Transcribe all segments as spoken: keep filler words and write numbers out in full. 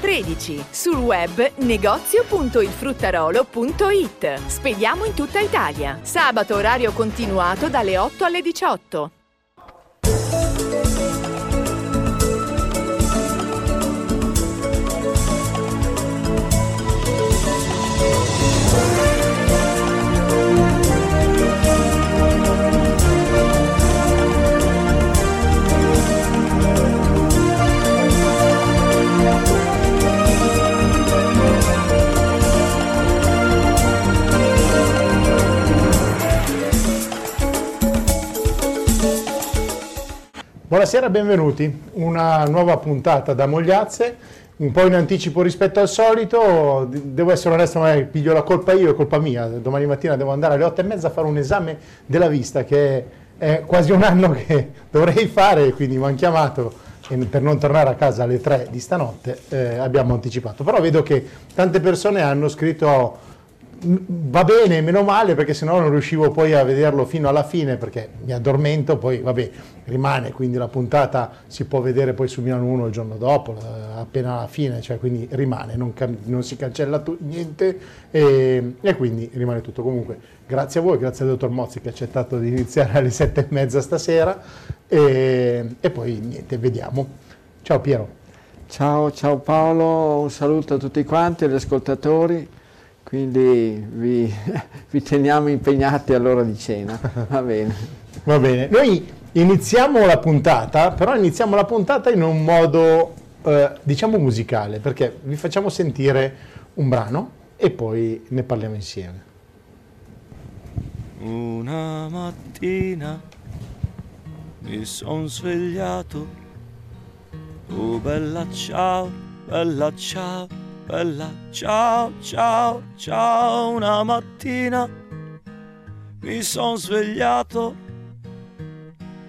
tredici, sul web negozio punto il fruttarolo punto it. Spediamo in tutta Italia. Sabato orario continuato dalle otto alle diciotto. Buonasera e benvenuti, una nuova puntata da Mogliazze, un po' in anticipo rispetto al solito. Devo essere onesto, magari piglio la colpa io, è colpa mia, domani mattina devo andare alle otto e mezza a fare un esame della vista che è quasi un anno che dovrei fare, quindi mi hanno chiamato e per non tornare a casa alle tre di stanotte eh, abbiamo anticipato, però vedo che tante persone hanno scritto va bene, meno male, perché sennò non riuscivo poi a vederlo fino alla fine perché mi addormento, poi vabbè rimane, quindi la puntata si può vedere poi su Milano uno il giorno dopo appena alla fine, cioè quindi rimane, non, cam- non si cancella tu- niente e, e quindi rimane tutto. Comunque grazie a voi, grazie al dottor Mozzi che ha accettato di iniziare alle sette e mezza stasera e, e poi niente, vediamo. Ciao Piero. Ciao, ciao Paolo, un saluto a tutti quanti gli ascoltatori. Quindi vi, vi teniamo impegnati all'ora di cena, va bene. Va bene, noi iniziamo la puntata, però iniziamo la puntata in un modo, eh, diciamo, musicale, perché vi facciamo sentire un brano e poi ne parliamo insieme. Una mattina mi son svegliato, oh bella ciao, bella ciao. Bella ciao, ciao, ciao, una mattina mi son svegliato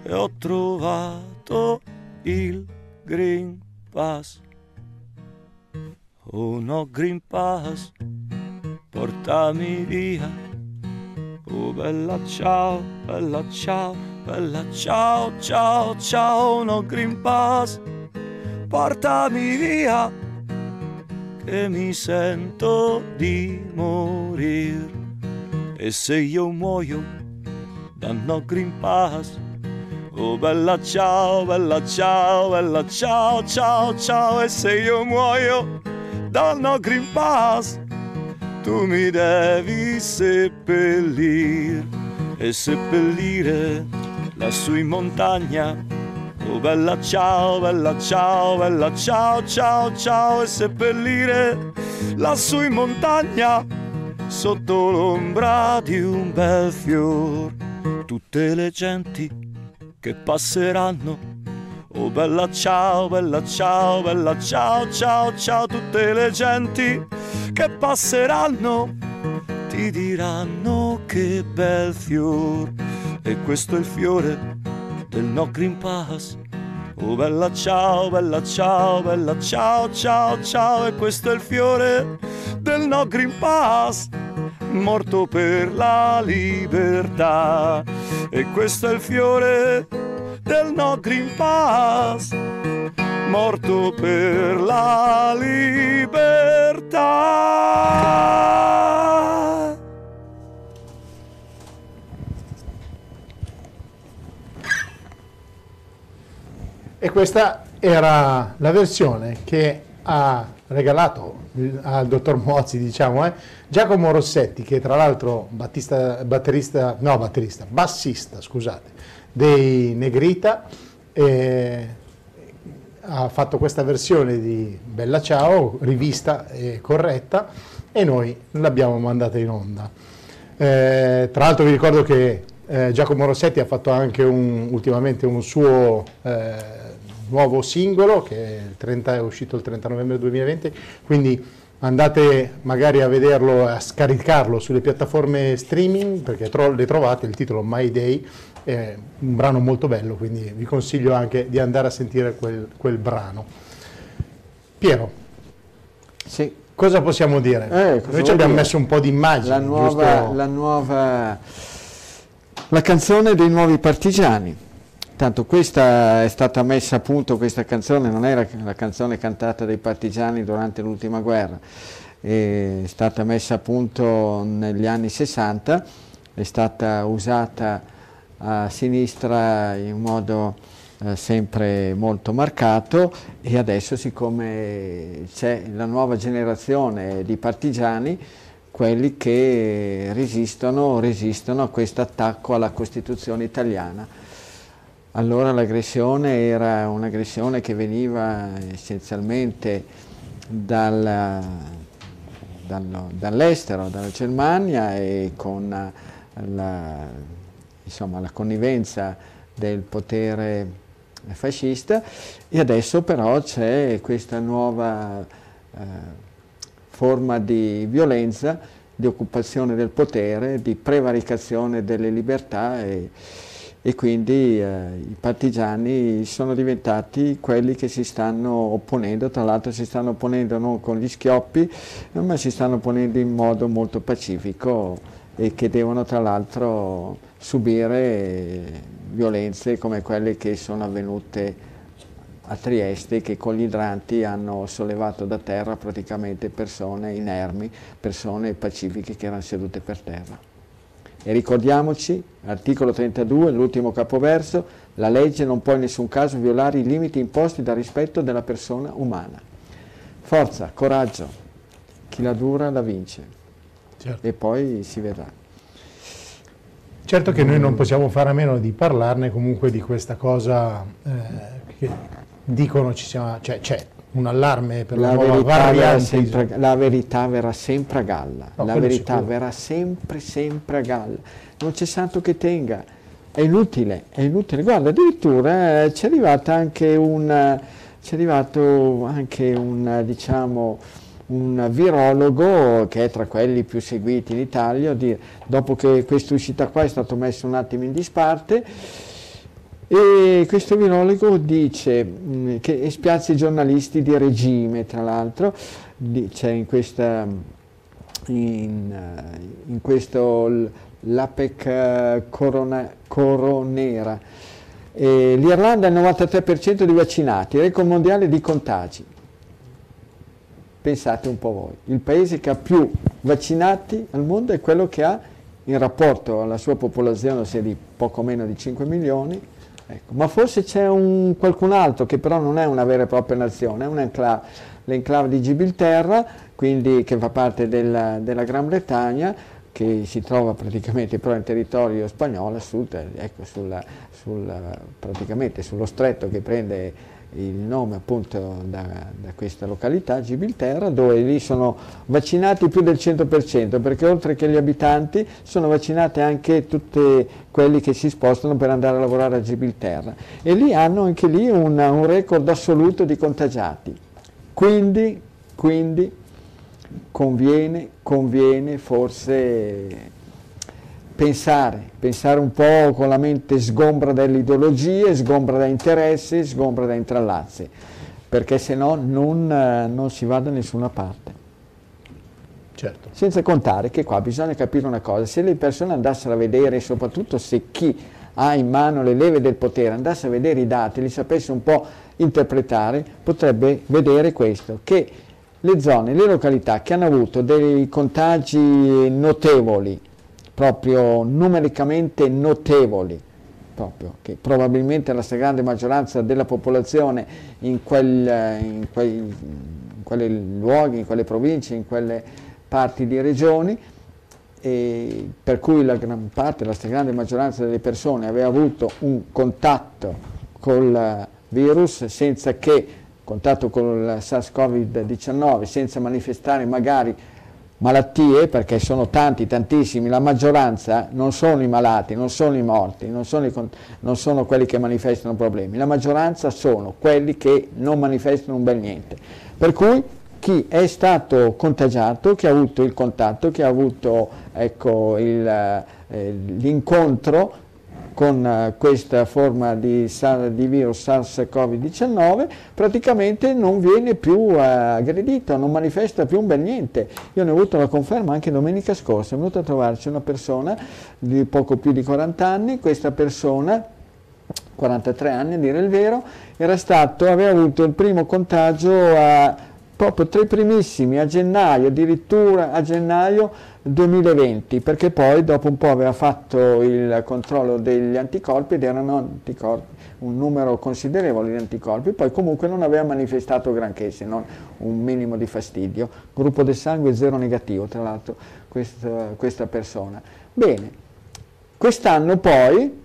e ho trovato il Green Pass. Oh no Green Pass, portami via. Oh bella ciao, bella ciao, bella ciao, ciao, ciao, no Green Pass, portami via. E mi sento di morir, e se io muoio da no Green Pass. Oh bella ciao, bella ciao, bella ciao, ciao, ciao, e se io muoio da no Green Pass, tu mi devi seppellir e seppellire lassù in montagna. Oh bella ciao, bella ciao, bella ciao, ciao, ciao, e seppellire lassù in montagna sotto l'ombra di un bel fior tutte le genti che passeranno. Oh bella ciao, bella ciao, bella ciao, ciao, ciao, tutte le genti che passeranno ti diranno che bel fior, e questo è il fiore del no Green Pass. Oh bella ciao, bella ciao, bella ciao, ciao, ciao, e questo è il fiore del no Green Pass, morto per la libertà, e questo è il fiore del no Green Pass, morto per la libertà. E questa era la versione che ha regalato al dottor Mozzi, diciamo, eh, Giacomo Rossetti, che tra l'altro battista, batterista, no batterista, bassista, scusate, dei Negrita, eh, ha fatto questa versione di Bella Ciao, rivista e corretta, e noi l'abbiamo mandata in onda. Eh, tra l'altro vi ricordo che eh, Giacomo Rossetti ha fatto anche un, ultimamente un suo... Eh, nuovo singolo che è, il trenta, è uscito il trenta novembre duemilaventi, quindi andate magari a vederlo, a scaricarlo sulle piattaforme streaming, perché tro le trovate, il titolo My Day, è un brano molto bello, quindi vi consiglio anche di andare a sentire quel, quel brano. Piero, sì. Cosa possiamo dire? Eh, cosa Noi ci abbiamo dire? messo un po' di immagini. La nuova, giusto? la nuova, la canzone dei nuovi partigiani. Tanto questa è stata messa a punto, questa canzone non era la canzone cantata dai partigiani durante l'ultima guerra, è stata messa a punto negli anni sessanta, è stata usata a sinistra in modo eh, sempre molto marcato, e adesso, siccome c'è la nuova generazione di partigiani, quelli che resistono, resistono a questo attacco alla Costituzione italiana. Allora l'aggressione era un'aggressione che veniva essenzialmente dal, dal, dall'estero, dalla Germania, e con la, insomma, la connivenza del potere fascista, e adesso però c'è questa nuova eh, forma di violenza, di occupazione del potere, di prevaricazione delle libertà, e, e quindi eh, i partigiani sono diventati quelli che si stanno opponendo, tra l'altro si stanno opponendo non con gli schioppi, ma si stanno opponendo in modo molto pacifico, e che devono tra l'altro subire violenze come quelle che sono avvenute a Trieste, che con gli idranti hanno sollevato da terra praticamente persone inermi, persone pacifiche che erano sedute per terra. E ricordiamoci, articolo trentadue, l'ultimo capoverso, la legge non può in nessun caso violare i limiti imposti dal rispetto della persona umana. Forza, coraggio, chi la dura la vince, certo. E poi si vedrà. Certo che noi non possiamo fare a meno di parlarne comunque di questa cosa, eh, che dicono ci sia, cioè c'è un allarme per la, la nuova variante. Sempre, la verità verrà sempre a galla, no, la verità verrà sempre sempre a galla, non c'è santo che tenga, è inutile, è inutile. Guarda, addirittura eh, c'è arrivata anche un, c'è arrivato anche un, diciamo, un virologo che è tra quelli più seguiti in Italia, di, dopo che questa uscita qua è stato messo un attimo in disparte, e questo virologo dice mh, che spiazza i giornalisti di regime, tra l'altro c'è in questa in, in questo l'APEC corona, coronera, l'Irlanda ha il novantatré per cento di vaccinati, record mondiale di contagi. Pensate un po' voi, il paese che ha più vaccinati al mondo è quello che ha, in rapporto alla sua popolazione, sia di poco meno di cinque milioni. Ecco, ma forse c'è qualcun altro che però non è una vera e propria nazione, è un'enclave, l'enclave di Gibilterra, quindi che fa parte della, della Gran Bretagna, che si trova praticamente però in territorio spagnolo, a sud, ecco, sulla, sulla, praticamente sullo stretto che prende il nome appunto da, da questa località, Gibilterra, dove lì sono vaccinati più del cento per cento, perché oltre che gli abitanti sono vaccinati anche tutti quelli che si spostano per andare a lavorare a Gibilterra, e lì hanno anche lì un, un record assoluto di contagiati. Quindi, quindi conviene, conviene forse Pensare, pensare un po' con la mente sgombra dalle ideologie, sgombra da interessi, sgombra da intrallazzi, perché se no non, non si va da nessuna parte. Certo. Senza contare che qua bisogna capire una cosa, se le persone andassero a vedere, e soprattutto se chi ha in mano le leve del potere andasse a vedere i dati, li sapesse un po' interpretare, potrebbe vedere questo, che le zone, le località che hanno avuto dei contagi notevoli, proprio numericamente notevoli, proprio, che probabilmente la stragrande maggioranza della popolazione in, quel, in, quei, in quei luoghi, in quelle province, in quelle parti di regioni, e per cui la gran parte, la stragrande maggioranza delle persone aveva avuto un contatto col virus, senza che, contatto con il SARS-CoV diciannove, senza manifestare magari malattie, perché sono tanti, tantissimi, la maggioranza non sono i malati, non sono i morti, non sono, i, non sono quelli che manifestano problemi, la maggioranza sono quelli che non manifestano un bel niente. Per cui chi è stato contagiato, chi ha avuto il contatto, chi ha avuto ecco, il, eh, l'incontro con questa forma di, di virus SARS-CoV diciannove, praticamente non viene più aggredito, non manifesta più un bel niente. Io ne ho avuto la conferma anche domenica scorsa, è venuta a trovarci una persona di poco più di quaranta anni, questa persona, quarantatré anni a dire il vero, era stato, aveva avuto il primo contagio a, proprio tra i primissimi, a gennaio, addirittura a gennaio duemilaventi, perché poi dopo un po' aveva fatto il controllo degli anticorpi ed erano anticorpi, un numero considerevole di anticorpi, poi comunque non aveva manifestato granché se non un minimo di fastidio, gruppo del sangue zero negativo tra l'altro questa, questa persona. Bene, quest'anno poi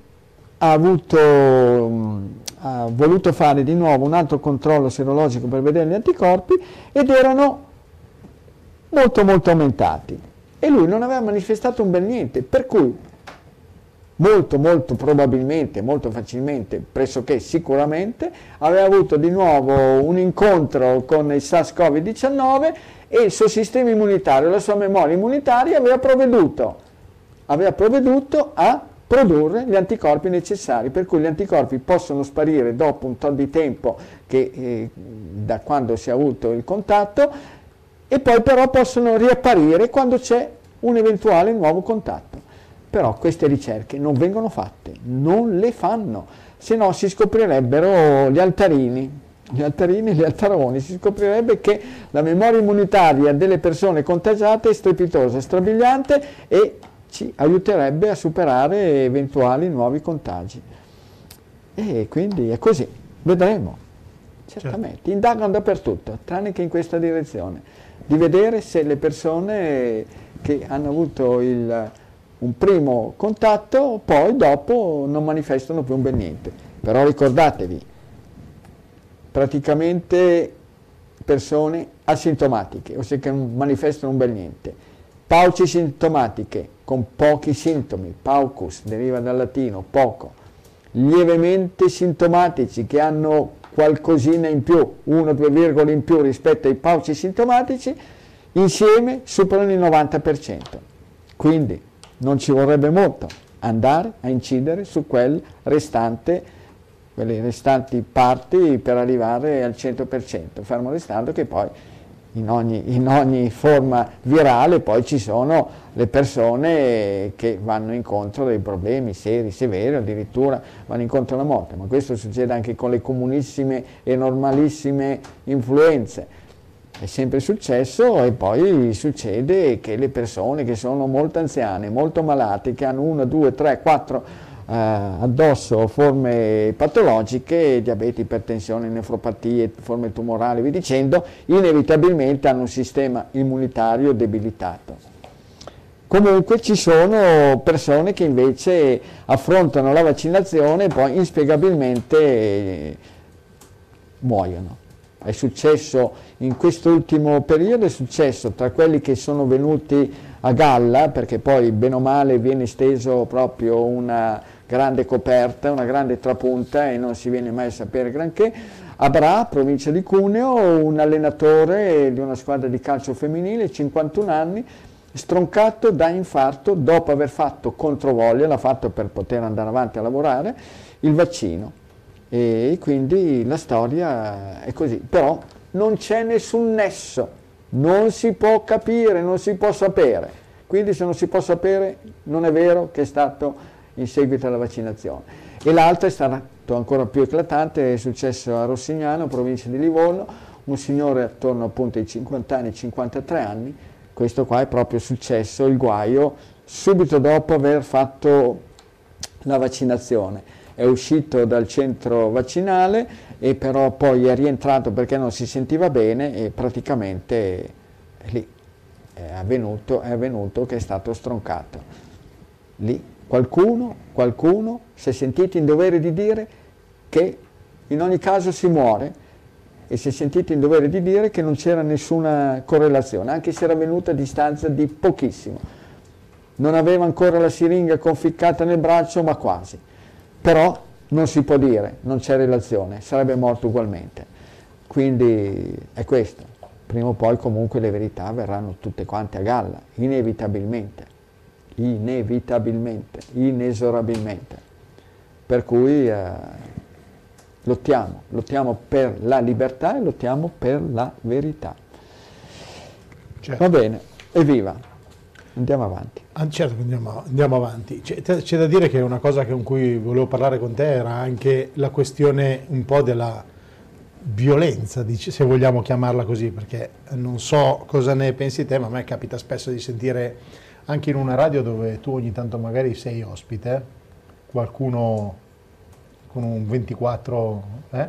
ha avuto... ha voluto fare di nuovo un altro controllo serologico per vedere gli anticorpi ed erano molto molto aumentati. E lui non aveva manifestato un bel niente, per cui molto molto probabilmente, molto facilmente, pressoché sicuramente, aveva avuto di nuovo un incontro con il SARS-CoV diciannove e il suo sistema immunitario, la sua memoria immunitaria aveva provveduto, aveva provveduto a produrre gli anticorpi necessari, per cui gli anticorpi possono sparire dopo un tot di tempo che, eh, da quando si è avuto il contatto, e poi però possono riapparire quando c'è un eventuale nuovo contatto. Però queste ricerche non vengono fatte, non le fanno, se no si scoprirebbero gli altarini, gli altarini, gli altaroni, si scoprirebbe che la memoria immunitaria delle persone contagiate è strepitosa, strabiliante e ci aiuterebbe a superare eventuali nuovi contagi. E quindi è così, vedremo, certamente, certo. Indagano dappertutto, tranne che in questa direzione, di vedere se le persone che hanno avuto il, un primo contatto poi dopo non manifestano più un bel niente. Però ricordatevi, praticamente persone asintomatiche, ossia che non manifestano un bel niente, pauci sintomatiche con pochi sintomi, paucus deriva dal latino, poco, lievemente sintomatici che hanno qualcosina in più, uno, due virgole in più rispetto ai pauci sintomatici, insieme superano il novanta per cento. Quindi non ci vorrebbe molto andare a incidere su quel restante, quelle restanti parti per arrivare al cento per cento, fermo restando che poi in ogni, in ogni forma virale poi ci sono le persone che vanno incontro a dei problemi seri, severi, addirittura vanno incontro alla morte, ma questo succede anche con le comunissime e normalissime influenze, è sempre successo. E poi succede che le persone che sono molto anziane, molto malate, che hanno una, due, tre, quattro eh, addosso forme patologiche, diabete, ipertensione, nefropatie, forme tumorali, vi dicendo, inevitabilmente hanno un sistema immunitario debilitato. Comunque ci sono persone che invece affrontano la vaccinazione e poi inspiegabilmente muoiono. È successo in quest'ultimo periodo, è successo tra quelli che sono venuti a galla, perché poi bene o male viene steso proprio una grande coperta, una grande trapunta e non si viene mai a sapere granché. A Bra, provincia di Cuneo, un allenatore di una squadra di calcio femminile, cinquantuno anni, stroncato da infarto dopo aver fatto controvoglia, l'ha fatto per poter andare avanti a lavorare, il vaccino. E quindi la storia è così, però non c'è nessun nesso, non si può capire, non si può sapere, quindi se non si può sapere non è vero che è stato in seguito alla vaccinazione. E l'altra è stata ancora più eclatante, è successo a Rossignano, provincia di Livorno, un signore attorno appunto ai cinquanta anni, cinquantatré anni, questo qua è proprio successo il guaio subito dopo aver fatto la vaccinazione. È uscito dal centro vaccinale e però poi è rientrato perché non si sentiva bene e praticamente lì è avvenuto, è avvenuto che è stato stroncato. Lì qualcuno, qualcuno si è sentito in dovere di dire che in ogni caso si muore e si è sentito in dovere di dire che non c'era nessuna correlazione, anche se era venuta a distanza di pochissimo. Non aveva ancora la siringa conficcata nel braccio, ma quasi. Però non si può dire, non c'è relazione, sarebbe morto ugualmente. Quindi è questo. Prima o poi comunque le verità verranno tutte quante a galla, inevitabilmente, inevitabilmente, inesorabilmente. Per cui eh, lottiamo, lottiamo per la libertà e lottiamo per la verità. Certo. Va bene, evviva, andiamo avanti. Ah, certo che andiamo, andiamo avanti. C'è, c'è da dire che una cosa con cui volevo parlare con te era anche la questione un po' della violenza, se vogliamo chiamarla così, perché non so cosa ne pensi te, ma a me capita spesso di sentire anche in una radio dove tu ogni tanto magari sei ospite, qualcuno con un ventiquattro, eh?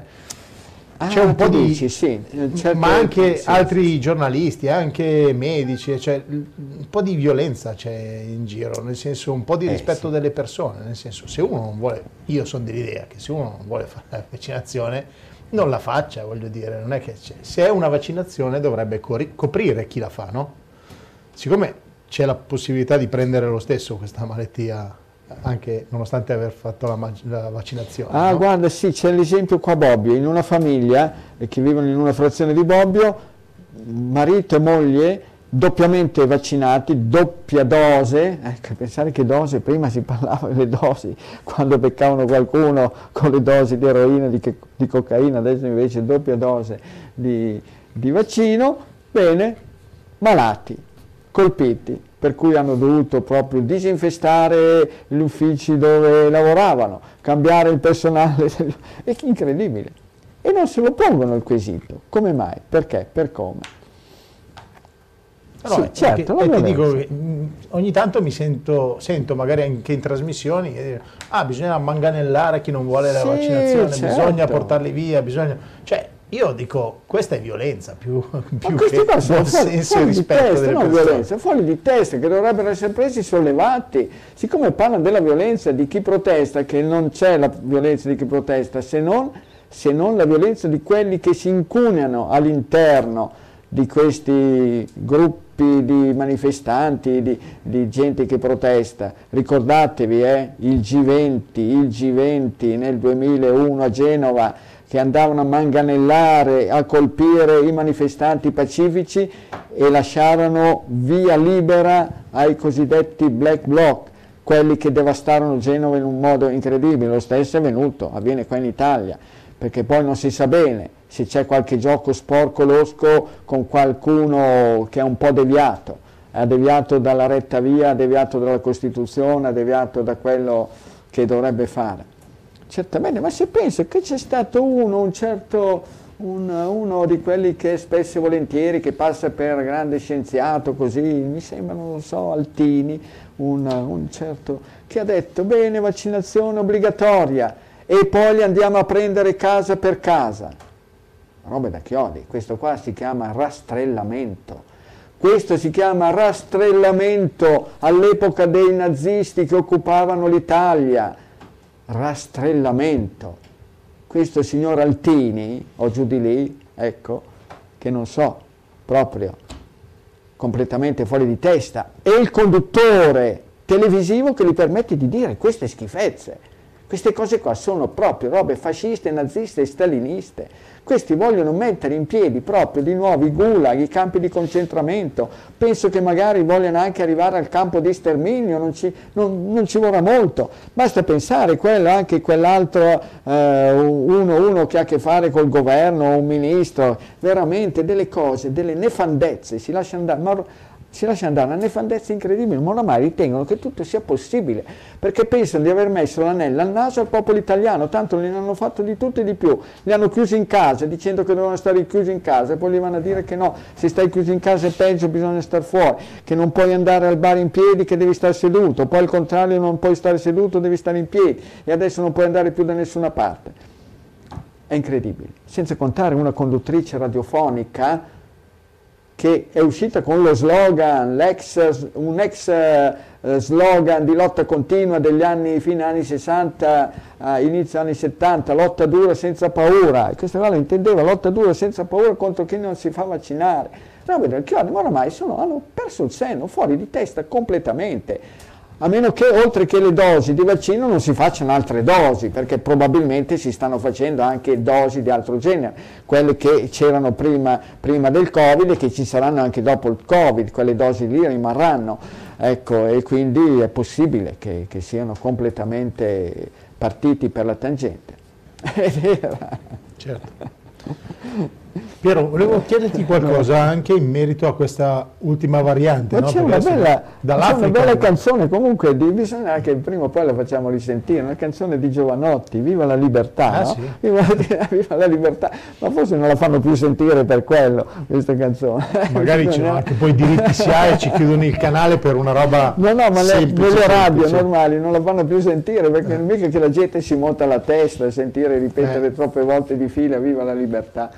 ah, c'è un po' dici, di... Sì, certo, ma anche sì, altri sì. giornalisti, anche medici, cioè, un po' di violenza c'è in giro, nel senso un po' di rispetto eh, sì. delle persone, nel senso se uno non vuole, io sono dell'idea che se uno non vuole fare la vaccinazione non la faccia, voglio dire, non è che c'è. Se è una vaccinazione dovrebbe coprire chi la fa, no? Siccome c'è la possibilità di prendere lo stesso questa malattia, anche nonostante aver fatto la, la vaccinazione. Ah, no? Guarda, sì, c'è l'esempio qua a Bobbio, in una famiglia che vivono in una frazione di Bobbio, marito e moglie doppiamente vaccinati, doppia dose, ecco, pensare che dose, prima si parlava delle dosi, quando beccavano qualcuno con le dosi di eroina, di, di cocaina, adesso invece doppia dose di, di vaccino, bene, malati, colpiti, per cui hanno dovuto proprio disinfestare gli uffici dove lavoravano, cambiare il personale, è incredibile, e non se lo pongono il quesito, come mai, perché, per come. Però sì, certo, perché, eh, ti dico, ogni tanto mi sento, sento magari anche in trasmissioni, eh, ah, bisogna manganellare chi non vuole la sì, vaccinazione, certo. bisogna portarli via, bisogna... Cioè, io dico, questa è violenza, più, più che buon senso e rispetto delle persone. Violenza, fuori di testa, che dovrebbero essere presi sollevati. Siccome parlano della violenza di chi protesta, che non c'è la violenza di chi protesta, se non, se non la violenza di quelli che si incuneano all'interno di questi gruppi di manifestanti, di, di gente che protesta. Ricordatevi eh, il G venti, il G venti nel duemilauno a Genova, che andavano a manganellare, a colpire i manifestanti pacifici e lasciarono via libera ai cosiddetti black bloc, quelli che devastarono Genova in un modo incredibile. Lo stesso è venuto, avviene qua in Italia, perché poi non si sa bene se c'è qualche gioco sporco losco con qualcuno che è un po' deviato, ha deviato dalla retta via, ha deviato dalla Costituzione, ha deviato da quello che dovrebbe fare. Certamente, ma se penso che c'è stato uno, un certo, un, uno di quelli che spesso e volentieri, che passa per grande scienziato, così, mi sembra, non so, Altini, un, un certo, che ha detto, bene, vaccinazione obbligatoria, e poi li andiamo a prendere casa per casa. Robe da chiodi, questo qua si chiama rastrellamento, questo si chiama rastrellamento all'epoca dei nazisti che occupavano l'Italia, rastrellamento. Questo signor Altini, o giù di lì, ecco, che non so, proprio completamente fuori di testa, è il conduttore televisivo che gli permette di dire queste schifezze. Queste cose qua sono proprio robe fasciste, naziste e staliniste. Questi vogliono mettere in piedi proprio di nuovo i gulag, i campi di concentramento. Penso che magari vogliano anche arrivare al campo di sterminio, non ci, non, non ci vorrà molto. Basta pensare quello, anche quell'altro, eh, uno, uno che ha a che fare col governo, un ministro, veramente delle cose, delle nefandezze, si lascia andare. Ma, si lascia andare una nefandezza incredibile, ma oramai ritengono che tutto sia possibile, perché pensano di aver messo l'anello al naso al popolo italiano, tanto ne hanno fatto di tutto e di più, li hanno chiusi in casa dicendo che dovevano stare chiusi in casa, e poi gli vanno a dire che no, se stai chiusi in casa è peggio, bisogna star fuori, che non puoi andare al bar in piedi, che devi stare seduto, poi al contrario non puoi stare seduto, devi stare in piedi, e adesso non puoi andare più da nessuna parte. È incredibile, senza contare una conduttrice radiofonica che è uscita con lo slogan, l'ex, un ex eh, slogan di lotta continua degli anni fino agli anni sessanta, eh, inizio anni settanta, lotta dura senza paura, e questa cosa intendeva lotta dura senza paura contro chi non si fa vaccinare. Robe del chiodi, ma oramai sono, hanno perso il senno, fuori di testa completamente. A meno che oltre che le dosi di vaccino non si facciano altre dosi, perché probabilmente si stanno facendo anche dosi di altro genere, quelle che c'erano prima, prima del Covid e che ci saranno anche dopo il Covid, quelle dosi lì rimarranno, ecco, e quindi è possibile che, che siano completamente partiti per la tangente. Certo. Piero, volevo chiederti qualcosa anche in merito a questa ultima variante. Ma no? C'è una, una bella canzone, comunque di, bisogna che prima o poi la facciamo risentire, una canzone di Giovanotti, Viva la libertà, ah, no? Sì. Viva, la, viva la libertà, ma forse non la fanno più sentire per quello, questa canzone. Magari c'è anche poi i diritti S I A e ci chiudono il canale per una roba no, no, ma semplice, le radio normali non la fanno più sentire, perché eh. non è mica che la gente si monta la testa a sentire ripetere eh. troppe volte di fila Viva la libertà.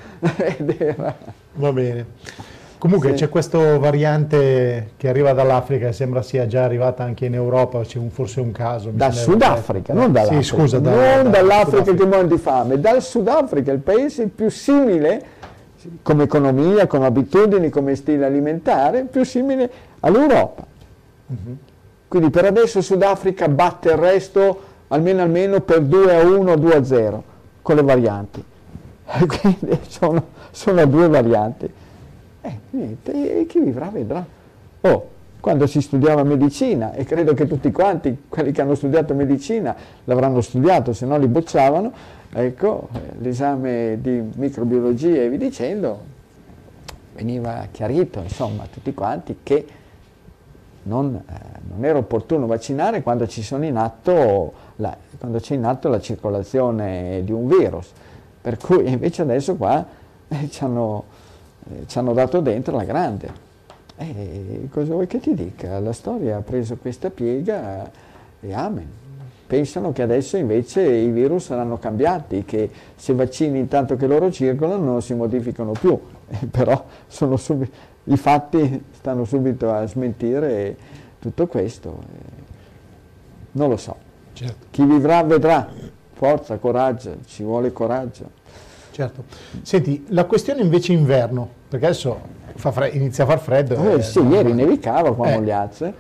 Va bene, comunque sì. C'è questa variante che arriva dall'Africa, sembra sia già arrivata anche in Europa, c'è un, forse un caso dal Sudafrica, non dall'Africa, sì, scusa, da, non da, dall'Africa che muore di fame, dal Sudafrica, il paese più simile come economia, come abitudini, come stile alimentare, più simile all'Europa. Uh-huh. Quindi per adesso Sudafrica batte il resto almeno almeno per due a uno, due a zero con le varianti. Quindi sono, sono due varianti, eh, niente, e chi vivrà vedrà. Oh, quando si studiava medicina, e credo che tutti quanti quelli che hanno studiato medicina l'avranno studiato, se no li bocciavano, ecco, l'esame di microbiologia e vi dicendo, veniva chiarito insomma a tutti quanti che non, eh, non era opportuno vaccinare quando ci sono in atto la, quando c'è in atto la circolazione di un virus. Per cui invece adesso qua eh, ci, hanno, eh, ci hanno dato dentro la grande. E cosa vuoi che ti dica? La storia ha preso questa piega e amen. Pensano che adesso invece i virus saranno cambiati, che se vaccini intanto che loro circolano non si modificano più. Eh, però sono subi- i fatti stanno subito a smentire tutto questo. Eh, non lo so. Certo. Chi vivrà vedrà. Forza, coraggio, ci vuole coraggio. Certo. Senti, la questione invece inverno, perché adesso fa fre- inizia a far freddo. Eh, eh, sì, no, ieri no. nevicava qua a eh. Mogliazze.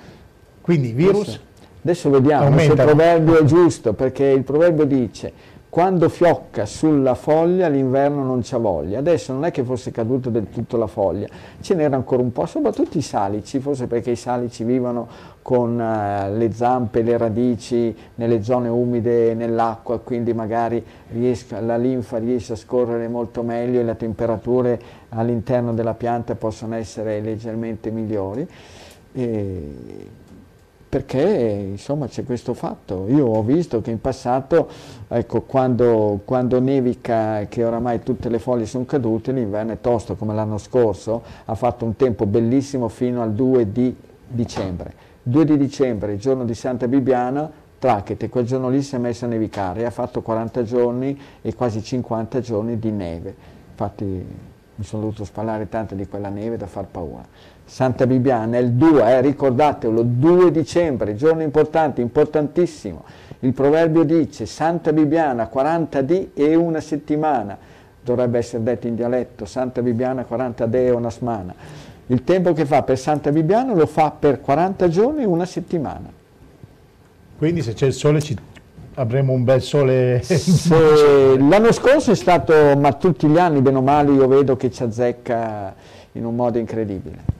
Quindi virus? Adesso, adesso vediamo aumenta. Se il proverbio è giusto, perché il proverbio dice quando fiocca sulla foglia l'inverno non c'ha voglia. Adesso non è che fosse caduta del tutto la foglia, ce n'era ancora un po', soprattutto i salici, forse perché i salici vivono con eh, le zampe, le radici, nelle zone umide, nell'acqua, quindi magari riesca, la linfa riesce a scorrere molto meglio e le temperature all'interno della pianta possono essere leggermente migliori. E perché insomma c'è questo fatto, io ho visto che in passato, ecco, quando, quando nevica, che oramai tutte le foglie sono cadute, l'inverno è tosto, come l'anno scorso ha fatto un tempo bellissimo fino al due di dicembre, due di dicembre, il giorno di Santa Bibiana, trachete, quel giorno lì si è messo a nevicare e ha fatto quaranta giorni e quasi cinquanta giorni di neve, infatti mi sono dovuto spallare tanto di quella neve da far paura. Santa Bibiana è il due, eh, ricordatevelo, due dicembre, giorno importante, importantissimo. Il proverbio dice Santa Bibiana quaranta dì e una settimana, dovrebbe essere detto in dialetto, Santa Bibiana quaranta dì e una smana. Il tempo che fa per Santa Bibiana lo fa per quaranta giorni e una settimana. Quindi se c'è il sole ci... avremo un bel sole. Se, l'anno scorso è stato, ma tutti gli anni bene o male io vedo che ci azzecca in un modo incredibile.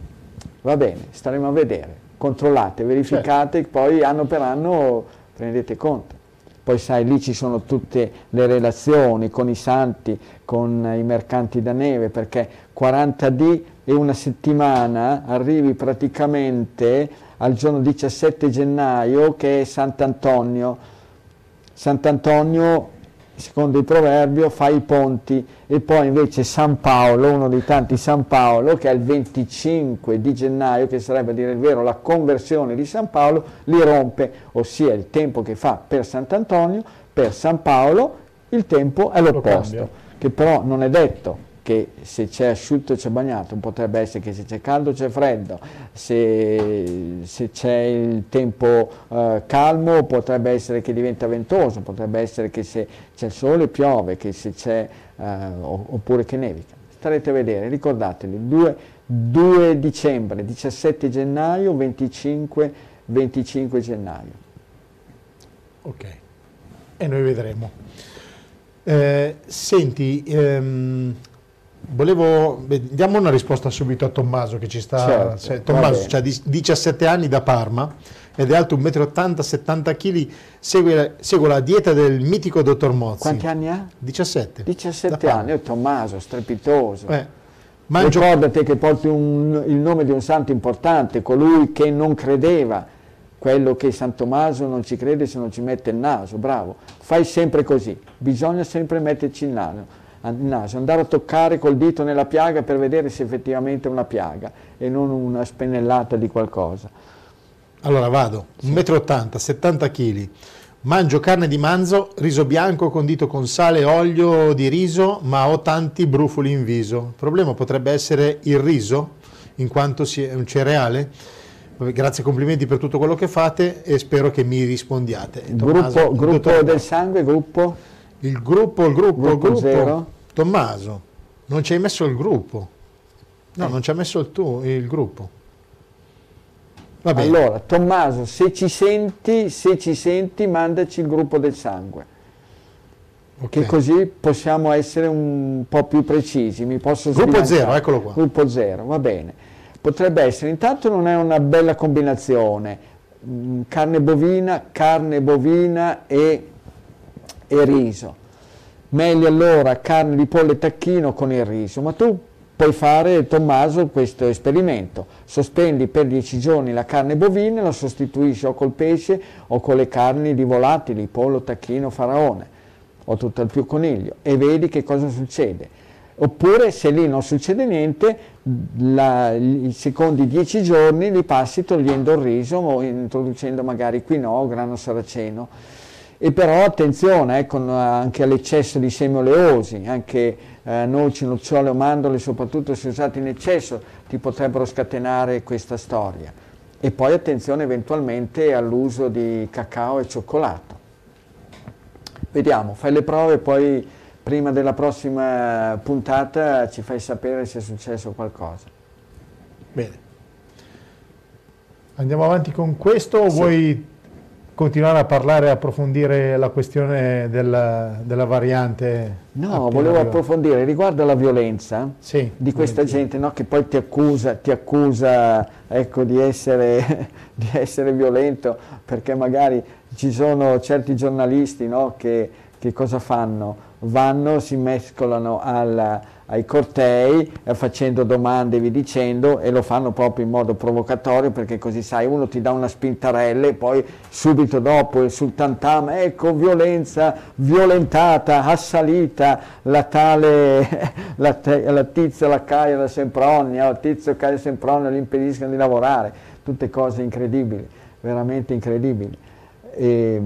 Va bene, staremo a vedere, controllate, verificate, certo. Poi anno per anno prendete conto. Poi sai, lì ci sono tutte le relazioni con i santi, con i mercanti da neve, perché quaranta dì e una settimana arrivi praticamente al giorno diciassette gennaio, che è Sant'Antonio. Sant'Antonio, secondo il proverbio, fa i ponti, e poi invece San Paolo, uno dei tanti San Paolo, che è il venticinque di gennaio, che sarebbe a dire il vero la conversione di San Paolo, li rompe, ossia il tempo che fa per Sant'Antonio, per San Paolo il tempo è l'opposto, che però non è detto, che se c'è asciutto c'è bagnato, potrebbe essere che se c'è caldo c'è freddo, se, se c'è il tempo eh, calmo potrebbe essere che diventa ventoso, potrebbe essere che se c'è il sole piove, che se c'è eh, oppure che nevica. Starete a vedere, ricordateli, due dicembre, diciassette gennaio, venticinque gennaio. Ok, e noi vedremo. Eh, senti, ehm, volevo, beh, diamo una risposta subito a Tommaso che ci sta. Certo, cioè, Tommaso ha diciassette anni, da Parma, ed è alto un metro e ottanta, settanta chili, segue, segue la dieta del mitico dottor Mozzi. Quanti anni ha? diciassette. diciassette anni, oh, Tommaso, strepitoso. Eh, mangio... Ricordate che porti un, il nome di un santo importante, colui che non credeva, quello che San Tommaso non ci crede se non ci mette il naso, bravo. Fai sempre così, bisogna sempre metterci il naso, andare a toccare col dito nella piaga per vedere se effettivamente è una piaga e non una spennellata di qualcosa. Allora vado, sì. un metro e ottanta, settanta chili, mangio carne di manzo, riso bianco condito con sale e olio di riso, ma ho tanti brufoli in viso. Il problema potrebbe essere il riso, in quanto è un cereale. Grazie, complimenti per tutto quello che fate e spero che mi rispondiate. Tommaso, gruppo gruppo dottor... del sangue, gruppo? Il gruppo, il gruppo, gruppo, il gruppo. Zero. Tommaso, non ci hai messo il gruppo. No, eh. non ci hai messo il tuo, il gruppo. Va bene. Allora, Tommaso, se ci senti, se ci senti, mandaci il gruppo del sangue. Okay. Che così possiamo essere un po' più precisi. Mi posso sbilanciare. Gruppo zero, eccolo qua. Gruppo zero, va bene. Potrebbe essere, intanto non è una bella combinazione, carne bovina, carne bovina e, e riso. Meglio allora carne di pollo e tacchino con il riso, ma tu puoi fare, Tommaso, questo esperimento. Sospendi per dieci giorni la carne bovina e la sostituisci o col pesce o con le carni di volatili, pollo, tacchino, faraone o tutt'al più coniglio, e vedi che cosa succede. Oppure, se lì non succede niente, la, i secondi dieci giorni li passi togliendo il riso o introducendo magari quinoa, grano saraceno. E però attenzione eh, con, anche all'eccesso di semi oleosi, anche eh, noci, nocciole o mandorle, soprattutto se usati in eccesso, ti potrebbero scatenare questa storia. E poi attenzione eventualmente all'uso di cacao e cioccolato. Vediamo, fai le prove e poi... prima della prossima puntata ci fai sapere se è successo qualcosa. Bene. Andiamo avanti con questo o sì. Vuoi continuare a parlare e approfondire la questione della, della variante? No, volevo approfondire riguardo alla violenza sì, di questa gente, no, che poi ti accusa, ti accusa ecco, di, essere, di essere violento, perché magari ci sono certi giornalisti, no, che, che cosa fanno? Vanno, si mescolano al, ai cortei eh, facendo domande, vi dicendo, e lo fanno proprio in modo provocatorio, perché così sai, uno ti dà una spintarella e poi subito dopo sul tantam, ecco violenza, violentata, assalita, la tale, la, te, la tizia, la Caia, la Sempronio, la tizio, Caia, Sempronio, gli impediscono di lavorare, tutte cose incredibili, veramente incredibili. E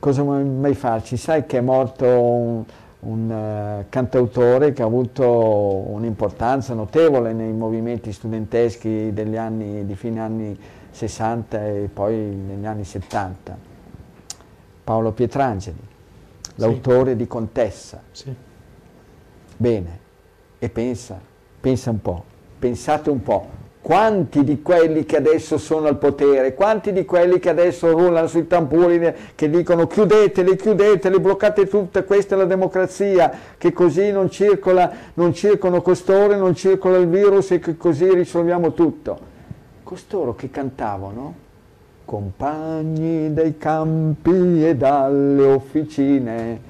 cosa vuoi mai farci? Sai che è morto un, un uh, cantautore che ha avuto un'importanza notevole nei movimenti studenteschi degli anni, di fine anni sessanta e poi negli anni settanta, Paolo Pietrangeli, sì. L'autore di Contessa. Sì. Bene, e pensa, pensa un po', pensate un po'. Quanti di quelli che adesso sono al potere, quanti di quelli che adesso rullano sui tampurini, che dicono chiudeteli, chiudeteli, bloccate tutto, questa è la democrazia, che così non circola, non circolano costoro, non circola il virus e che così risolviamo tutto. Costoro che cantavano, compagni dai campi e dalle officine,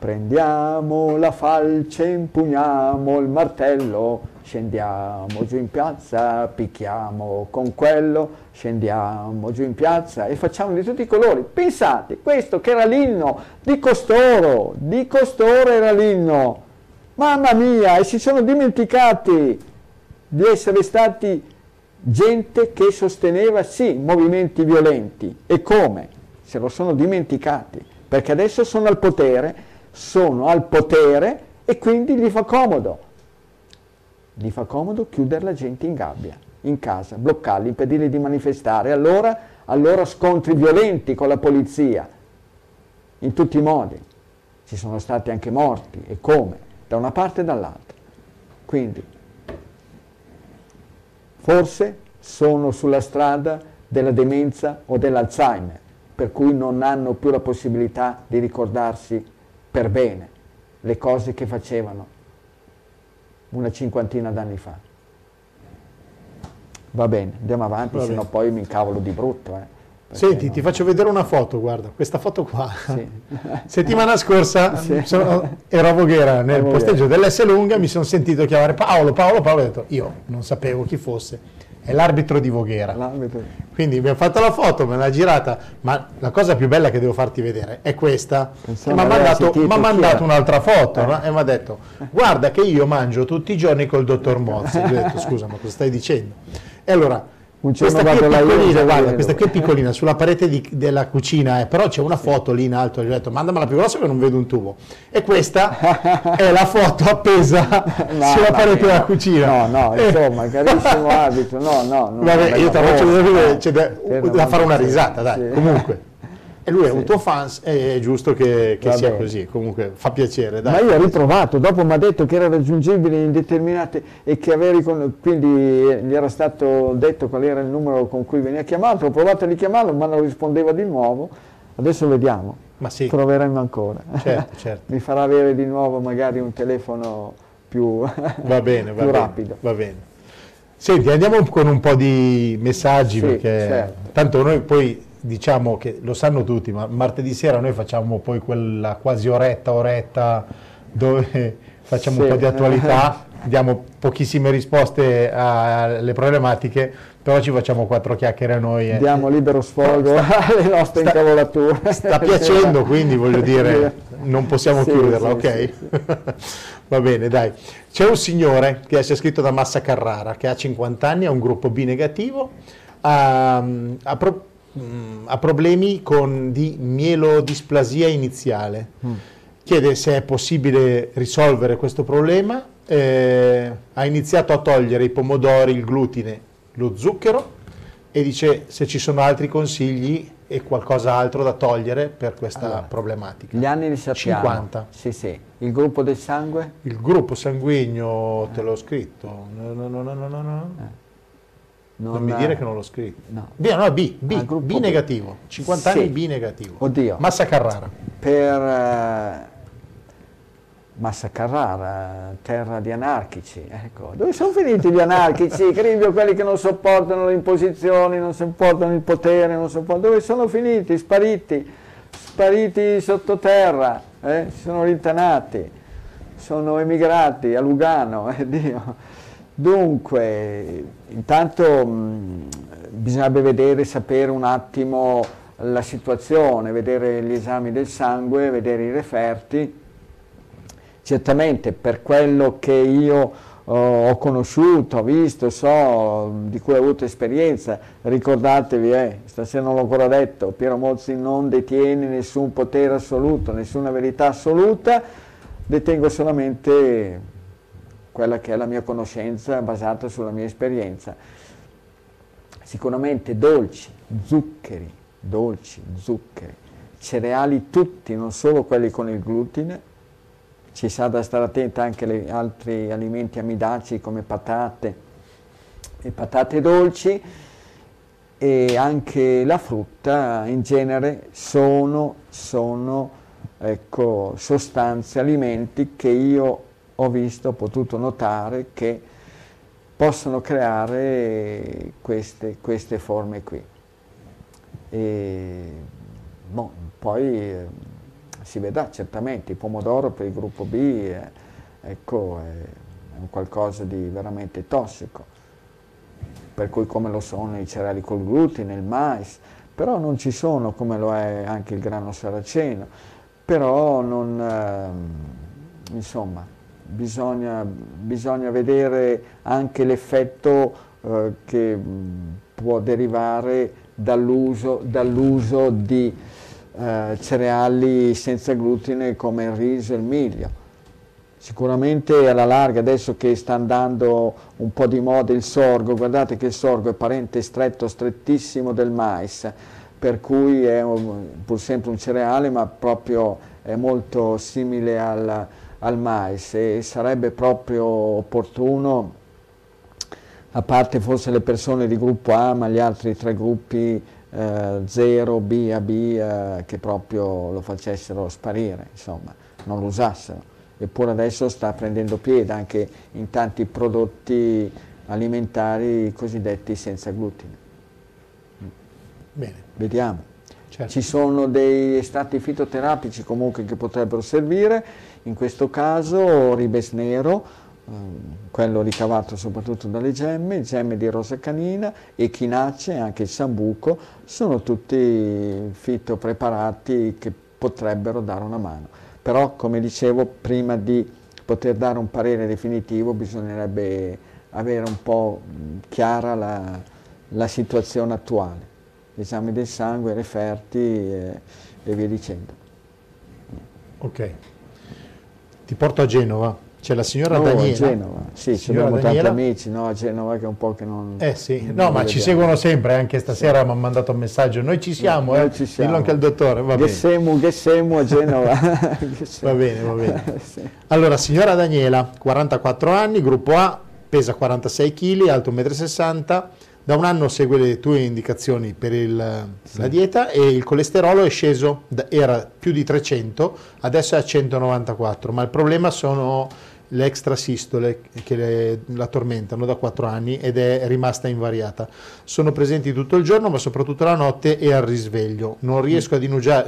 prendiamo la falce, impugniamo il martello, scendiamo giù in piazza, picchiamo con quello, scendiamo giù in piazza e facciamo di tutti i colori. Pensate, questo che era l'inno di costoro, di costoro era l'inno. Mamma mia, e si sono dimenticati di essere stati gente che sosteneva, sì, movimenti violenti. E come? Se lo sono dimenticati, perché adesso sono al potere, sono al potere e quindi gli fa comodo. gli fa comodo chiudere la gente in gabbia, in casa, bloccarli, impedirli di manifestare. Allora, allora scontri violenti con la polizia, in tutti i modi. Ci sono stati anche morti, e come, da una parte e dall'altra. Quindi, forse sono sulla strada della demenza o dell'Alzheimer, per cui non hanno più la possibilità di ricordarsi per bene le cose che facevano una cinquantina d'anni fa. Va bene, andiamo avanti, sennò poi mi incavolo di brutto. Eh. Senti, no. Ti faccio vedere una foto, guarda, questa foto qua. Sì. Settimana scorsa sì. sono, ero a Voghera, nel a Voghera. posteggio dell'S Lunga, mi sono sentito chiamare Paolo, Paolo, Paolo, ho detto, io non sapevo chi fosse, è l'arbitro di Voghera. L'arbitro. Quindi mi ha fatto la foto, me l'ha girata, ma la cosa più bella che devo farti vedere è questa. Mi ha mandato, m'ha mandato un'altra foto eh. no? E mi ha detto, guarda che io mangio tutti i giorni col dottor Mozzi. Io ho detto, scusa, ma cosa stai dicendo? E allora... Questa qui, piccolina, guarda, questa qui è piccolina, sulla parete di, della cucina, eh, però c'è una foto lì in alto, gli ho detto mandamela più grossa che non vedo un tubo. E questa è la foto appesa no, sulla parete mia. della cucina. No, no, insomma, eh. carissimo abito, no, no. Non Vabbè, io te la faccio vedere, c'è da, da fare una risata, dai, sì. comunque. E lui è sì. un tuo fan, è giusto che, che sia così, comunque fa piacere. Dai. Ma io ho riprovato, dopo mi ha detto che era raggiungibile in determinate e che avevi, quindi gli era stato detto qual era il numero con cui veniva chiamato, ho provato a richiamarlo ma non rispondeva di nuovo, adesso vediamo, ma sì. proveremo ancora, certo, certo. mi farà avere di nuovo magari un telefono più, va bene, più va rapido. Bene, va bene. Senti, andiamo con un po' di messaggi, sì, perché certo. tanto noi poi... Diciamo che lo sanno tutti, ma martedì sera noi facciamo poi quella quasi oretta, oretta, dove facciamo sì. un po' di attualità, diamo pochissime risposte alle problematiche, però ci facciamo quattro chiacchiere a noi. Eh. Diamo libero sfogo sta, alle nostre sta, incavolature. Sta piacendo, quindi voglio dire, non possiamo sì, chiuderla, sì, ok? Sì. Va bene, dai. C'è un signore che ci ha scritto da Massa Carrara, che ha cinquanta anni, ha un gruppo B negativo, ha, ha pro- ha problemi con di mielodisplasia iniziale, mm. chiede se è possibile risolvere questo problema, eh, ha iniziato a togliere i pomodori, il glutine, lo zucchero e dice se ci sono altri consigli e qualcos'altro da togliere per questa allora, problematica. Gli anni li sappiamo. cinquanta. Sì, sì. Il gruppo del sangue? Il gruppo sanguigno, eh. te l'ho scritto. No, no, no, no, no, no. Eh. Non, non mi dire eh, che non l'ho scritto. No, B, no, B, B, B, B negativo, cinquanta sì. anni B negativo. Oddio. Massa Carrara. Per eh, Massa Carrara, terra di anarchici, ecco. Dove sono finiti gli anarchici? Cribio, quelli che non sopportano le imposizioni, non sopportano il potere, non sopportano... Dove sono finiti? Spariti, spariti sottoterra, eh? Si sono rintanati, sono emigrati a Lugano, eh, Dio. Dunque, intanto mh, bisognerebbe vedere, sapere un attimo la situazione, vedere gli esami del sangue, vedere i referti. Certamente per quello che io oh, ho conosciuto, ho visto, so, di cui ho avuto esperienza, ricordatevi, eh, stasera non l'ho ancora detto, Piero Mozzi non detiene nessun potere assoluto, nessuna verità assoluta, detengo solamente... quella che è la mia conoscenza basata sulla mia esperienza. Sicuramente dolci, zuccheri, dolci, zuccheri, cereali tutti, non solo quelli con il glutine, ci sa da stare attenta anche agli altri alimenti amidaci come patate e patate dolci, e anche la frutta in genere sono, sono ecco, sostanze, alimenti che io ho visto, ho potuto notare che possono creare queste, queste forme qui. E, boh, poi eh, si vedrà certamente, il pomodoro per il gruppo B eh, ecco, è un qualcosa di veramente tossico, per cui come lo sono i cereali col glutine, il mais, però non ci sono come lo è anche il grano saraceno, però non, eh, insomma, Bisogna, bisogna vedere anche l'effetto eh, che può derivare dall'uso, dall'uso di eh, cereali senza glutine come il riso e il miglio. Sicuramente alla larga, adesso che sta andando un po' di moda il sorgo, guardate che il sorgo è parente stretto, strettissimo del mais, per cui è un, pur sempre un cereale, ma proprio è molto simile al, al mais, e sarebbe proprio opportuno, a parte forse le persone di gruppo A, ma gli altri tre gruppi eh, zero, B, A B, eh, che proprio lo facessero sparire, insomma, non lo usassero. Eppure adesso sta prendendo piede anche in tanti prodotti alimentari cosiddetti senza glutine. Bene. Vediamo. Certo. Ci sono dei estratti fitoterapici comunque che potrebbero servire, in questo caso ribes nero, quello ricavato soprattutto dalle gemme, gemme di rosa canina, echinacee, anche il sambuco, sono tutti fitopreparati che potrebbero dare una mano. Però, come dicevo, prima di poter dare un parere definitivo bisognerebbe avere un po' chiara la, la situazione attuale, l'esame del sangue, i referti e, e via dicendo. Ok. Ti porto a Genova, c'è la signora no, Daniela. A Genova, sì, ci abbiamo tanti amici, no, a Genova che è un po' che non... Eh sì, non no, non ma vediamo. Ci seguono sempre, anche stasera sì. Mi hanno mandato un messaggio, noi ci siamo, no, eh, noi ci siamo. Dillo anche al dottore, va bene. Gessemu, Gessemu a Genova. Va bene, va bene. Sì. Allora, signora Daniela, quarantaquattro anni, gruppo A, pesa quarantasei chili, alto uno virgola sessanta metri, da un anno segue le tue indicazioni per il, sì. la dieta, e il colesterolo è sceso, era più di trecento, adesso è a centonovantaquattro, ma il problema sono le extrasistole che le, la tormentano da quattro anni ed è rimasta invariata. Sono presenti tutto il giorno, ma soprattutto la notte e al risveglio. Non riesco a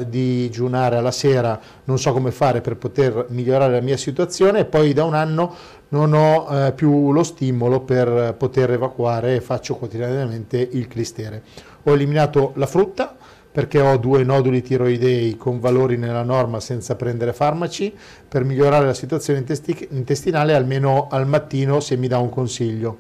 digiunare alla sera, non so come fare per poter migliorare la mia situazione, e poi da un anno non ho eh, più lo stimolo per poter evacuare e faccio quotidianamente il clistere. Ho eliminato la frutta perché ho due noduli tiroidei con valori nella norma senza prendere farmaci. Per migliorare la situazione intestinale, almeno al mattino, se mi dà un consiglio,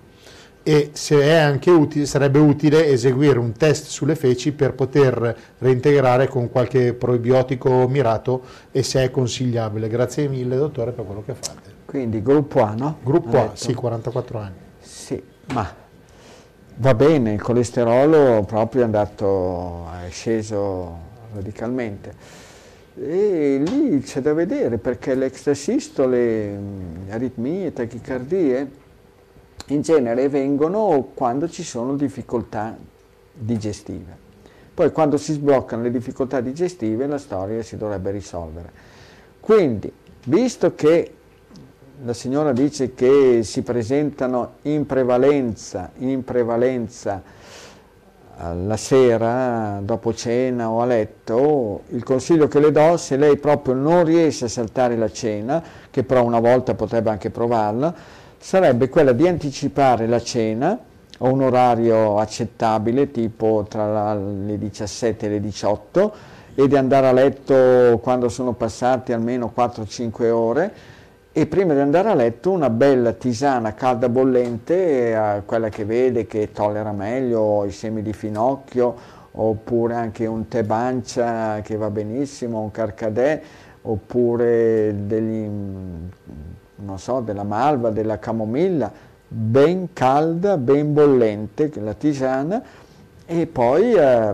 e se è anche utile, sarebbe utile eseguire un test sulle feci per poter reintegrare con qualche probiotico mirato, e se è consigliabile. Grazie mille, dottore, per quello che fate. Quindi gruppo A, no? Gruppo A, sì, quarantaquattro anni. Sì, ma... Va bene, il colesterolo proprio è andato, è sceso radicalmente, e lì c'è da vedere, perché le extrasistole, aritmie, tachicardie in genere vengono quando ci sono difficoltà digestive. Poi quando si sbloccano le difficoltà digestive la storia si dovrebbe risolvere. Quindi, visto che la signora dice che si presentano in prevalenza, in prevalenza la sera, dopo cena o a letto, il consiglio che le do, se lei proprio non riesce a saltare la cena, che però una volta potrebbe anche provarla, sarebbe quella di anticipare la cena a un orario accettabile, tipo tra le diciassette e le diciotto, e di andare a letto quando sono passati almeno quattro cinque ore, e prima di andare a letto una bella tisana calda bollente, eh, quella che vede che tollera meglio, i semi di finocchio, oppure anche un tè bancia che va benissimo, un carcadè, oppure degli, non so, della malva, della camomilla, ben calda, ben bollente, la tisana, e poi eh,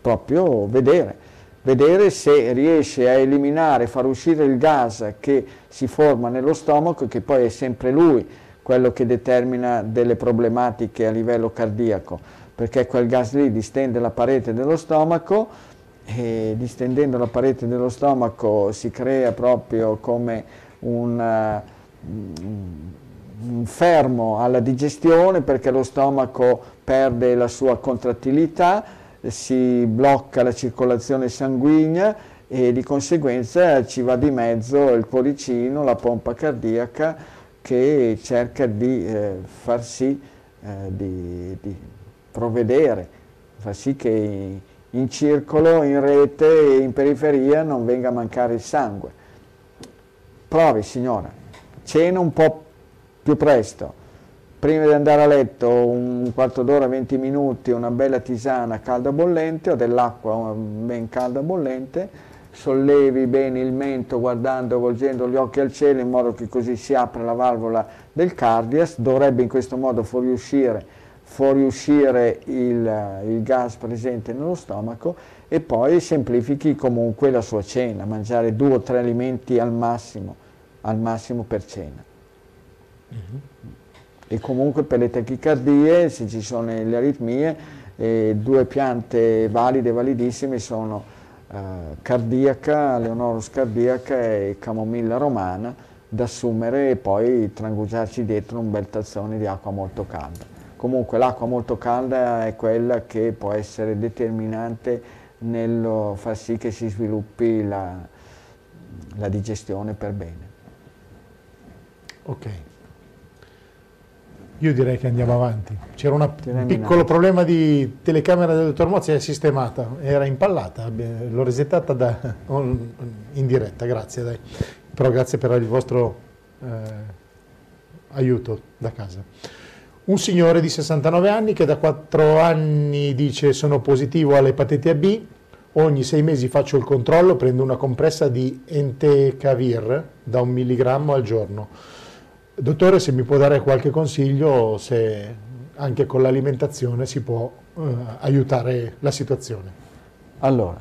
proprio vedere. vedere se riesce a eliminare, far uscire il gas che si forma nello stomaco, che poi è sempre lui quello che determina delle problematiche a livello cardiaco, perché quel gas lì distende la parete dello stomaco, e distendendo la parete dello stomaco si crea proprio come un, un fermo alla digestione, perché lo stomaco perde la sua contrattilità, si blocca la circolazione sanguigna, e di conseguenza ci va di mezzo il cuoricino, la pompa cardiaca, che cerca di eh, far sì, eh, di, di provvedere, far sì che in circolo, in rete e in periferia non venga a mancare il sangue. Provi, signora, cena un po' più presto. Prima di andare a letto, un quarto d'ora, venti minuti, una bella tisana calda bollente o dell'acqua ben calda bollente, sollevi bene il mento guardando, volgendo gli occhi al cielo, in modo che così si apra la valvola del cardias, dovrebbe in questo modo fuoriuscire, fuoriuscire il, il gas presente nello stomaco, e poi semplifichi comunque la sua cena, mangiare due o tre alimenti al massimo, al massimo per cena. Mm-hmm. E comunque per le tachicardie, se ci sono le aritmie, eh, due piante valide, validissime sono Uh, cardiaca, Leonorus cardiaca e camomilla romana, da assumere e poi trangugiarci dietro un bel tazzone di acqua molto calda. Comunque l'acqua molto calda è quella che può essere determinante nel far sì che si sviluppi la, la digestione per bene. Ok. Io direi che andiamo avanti. C'era un piccolo problema di telecamera del dottor Mozzi, è sistemata, era impallata, l'ho resettata da, in diretta, grazie. Dai. Però grazie per il vostro eh, aiuto da casa. Un signore di sessantanove anni che da quattro anni dice sono positivo all'epatite B, ogni sei mesi faccio il controllo, prendo una compressa di entecavir da un milligrammo al giorno. Dottore, se mi può dare qualche consiglio, se anche con l'alimentazione si può eh, aiutare la situazione. Allora,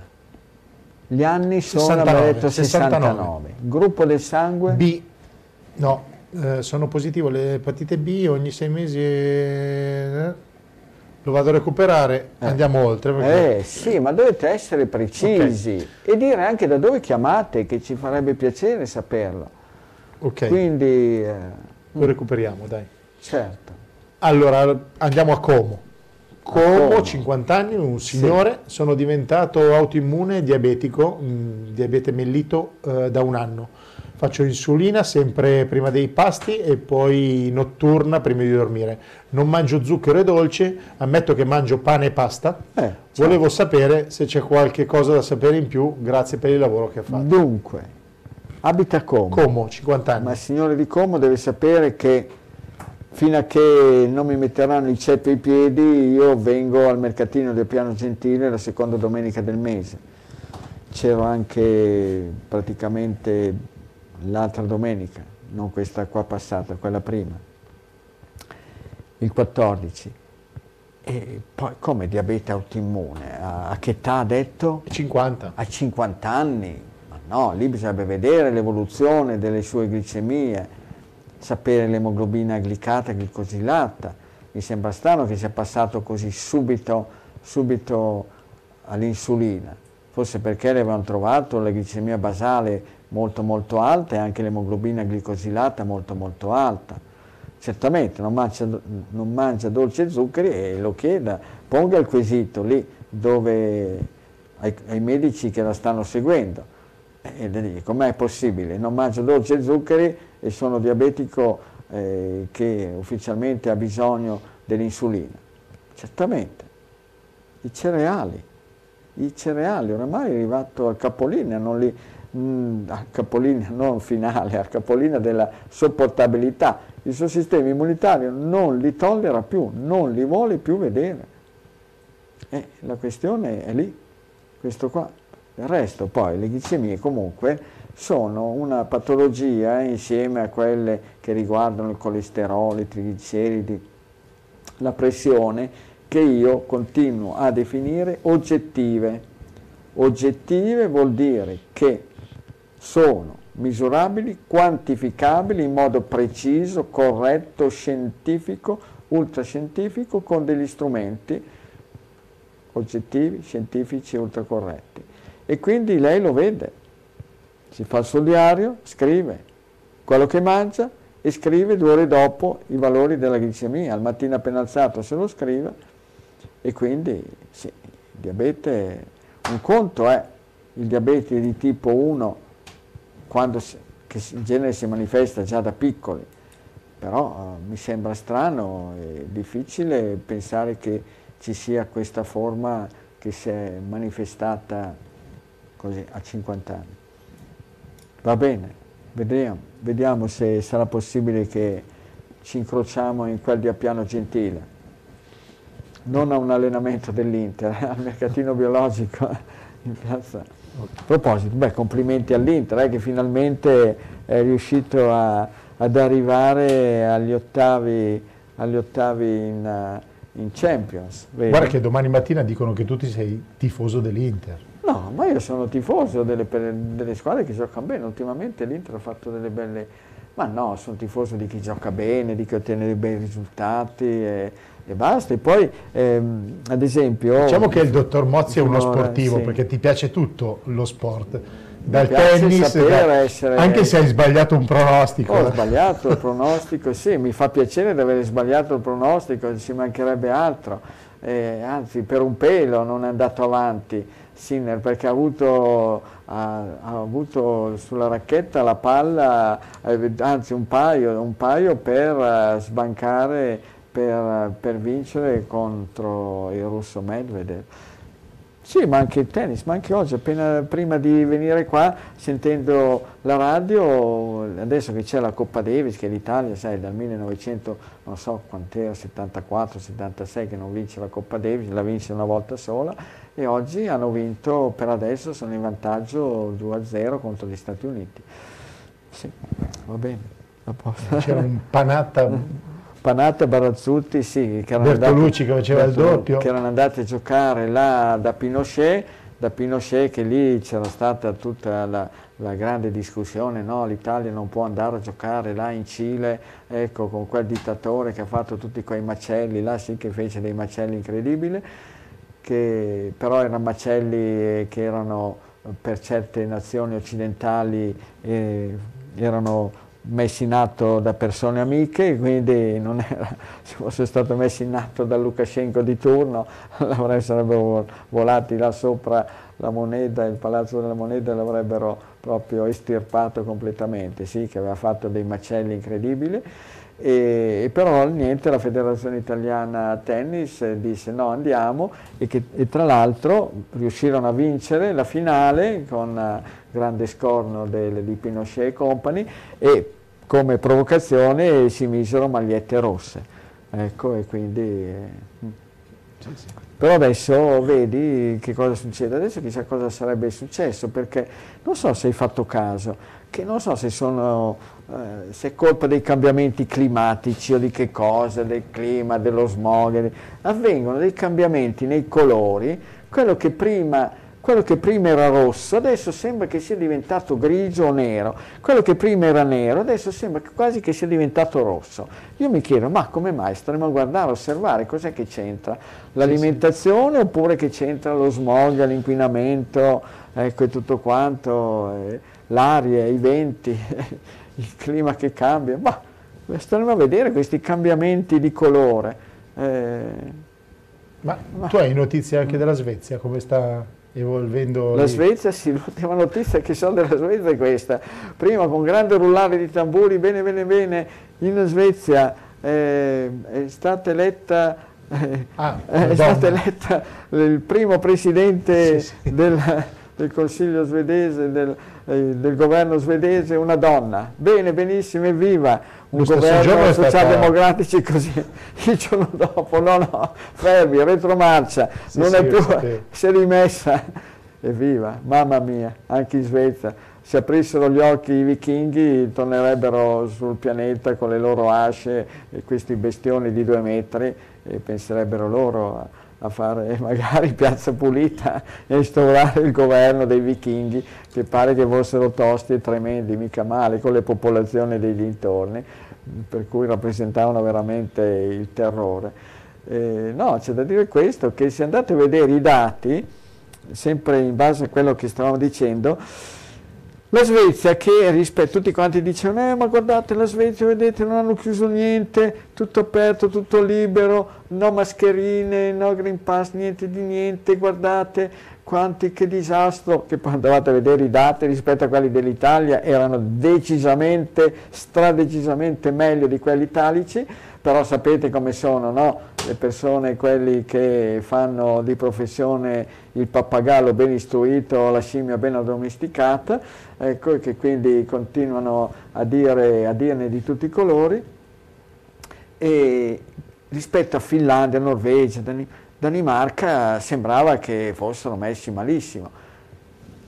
gli anni sono sessantanove, sessantanove. Gruppo del sangue? B. No, eh, sono positivo all'epatite B, ogni sei mesi eh, lo vado a recuperare, eh. Andiamo oltre. Perché... Eh sì, ma dovete essere precisi, okay, e dire anche da dove chiamate, che ci farebbe piacere saperlo. Ok, quindi eh, lo recuperiamo, dai. Certo. Allora andiamo a Como. Como, a Como. cinquanta anni, un signore, sì. Sono diventato autoimmune diabetico, mh, diabete mellito eh, da un anno. Faccio insulina sempre prima dei pasti e poi notturna prima di dormire. Non mangio zucchero e dolce, ammetto che mangio pane e pasta. Eh, Volevo sapere se c'è qualche cosa da sapere in più, grazie per il lavoro che ha fatto. Dunque, abita a Como. Como, cinquanta anni. Ma il signore di Como deve sapere che fino a che non mi metteranno il ceppo ai piedi, io vengo al mercatino del Piano Gentile la seconda domenica del mese. C'ero anche praticamente l'altra domenica, non questa qua passata, quella prima, il quattordici. E poi come diabete autoimmune? A, a che età ha detto? cinquanta. A cinquanta anni. No, lì bisognerebbe vedere l'evoluzione delle sue glicemie, sapere l'emoglobina glicata, glicosilata. Mi sembra strano che sia passato così subito, subito all'insulina, forse perché le avevano trovato la glicemia basale molto molto alta e anche l'emoglobina glicosilata molto molto alta. Certamente non mangia, non mangia dolci e zuccheri, e lo chieda, ponga il quesito lì dove ai, ai medici che la stanno seguendo. E le dico, com'è possibile? Non mangio dolci e zuccheri e sono diabetico eh, che ufficialmente ha bisogno dell'insulina. Certamente, i cereali, i cereali, oramai è arrivato al capolinea, non li, mh, al capolinea non finale, al capolinea della sopportabilità. Il suo sistema immunitario non li tollera più, non li vuole più vedere. E la questione è lì, questo qua. Il resto poi, le glicemie comunque sono una patologia insieme a quelle che riguardano il colesterolo, i trigliceridi, la pressione, che io continuo a definire oggettive. Oggettive vuol dire che sono misurabili, quantificabili in modo preciso, corretto, scientifico, ultrascientifico, con degli strumenti oggettivi, scientifici e ultracorretti. E quindi lei lo vede, si fa il suo diario, scrive quello che mangia e scrive due ore dopo i valori della glicemia, al mattino appena alzato se lo scrive, e quindi sì, il diabete, un conto è il diabete di tipo uno, quando si, che in genere si manifesta già da piccoli, però eh, mi sembra strano e difficile pensare che ci sia questa forma che si è manifestata così a cinquanta anni. Va bene, vediamo, vediamo se sarà possibile che ci incrociamo in quel di a Piano Gentile, non a un allenamento dell'Inter, al mercatino biologico in piazza. A proposito, beh, complimenti all'Inter, eh, che finalmente è riuscito a, ad arrivare agli ottavi, agli ottavi in, in Champions. Vedi? Guarda che domani mattina dicono che tu ti sei tifoso dell'Inter. No, ma io sono tifoso delle, delle squadre che giocano bene. Ultimamente l'Inter ha fatto delle belle... Ma no, sono tifoso di chi gioca bene, di chi ottiene dei bei risultati e, e basta. E poi, ehm, ad esempio... Diciamo che il dottor Mozzi è uno sportivo, sì, perché ti piace tutto lo sport. Dal tennis, da, essere, anche se hai sbagliato un pronostico. Ho sbagliato il pronostico, sì, mi fa piacere di aver sbagliato il pronostico, ci mancherebbe altro. Eh, anzi, per un pelo non è andato avanti Sinner, perché ha avuto, ha, ha avuto sulla racchetta la palla, anzi un paio, un paio per sbancare, per, per vincere contro il russo Medvedev. Sì, ma anche il tennis, ma anche oggi, appena prima di venire qua, sentendo la radio, adesso che c'è la Coppa Davis, che l'Italia, sai, dal millenovecento, non so quant'era, settantaquattro settantasei, che non vince la Coppa Davis, la vince una volta sola, e oggi hanno vinto, per adesso sono in vantaggio due a zero contro gli Stati Uniti. Sì, va bene, a posto. C'era un Panatta... Panatta, Barazzutti, sì, che erano, andati, che, faceva il doppio. Che erano andati a giocare là da Pinochet, da Pinochet che lì c'era stata tutta la, la grande discussione, no, l'Italia non può andare a giocare là in Cile, ecco, con quel dittatore che ha fatto tutti quei macelli, là sì che fece dei macelli incredibili, che però erano macelli che erano per certe nazioni occidentali, eh, erano... messi in atto da persone amiche, quindi non era, se fosse stato messo in atto da Lukashenko di turno, sarebbero volati là sopra la moneta, il palazzo della moneta, l'avrebbero proprio estirpato completamente, sì, che aveva fatto dei macelli incredibili, e, e però niente, la Federazione Italiana Tennis disse no, andiamo, e, che, e tra l'altro riuscirono a vincere la finale con grande scorno del, di Pinochet e compagni, e come provocazione si misero magliette rosse, ecco, e quindi... Eh. Sì, sì. Però adesso vedi che cosa succede, adesso chissà cosa sarebbe successo, perché non so se hai fatto caso, che non so se sono, eh, se è colpa dei cambiamenti climatici o di che cosa, del clima, dello smog, avvengono dei cambiamenti nei colori, quello che prima... Quello che prima era rosso, adesso sembra che sia diventato grigio o nero. Quello che prima era nero, adesso sembra quasi che sia diventato rosso. Io mi chiedo, ma come mai? Staremo a guardare, a osservare, cos'è che c'entra? L'alimentazione, sì, sì, oppure che c'entra lo smog, l'inquinamento, ecco, e tutto quanto, eh, l'aria, i venti, il clima che cambia. Ma staremo a vedere questi cambiamenti di colore. Eh, ma, ma tu hai notizie anche della Svezia, come sta... evolvendo la Svezia? Sì, l'ultima notizia che so della Svezia è questa. Prima con grande rullare di tamburi, bene bene bene, in Svezia eh, è stata eletta, eh, ah, è stata eletta il primo presidente, sì, sì, del, del Consiglio svedese, del, eh, del governo svedese, una donna. Bene, benissimo, evviva! Un governo socialdemocratici stata... così, il giorno dopo, no, no, fermi, retromarcia, sì, non sì, è più, sapevo. Si è rimessa, evviva, mamma mia, anche in Svezia, se aprissero gli occhi i vichinghi tornerebbero sul pianeta con le loro asce e questi bestioni di due metri e penserebbero loro a, a fare magari piazza pulita e a instaurare il governo dei vichinghi, che pare che fossero tosti e tremendi, mica male, con le popolazioni dei dintorni, per cui rappresentavano veramente il terrore. Eh, no, c'è da dire questo, che se andate a vedere i dati, sempre in base a quello che stavamo dicendo, la Svezia, che rispetto, tutti quanti dicono, eh, ma guardate la Svezia, vedete, non hanno chiuso niente, tutto aperto, tutto libero, no mascherine, no Green Pass, niente di niente, guardate quanti, che disastro, che poi andavate a vedere i dati rispetto a quelli dell'Italia, erano decisamente, stradecisamente meglio di quelli italici, però sapete come sono, no? Le persone, quelli che fanno di professione il pappagallo ben istruito, la scimmia ben addomesticata, ecco, e che quindi continuano a, dire, a dirne di tutti i colori, e rispetto a Finlandia, Norvegia, Danimarca, sembrava che fossero messi malissimo.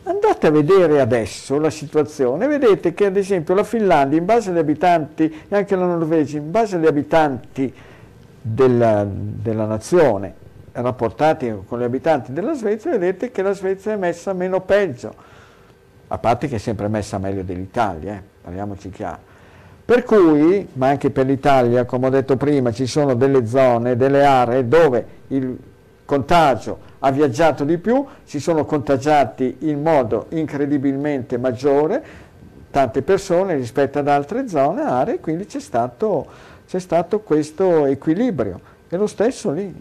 Andate a vedere adesso la situazione, vedete che ad esempio la Finlandia in base agli abitanti e anche la Norvegia in base agli abitanti della, della nazione rapportati con gli abitanti della Svezia, vedete che la Svezia è messa meno peggio, a parte che è sempre messa meglio dell'Italia, eh, parliamoci chiaro. Per cui, ma anche per l'Italia, come ho detto prima, ci sono delle zone, delle aree dove il contagio ha viaggiato di più, si sono contagiati in modo incredibilmente maggiore tante persone rispetto ad altre zone, aree, quindi c'è stato, c'è stato questo equilibrio. E lo stesso lì,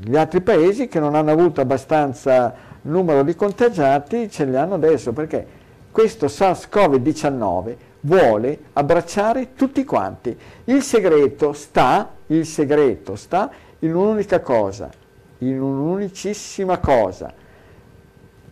gli altri paesi che non hanno avuto abbastanza numero di contagiati ce li hanno adesso, perché questo SARS-CoV diciannove vuole abbracciare tutti quanti. Il segreto sta, il segreto sta in un'unica cosa, in un'unicissima cosa: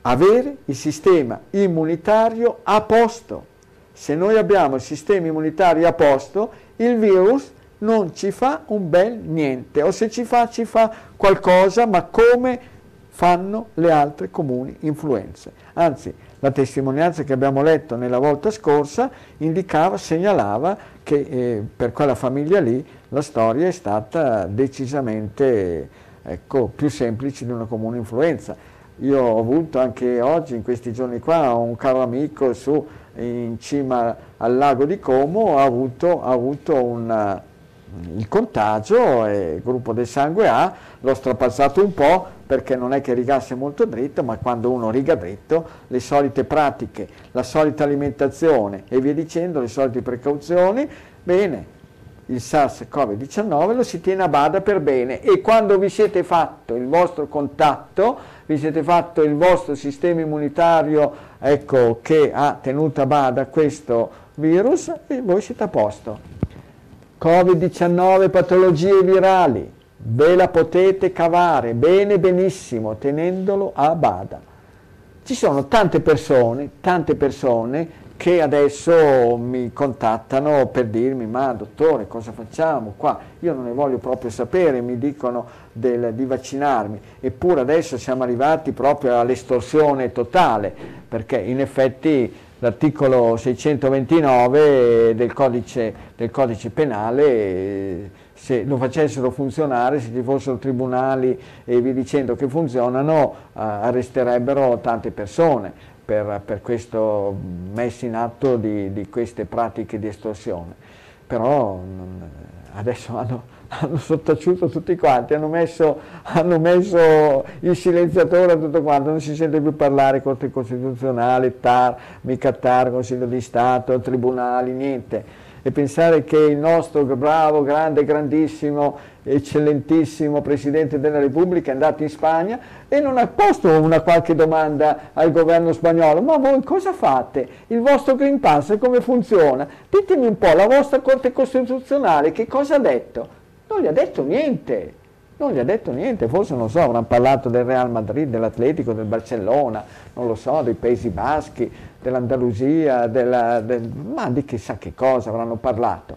avere il sistema immunitario a posto. Se noi abbiamo il sistema immunitario a posto, il virus non ci fa un bel niente, o se ci fa, ci fa qualcosa, ma come fanno le altre comuni influenze. Anzi, la testimonianza che abbiamo letto nella volta scorsa indicava, segnalava che eh, per quella famiglia lì la storia è stata decisamente, ecco, più semplici di una comune influenza. Io ho avuto anche oggi, in questi giorni qua, un caro amico su, in cima al lago di Como, ha avuto, ha avuto una, il contagio, e il gruppo del sangue A, l'ho strapazzato un po' perché non è che rigasse molto dritto, ma quando uno riga dritto, le solite pratiche, la solita alimentazione e via dicendo, le solite precauzioni, bene, il SARS-CoV diciannove lo si tiene a bada per bene. E quando vi siete fatto il vostro contatto, vi siete fatto il vostro sistema immunitario, ecco, che ha tenuto a bada questo virus, e voi siete a posto. Covid diciannove, patologie virali, ve la potete cavare bene benissimo tenendolo a bada. Ci sono tante persone, tante persone che adesso mi contattano per dirmi: ma dottore, cosa facciamo qua? Io non ne voglio proprio sapere, mi dicono del, di vaccinarmi, eppure adesso siamo arrivati proprio all'estorsione totale, perché in effetti l'articolo seicentoventinove del codice, del codice penale, se lo facessero funzionare, se ci fossero tribunali e vi dicendo che funzionano, eh, arresterebbero tante persone Per, per questo messo in atto di, di queste pratiche di estorsione. Però non, adesso hanno, hanno sottaciuto tutti quanti, hanno messo, hanno messo il silenziatore a tutto quanto, non si sente più parlare Corte Costituzionale, T A R, mica T A R, Consiglio di Stato, Tribunali, niente. E pensare che il nostro bravo, grande, grandissimo, eccellentissimo Presidente della Repubblica è andato in Spagna e non ha posto una qualche domanda al governo spagnolo: ma voi cosa fate? Il vostro Green Pass come funziona? Ditemi un po', la vostra Corte Costituzionale che cosa ha detto? Non gli ha detto niente, non gli ha detto niente, forse non so, avranno parlato del Real Madrid, dell'Atletico, del Barcellona, non lo so, dei Paesi Baschi, dell'Andalusia, della, del, ma di chissà che cosa avranno parlato.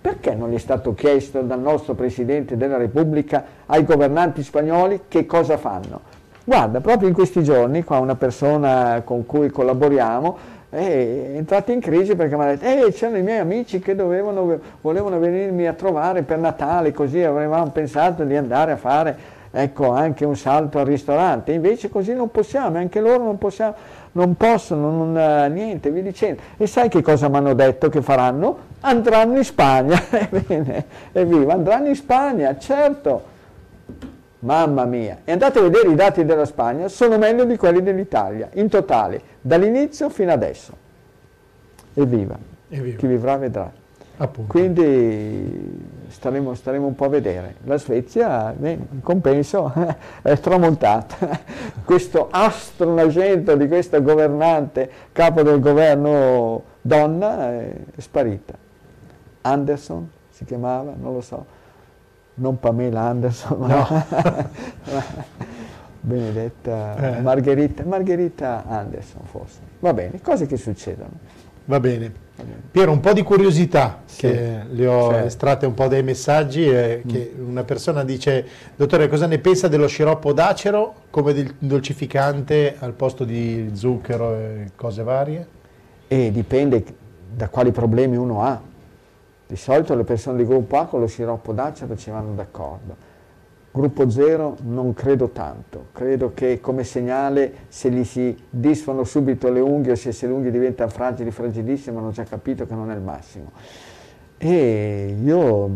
Perché non gli è stato chiesto dal nostro Presidente della Repubblica ai governanti spagnoli che cosa fanno? Guarda, proprio in questi giorni, qua una persona con cui collaboriamo è entrata in crisi perché mi ha detto: eh, c'erano i miei amici che dovevano, volevano venirmi a trovare per Natale, così avevamo pensato di andare a fare, ecco, anche un salto al ristorante, invece così non possiamo, anche loro non possiamo, non possono, non, niente, vi dicendo. E sai che cosa mi hanno detto che faranno? Andranno in Spagna. Ebbene, evviva, andranno in Spagna, certo, mamma mia. E andate a vedere i dati della Spagna, sono meglio di quelli dell'Italia, in totale, dall'inizio fino adesso. Evviva, evviva. Chi vivrà vedrà. Appunto. Quindi staremo, staremo un po' a vedere. La Svezia, in compenso, è tramontata. Questo astronagento di questa governante, capo del governo donna, è sparita. Anderson si chiamava, non lo so, non Pamela Anderson, no. Ma benedetta eh. Margherita, Margherita Anderson forse. Va bene, cose che succedono. Va bene. Piero, un po' di curiosità, sì, che le ho certo. estratte un po' dai messaggi, eh, che mm. una persona dice: dottore, cosa ne pensa dello sciroppo d'acero come del dolcificante al posto di zucchero e cose varie? E dipende da quali problemi uno ha. Di solito le persone di gruppo A con lo sciroppo d'acero ci vanno d'accordo. Gruppo zero non credo tanto, credo che come segnale, se gli si disfano subito le unghie o se, se le unghie diventano fragili, fragilissime, hanno già capito che non è il massimo. E io,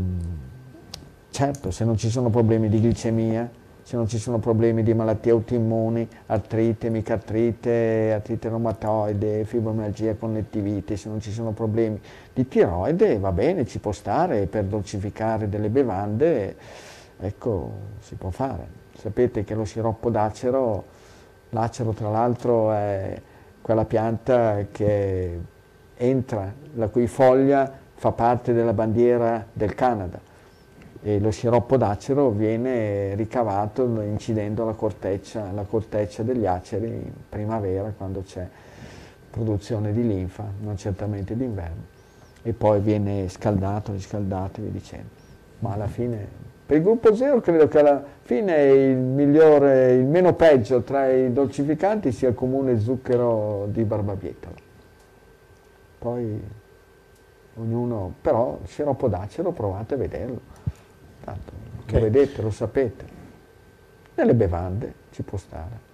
certo, se non ci sono problemi di glicemia, se non ci sono problemi di malattie autoimmuni, artrite, micartrite, artrite reumatoide, fibromialgia, connettivite, se non ci sono problemi di tiroide, va bene, ci può stare per dolcificare delle bevande. Ecco, si può fare. Sapete che lo sciroppo d'acero, l'acero tra l'altro è quella pianta che entra, la cui foglia fa parte della bandiera del Canada, e lo sciroppo d'acero viene ricavato incidendo la corteccia, la corteccia degli aceri in primavera, quando c'è produzione di linfa, non certamente d'inverno, e poi viene scaldato, riscaldato e via dicendo. Ma alla fine... Per il gruppo zero credo che alla fine il migliore, il meno peggio tra i dolcificanti sia il comune zucchero di barbabietola. Poi ognuno, però il sciroppo d'acero provate a vederlo, tanto okay. lo vedete, lo sapete. Nelle bevande ci può stare.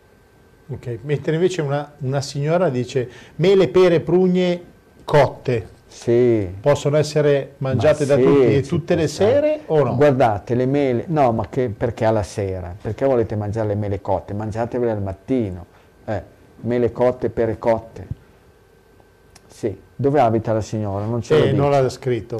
Ok, mentre invece una, una signora dice: mele, pere, prugne cotte. Sì. Possono essere mangiate ma da sì, tutti tutte le sere o no? Guardate, le mele, no, ma che, perché alla sera? Perché volete mangiare le mele cotte? Mangiatevele al mattino, eh, mele cotte, pere cotte. Sì, dove abita la signora? Non c'è. Eh, non l'ha scritto.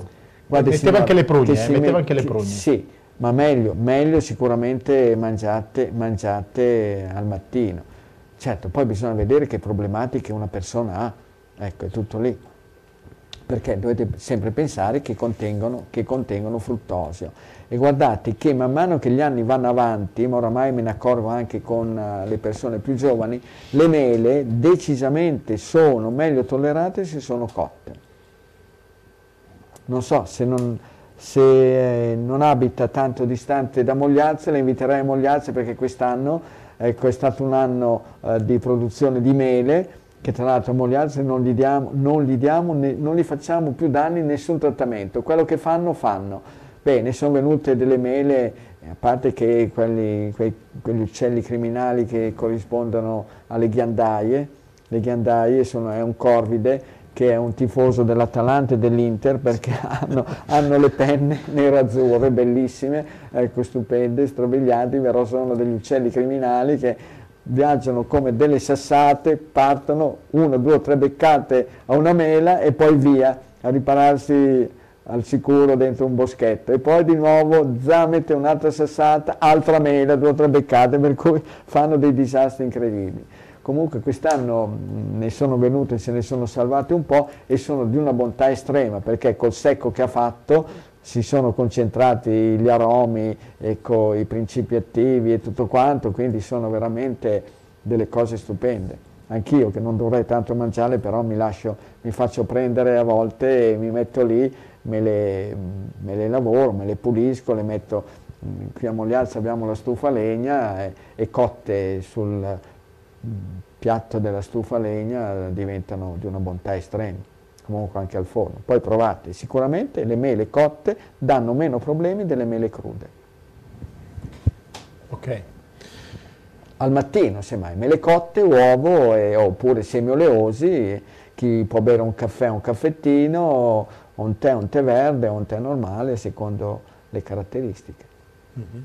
Guarda, metteva, signora, anche le prugne, eh, si metteva me anche le prugne. Sì, ma meglio, meglio sicuramente mangiate, mangiate al mattino. Certo, poi bisogna vedere che problematiche una persona ha, ecco, è tutto lì. Perché dovete sempre pensare che contengono, che contengono fruttosio. E guardate che man mano che gli anni vanno avanti, ma oramai me ne accorgo anche con le persone più giovani, le mele decisamente sono meglio tollerate se sono cotte. Non so, se non, se non abita tanto distante da Mogliazze, la inviterei a Mogliazze, perché quest'anno, ecco, è stato un anno eh, di produzione di mele, che tra l'altro a Mogliazze non gli diamo, non gli diamo, ne, non gli facciamo più danni, nessun trattamento, quello che fanno fanno. Bene, sono venute delle mele, a parte che quelli, quei, quegli uccelli criminali che corrispondono alle ghiandaie, le ghiandaie sono, è un corvide che è un tifoso dell'Atalanta e dell'Inter, perché hanno, hanno le penne nerazzurre, bellissime, ecco, stupende, strabilianti, però sono degli uccelli criminali che viaggiano come delle sassate, partono una, due, tre beccate a una mela e poi via a ripararsi al sicuro dentro un boschetto, e poi di nuovo zamete, un'altra sassata, altra mela, due o tre beccate, per cui fanno dei disastri incredibili. Comunque quest'anno ne sono venute, se ne sono salvate un po', e sono di una bontà estrema, perché col secco che ha fatto si sono concentrati gli aromi, ecco, i principi attivi e tutto quanto, quindi sono veramente delle cose stupende. Anch'io che non dovrei tanto mangiare, però mi lascio, mi faccio prendere a volte e mi metto lì, me le, me le lavoro, me le pulisco, le metto, qui a Mogliazze abbiamo la stufa legna, e, e cotte sul piatto della stufa legna diventano di una bontà estrema. Comunque anche al forno, poi provate, sicuramente le mele cotte danno meno problemi delle mele crude. Ok. Al mattino semmai, mele cotte, uovo e, oppure semi oleosi, chi può bere un caffè, un caffettino, un tè, un tè verde, un tè normale, secondo le caratteristiche. Mm-hmm.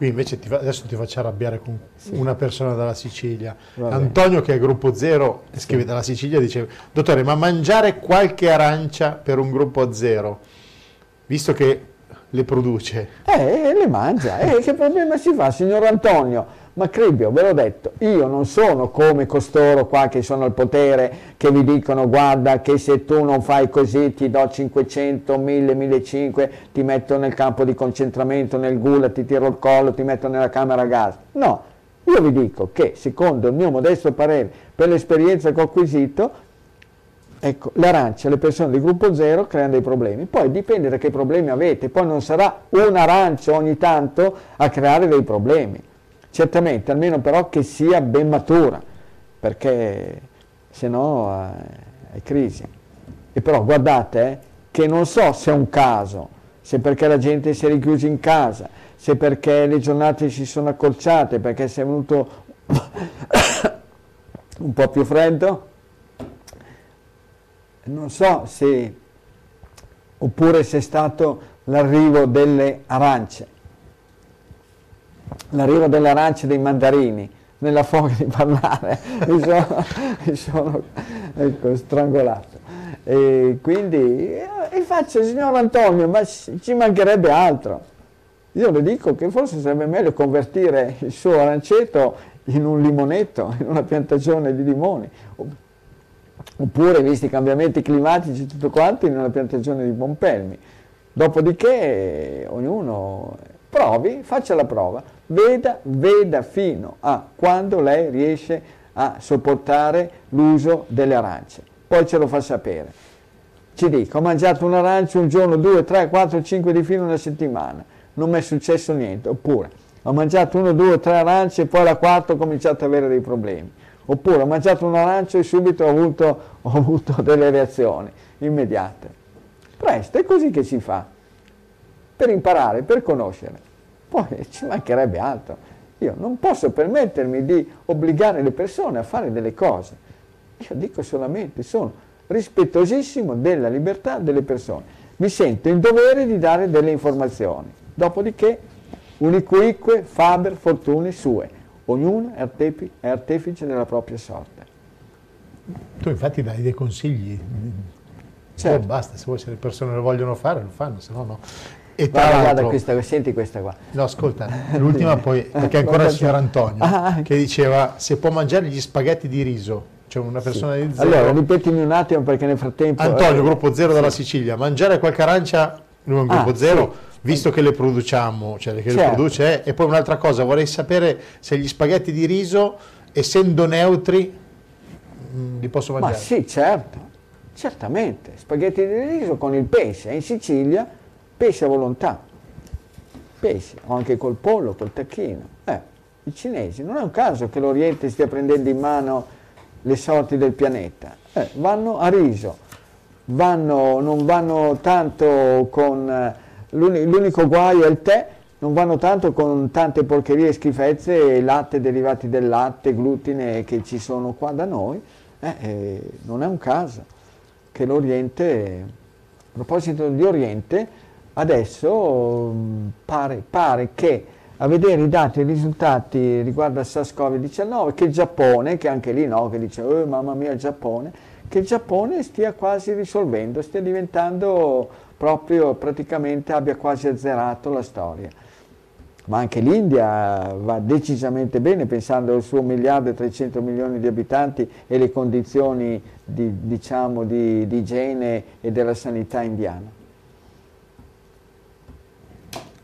Qui invece ti fa, adesso ti faccio arrabbiare con sì. una persona dalla Sicilia. Antonio, che è gruppo zero, scrive sì. dalla Sicilia, dice: dottore, ma mangiare qualche arancia per un gruppo zero, visto che le produce? Eh, le mangia, eh, che problema si fa, signor Antonio? Ma Cribbio, ve l'ho detto, io non sono come costoro qua che sono al potere, che vi dicono: guarda che se tu non fai così ti do cinquecento, mille, millecinquecento, ti metto nel campo di concentramento, nel gula, ti tiro il collo, ti metto nella camera a gas. No, io vi dico che secondo il mio modesto parere, per l'esperienza che ho acquisito, Ecco, l'arancia, le persone del gruppo zero creano dei problemi, poi dipende da che problemi avete, poi non sarà un'arancia ogni tanto a creare dei problemi, certamente, almeno però che sia ben matura, perché se no eh, è crisi. E però guardate eh, che non so se è un caso, se perché la gente si è richiusa in casa, se perché le giornate si sono accorciate, perché si è venuto un po' più freddo, non so se, oppure se è stato l'arrivo delle arance, l'arrivo delle arance e dei mandarini, nella foga di parlare, mi sono, mi sono ecco, strangolato. E quindi, e faccio, signor Antonio, ma ci mancherebbe altro. Io le dico che forse sarebbe meglio convertire il suo aranceto in un limonetto, in una piantagione di limoni, oppure, visti i cambiamenti climatici e tutto quanto, in una piantagione di pompelmi. Dopodiché ognuno provi, faccia la prova, veda, veda fino a quando lei riesce a sopportare l'uso delle arance. Poi ce lo fa sapere. Ci dico, ho mangiato un'arancia un giorno, due, tre, quattro, cinque di filo una settimana, non mi è successo niente. Oppure, ho mangiato uno, due, tre arance e poi la quarta ho cominciato ad avere dei problemi. Oppure ho mangiato un arancio e subito ho avuto, ho avuto delle reazioni immediate. Presto, è così che si fa, per imparare, per conoscere. Poi ci mancherebbe altro. Io non posso permettermi di obbligare le persone a fare delle cose. Io dico solamente, sono rispettosissimo della libertà delle persone. Mi sento in dovere di dare delle informazioni. Dopodiché, unicuique faber fortune sue. Ognuno è, artefi, è artefice della propria sorte. Tu infatti dai dei consigli, certo. Oh, basta, se vuoi, se le persone lo vogliono fare lo fanno, se no no. E guarda, guarda questa, senti questa qua. No, ascolta, l'ultima poi, perché ancora il signor Antonio, ah, che diceva se può mangiare gli spaghetti di riso. C'è una persona sì. Di zero. Allora, ripetimi un attimo perché nel frattempo... Antonio, eh, gruppo zero dalla sì. Sicilia, mangiare qualche arancia in un gruppo ah, zero... Sì. Visto che le produciamo, cioè che certo. Le produce, eh? E poi un'altra cosa, vorrei sapere se gli spaghetti di riso, essendo neutri, mh, li posso mangiare. Ma sì, certo, certamente, spaghetti di riso con il pesce, in Sicilia pesce a volontà, pesce, o anche col pollo, col tacchino, eh, i cinesi, non è un caso che l'Oriente stia prendendo in mano le sorti del pianeta, eh, vanno a riso, vanno, non vanno tanto con... L'unico guaio è il tè, non vanno tanto con tante porcherie, schifezze, latte, derivati del latte, glutine che ci sono qua da noi, eh, eh, non è un caso che l'Oriente, a proposito di Oriente, adesso pare, pare che a vedere i dati e i risultati riguardo al SARS-CoV diciannove, che il Giappone, che anche lì no, che dice oh, mamma mia il Giappone, che il Giappone stia quasi risolvendo, stia diventando... proprio praticamente abbia quasi azzerato la storia. Ma anche l'India va decisamente bene, pensando al suo miliardo e trecento milioni di abitanti e le condizioni di, diciamo, di, di igiene e della sanità indiana.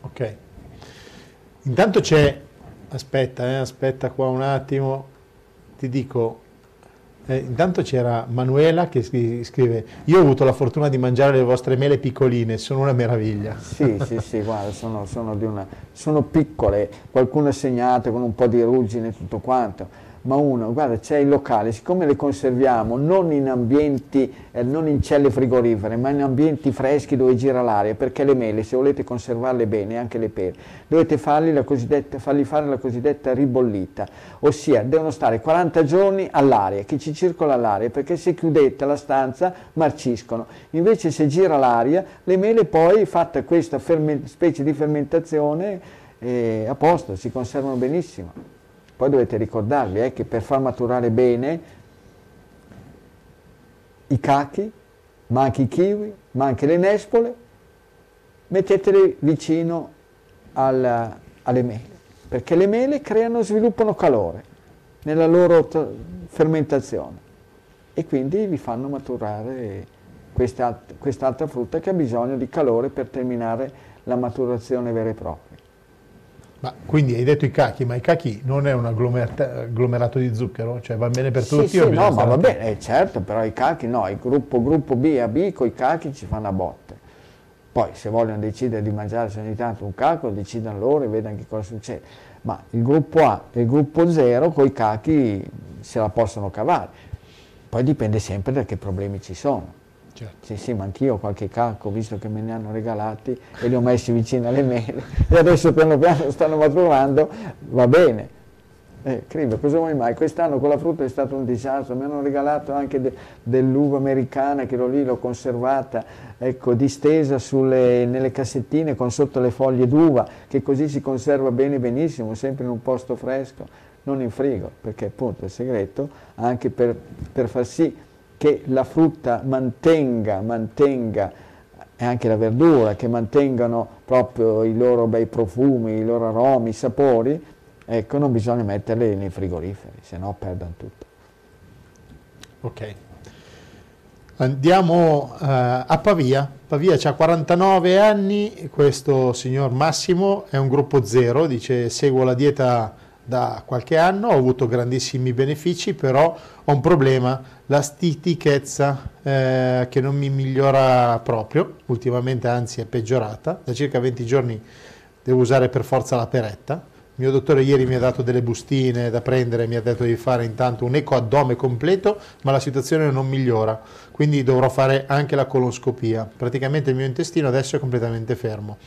Ok. Intanto c'è... Aspetta, eh, aspetta qua un attimo. Ti dico... Eh, intanto c'era Manuela che scrive: io ho avuto la fortuna di mangiare le vostre mele piccoline, sono una meraviglia. Sì, sì, sì, guarda, sono, sono, di una, sono piccole, qualcuno ha segnato con un po' di ruggine e tutto quanto, ma uno, guarda, c'è il locale, siccome le conserviamo non in ambienti, eh, non in celle frigorifere, ma in ambienti freschi dove gira l'aria, perché le mele, se volete conservarle bene, anche le pere, dovete fargli, la cosiddetta, fargli fare la cosiddetta ribollita, ossia devono stare quaranta giorni all'aria, che ci circola l'aria, perché se chiudete la stanza marciscono, invece se gira l'aria, le mele poi, fatta questa specie di fermentazione, eh, a posto, si conservano benissimo. Poi dovete ricordarvi eh, che per far maturare bene i cachi, ma anche i kiwi, ma anche le nespole, metteteli vicino al, alle mele, perché le mele creano, sviluppano calore nella loro fermentazione e quindi vi fanno maturare questa, quest'altra frutta che ha bisogno di calore per terminare la maturazione vera e propria. Ma Quindi hai detto i cachi, ma i cachi non è un agglomerato di zucchero? Cioè va bene per tutti? Sì, sì, no, ma va bene, eh, certo, però i cachi no, il gruppo, gruppo B e A B con i cachi ci fanno a botte. Poi se vogliono decidere di mangiarsi ogni tanto un caco, decidano loro e vedano che cosa succede. Ma il gruppo A e il gruppo zero con i cachi se la possono cavare. Poi dipende sempre da che problemi ci sono. Certo. Sì, sì, ma anch'io ho qualche caco, visto che me ne hanno regalati e li ho messi vicino alle mele e adesso piano piano stanno maturando, va bene. Eh, Cribe, cosa vuoi mai? Quest'anno con la frutta è stato un disastro, mi hanno regalato anche de, dell'uva americana che l'ho lì, l'ho conservata, ecco, distesa sulle, nelle cassettine con sotto le foglie d'uva, che così si conserva bene benissimo, sempre in un posto fresco, non in frigo, perché appunto il segreto anche per, per far sì che la frutta mantenga, mantenga, e anche la verdura, che mantengano proprio i loro bei profumi, i loro aromi, i sapori, ecco, non bisogna metterle nei frigoriferi, se no perdono tutto. Ok. Andiamo uh, a Pavia. Pavia ha quarantanove anni, questo signor Massimo è un gruppo zero, dice seguo la dieta da qualche anno, ho avuto grandissimi benefici, però ho un problema, la stitichezza eh, che non mi migliora proprio, ultimamente anzi è peggiorata, da circa venti giorni devo usare per forza la peretta, il mio dottore ieri mi ha dato delle bustine da prendere, mi ha detto di fare intanto un ecoaddome completo, ma la situazione non migliora, quindi dovrò fare anche la colonscopia, praticamente il mio intestino adesso è completamente fermo.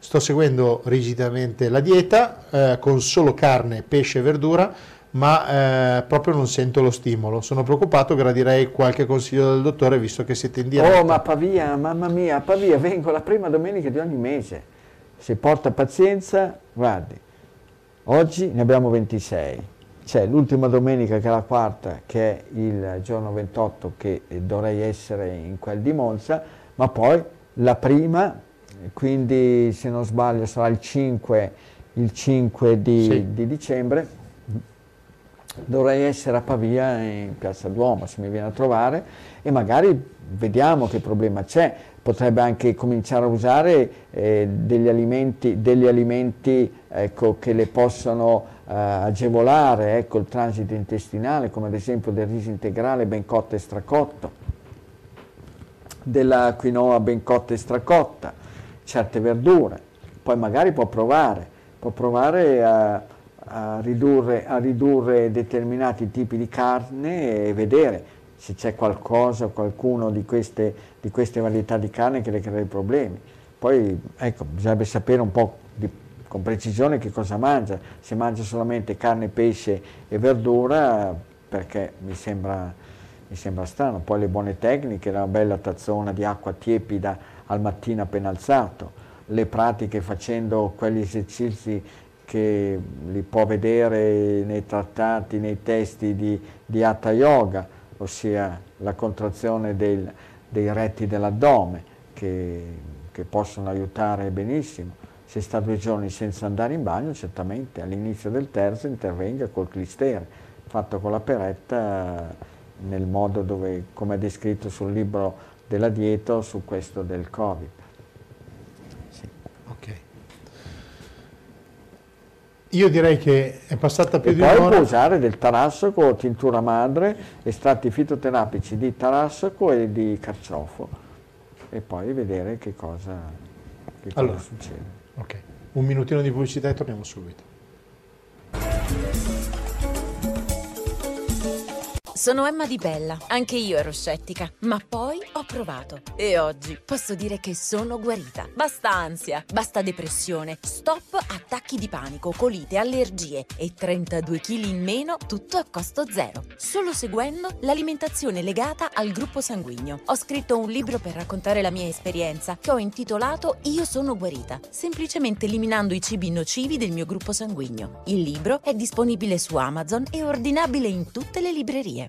Sto seguendo rigidamente la dieta, eh, con solo carne, pesce e verdura, ma eh, proprio non sento lo stimolo. Sono preoccupato, gradirei qualche consiglio del dottore, visto che siete in diretta. Oh, ma Pavia, mamma mia, a Pavia vengo la prima domenica di ogni mese. Se porta pazienza, guardi, oggi ne abbiamo ventisei. C'è l'ultima domenica, che è la quarta, che è il giorno ventotto, che dovrei essere in quel di Monza, ma poi la prima... Quindi, se non sbaglio, sarà il cinque, il cinque di, sì. di dicembre, dovrei essere a Pavia in Piazza Duomo, se mi viene a trovare, e magari vediamo che problema c'è. Potrebbe anche cominciare a usare eh, degli alimenti, degli alimenti ecco, che le possono eh, agevolare ecco, il transito intestinale, come ad esempio del riso integrale ben cotto e stracotto, della quinoa ben cotta e stracotta, certe verdure, poi magari può provare, può provare a, a, ridurre, a ridurre determinati tipi di carne e vedere se c'è qualcosa o qualcuno di queste, di queste varietà di carne che le crea dei problemi. Poi ecco, bisognerebbe sapere un po' di, con precisione che cosa mangia, se mangia solamente carne, pesce e verdura, perché mi sembra, mi sembra strano. Poi le buone tecniche, una bella tazzona di acqua tiepida al mattino appena alzato, le pratiche facendo quegli esercizi che li può vedere nei trattati, nei testi di, di Hatha Yoga, ossia la contrazione del, dei retti dell'addome, che, che possono aiutare benissimo. Se sta due giorni senza andare in bagno, certamente all'inizio del terzo intervenga col clistere, fatto con la peretta nel modo dove, come è descritto sul libro della dieta, su questo del Covid. Sì. Ok. Io direi che è passata più e di un'ora. Poi può usare del tarassaco, tintura madre, estratti fitoterapici di tarassaco e di carciofo, e poi vedere che cosa, che cosa allora, succede. Ok, un minutino di pubblicità e torniamo subito. Sono Emma Di Bella, anche io ero scettica, ma poi ho provato e oggi posso dire che sono guarita. Basta ansia, basta depressione, stop attacchi di panico, colite, allergie e trentadue chili in meno, tutto a costo zero, solo seguendo l'alimentazione legata al gruppo sanguigno. Ho scritto un libro per raccontare la mia esperienza che ho intitolato Io sono guarita, semplicemente eliminando i cibi nocivi del mio gruppo sanguigno. Il libro è disponibile su Amazon e ordinabile in tutte le librerie.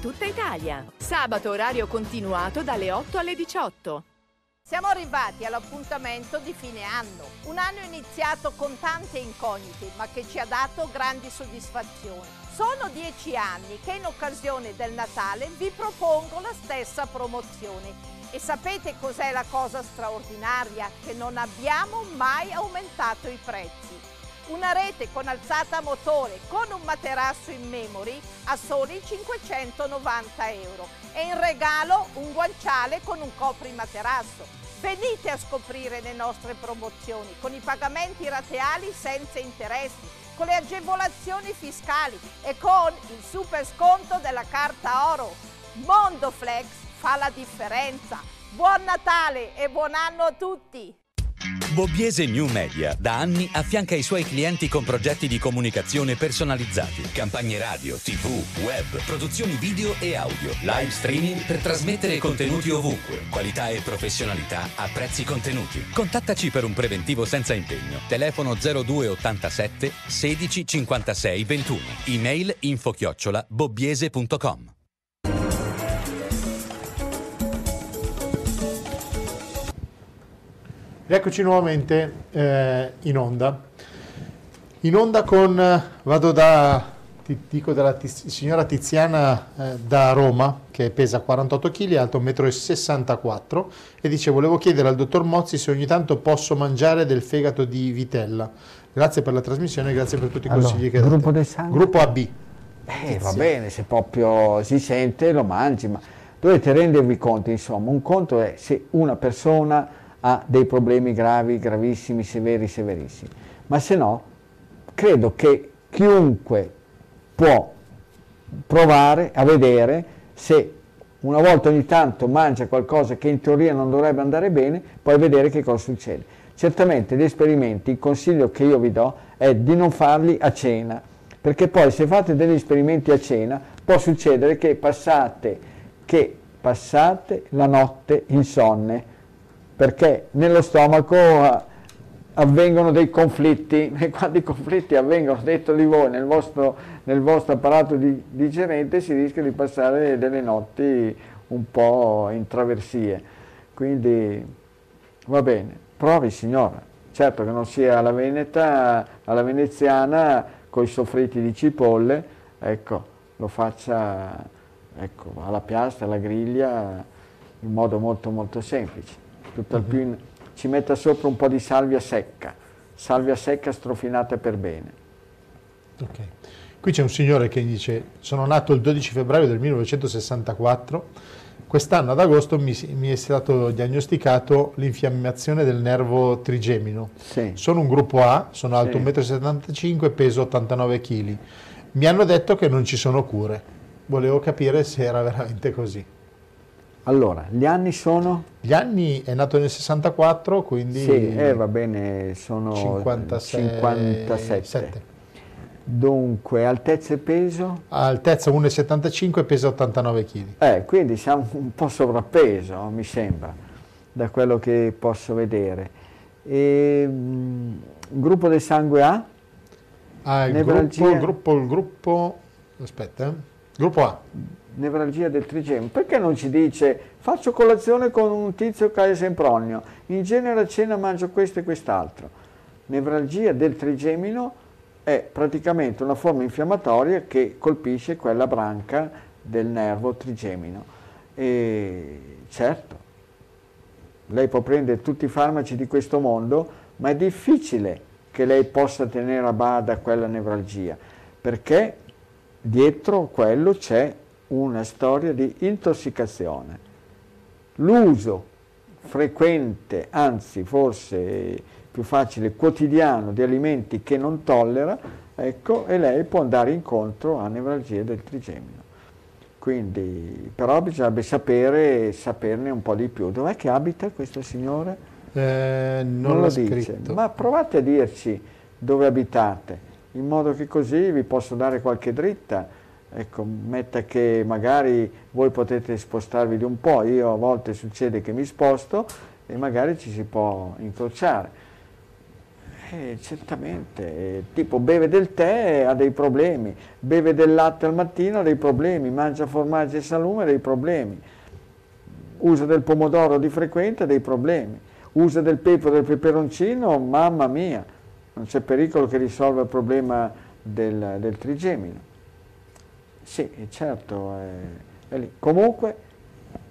tutta Italia. Sabato orario continuato dalle otto alle diciotto. Siamo arrivati all'appuntamento di fine anno. Un anno iniziato con tante incognite, ma che ci ha dato grandi soddisfazioni. Sono dieci anni che in occasione del Natale vi propongo la stessa promozione. E sapete cos'è la cosa straordinaria? Che non abbiamo mai aumentato i prezzi. Una rete con alzata a motore con un materasso in memory a soli cinquecentonovanta euro e in regalo un guanciale con un coprimaterasso. Venite a scoprire le nostre promozioni con i pagamenti rateali senza interessi, con le agevolazioni fiscali e con il super sconto della carta oro. Mondoflex fa la differenza. Buon Natale e buon anno a tutti! Bobbiese New Media da anni affianca i suoi clienti con progetti di comunicazione personalizzati, campagne radio, tv, web, produzioni video e audio, live streaming per trasmettere contenuti ovunque, qualità e professionalità a prezzi contenuti. Contattaci per un preventivo senza impegno. Telefono zero due ottantasette sedici cinquantasei ventuno, email info chiocciola bobbiese punto com. Eccoci nuovamente eh, in onda, in onda con, vado da, ti, dico dalla tiz, signora Tiziana eh, da Roma, che pesa quarantotto chili, alto uno virgola sessantaquattro metri e dice: volevo chiedere al dottor Mozzi se ogni tanto posso mangiare del fegato di vitella. Grazie per la trasmissione e grazie per tutti i allora, consigli che date. Gruppo del sangue? Gruppo A B. Eh, va bene, se proprio si sente lo mangi, ma dovete rendervi conto, insomma, un conto è se una persona ha dei problemi gravi, gravissimi, severi, severissimi. Ma se no, credo che chiunque può provare a vedere se una volta ogni tanto mangia qualcosa che in teoria non dovrebbe andare bene, poi vedere che cosa succede. Certamente gli esperimenti, il consiglio che io vi do è di non farli a cena, perché poi se fate degli esperimenti a cena può succedere che passate, che passate la notte insonne, perché nello stomaco avvengono dei conflitti, e quando i conflitti avvengono dentro di voi, nel vostro, nel vostro apparato di, digerente, si rischia di passare delle notti un po' in traversie. Quindi va bene, provi signora, certo che non sia alla Veneta, alla veneziana, con i soffritti di cipolle, ecco, lo faccia ecco, alla piastra, alla griglia, in modo molto molto semplice. Tutt'al più in, ci metta sopra un po' di salvia secca, salvia secca strofinata per bene. Ok, qui c'è un signore che dice: sono nato il dodici febbraio del millenovecentosessantaquattro, quest'anno ad agosto mi, mi è stato diagnosticato l'infiammazione del nervo trigemino. Sì. Sono un gruppo A, sono alto sì. uno virgola settantacinque metri, peso ottantanove chili. Mi hanno detto che non ci sono cure. Volevo capire se era veramente così. Allora, gli anni sono? Gli anni è nato nel sessantaquattro, quindi... Sì, eh, va bene, sono cinquantasei, cinquantasette. Dunque, altezza e peso? Altezza uno virgola settantacinque, peso ottantanove chili. Eh, quindi siamo un po' sovrappeso, mi sembra, da quello che posso vedere. E, mh, gruppo del sangue A? Ah, il gruppo, il gruppo, il gruppo... Aspetta, eh. Gruppo A. Nevralgia del trigemino, perché non ci dice faccio colazione con un tizio che è sempronio, in genere a cena mangio questo e quest'altro? Nevralgia del trigemino è praticamente una forma infiammatoria che colpisce quella branca del nervo trigemino. E certo, lei può prendere tutti i farmaci di questo mondo, ma è difficile che lei possa tenere a bada quella nevralgia, perché dietro quello c'è una storia di intossicazione. L'uso frequente, anzi forse più facile, quotidiano, di alimenti che non tollera, ecco, e lei può andare incontro a nevralgie del trigemino. Quindi, però bisognerebbe sapere, saperne un po' di più. Dov'è che abita questo signore? Eh, non non lo dice, scritto. Ma provate a dirci dove abitate, in modo che così vi posso dare qualche dritta. Ecco, metta che magari voi potete spostarvi di un po', io a volte succede che mi sposto e magari ci si può incrociare. Eh, certamente, tipo beve del tè ha dei problemi, beve del latte al mattino ha dei problemi, mangia formaggi e salume ha dei problemi, usa del pomodoro di frequente ha dei problemi, usa del pepe o del peperoncino, mamma mia, non c'è pericolo che risolva il problema del, del trigemino. Sì, certo, è, è lì. Comunque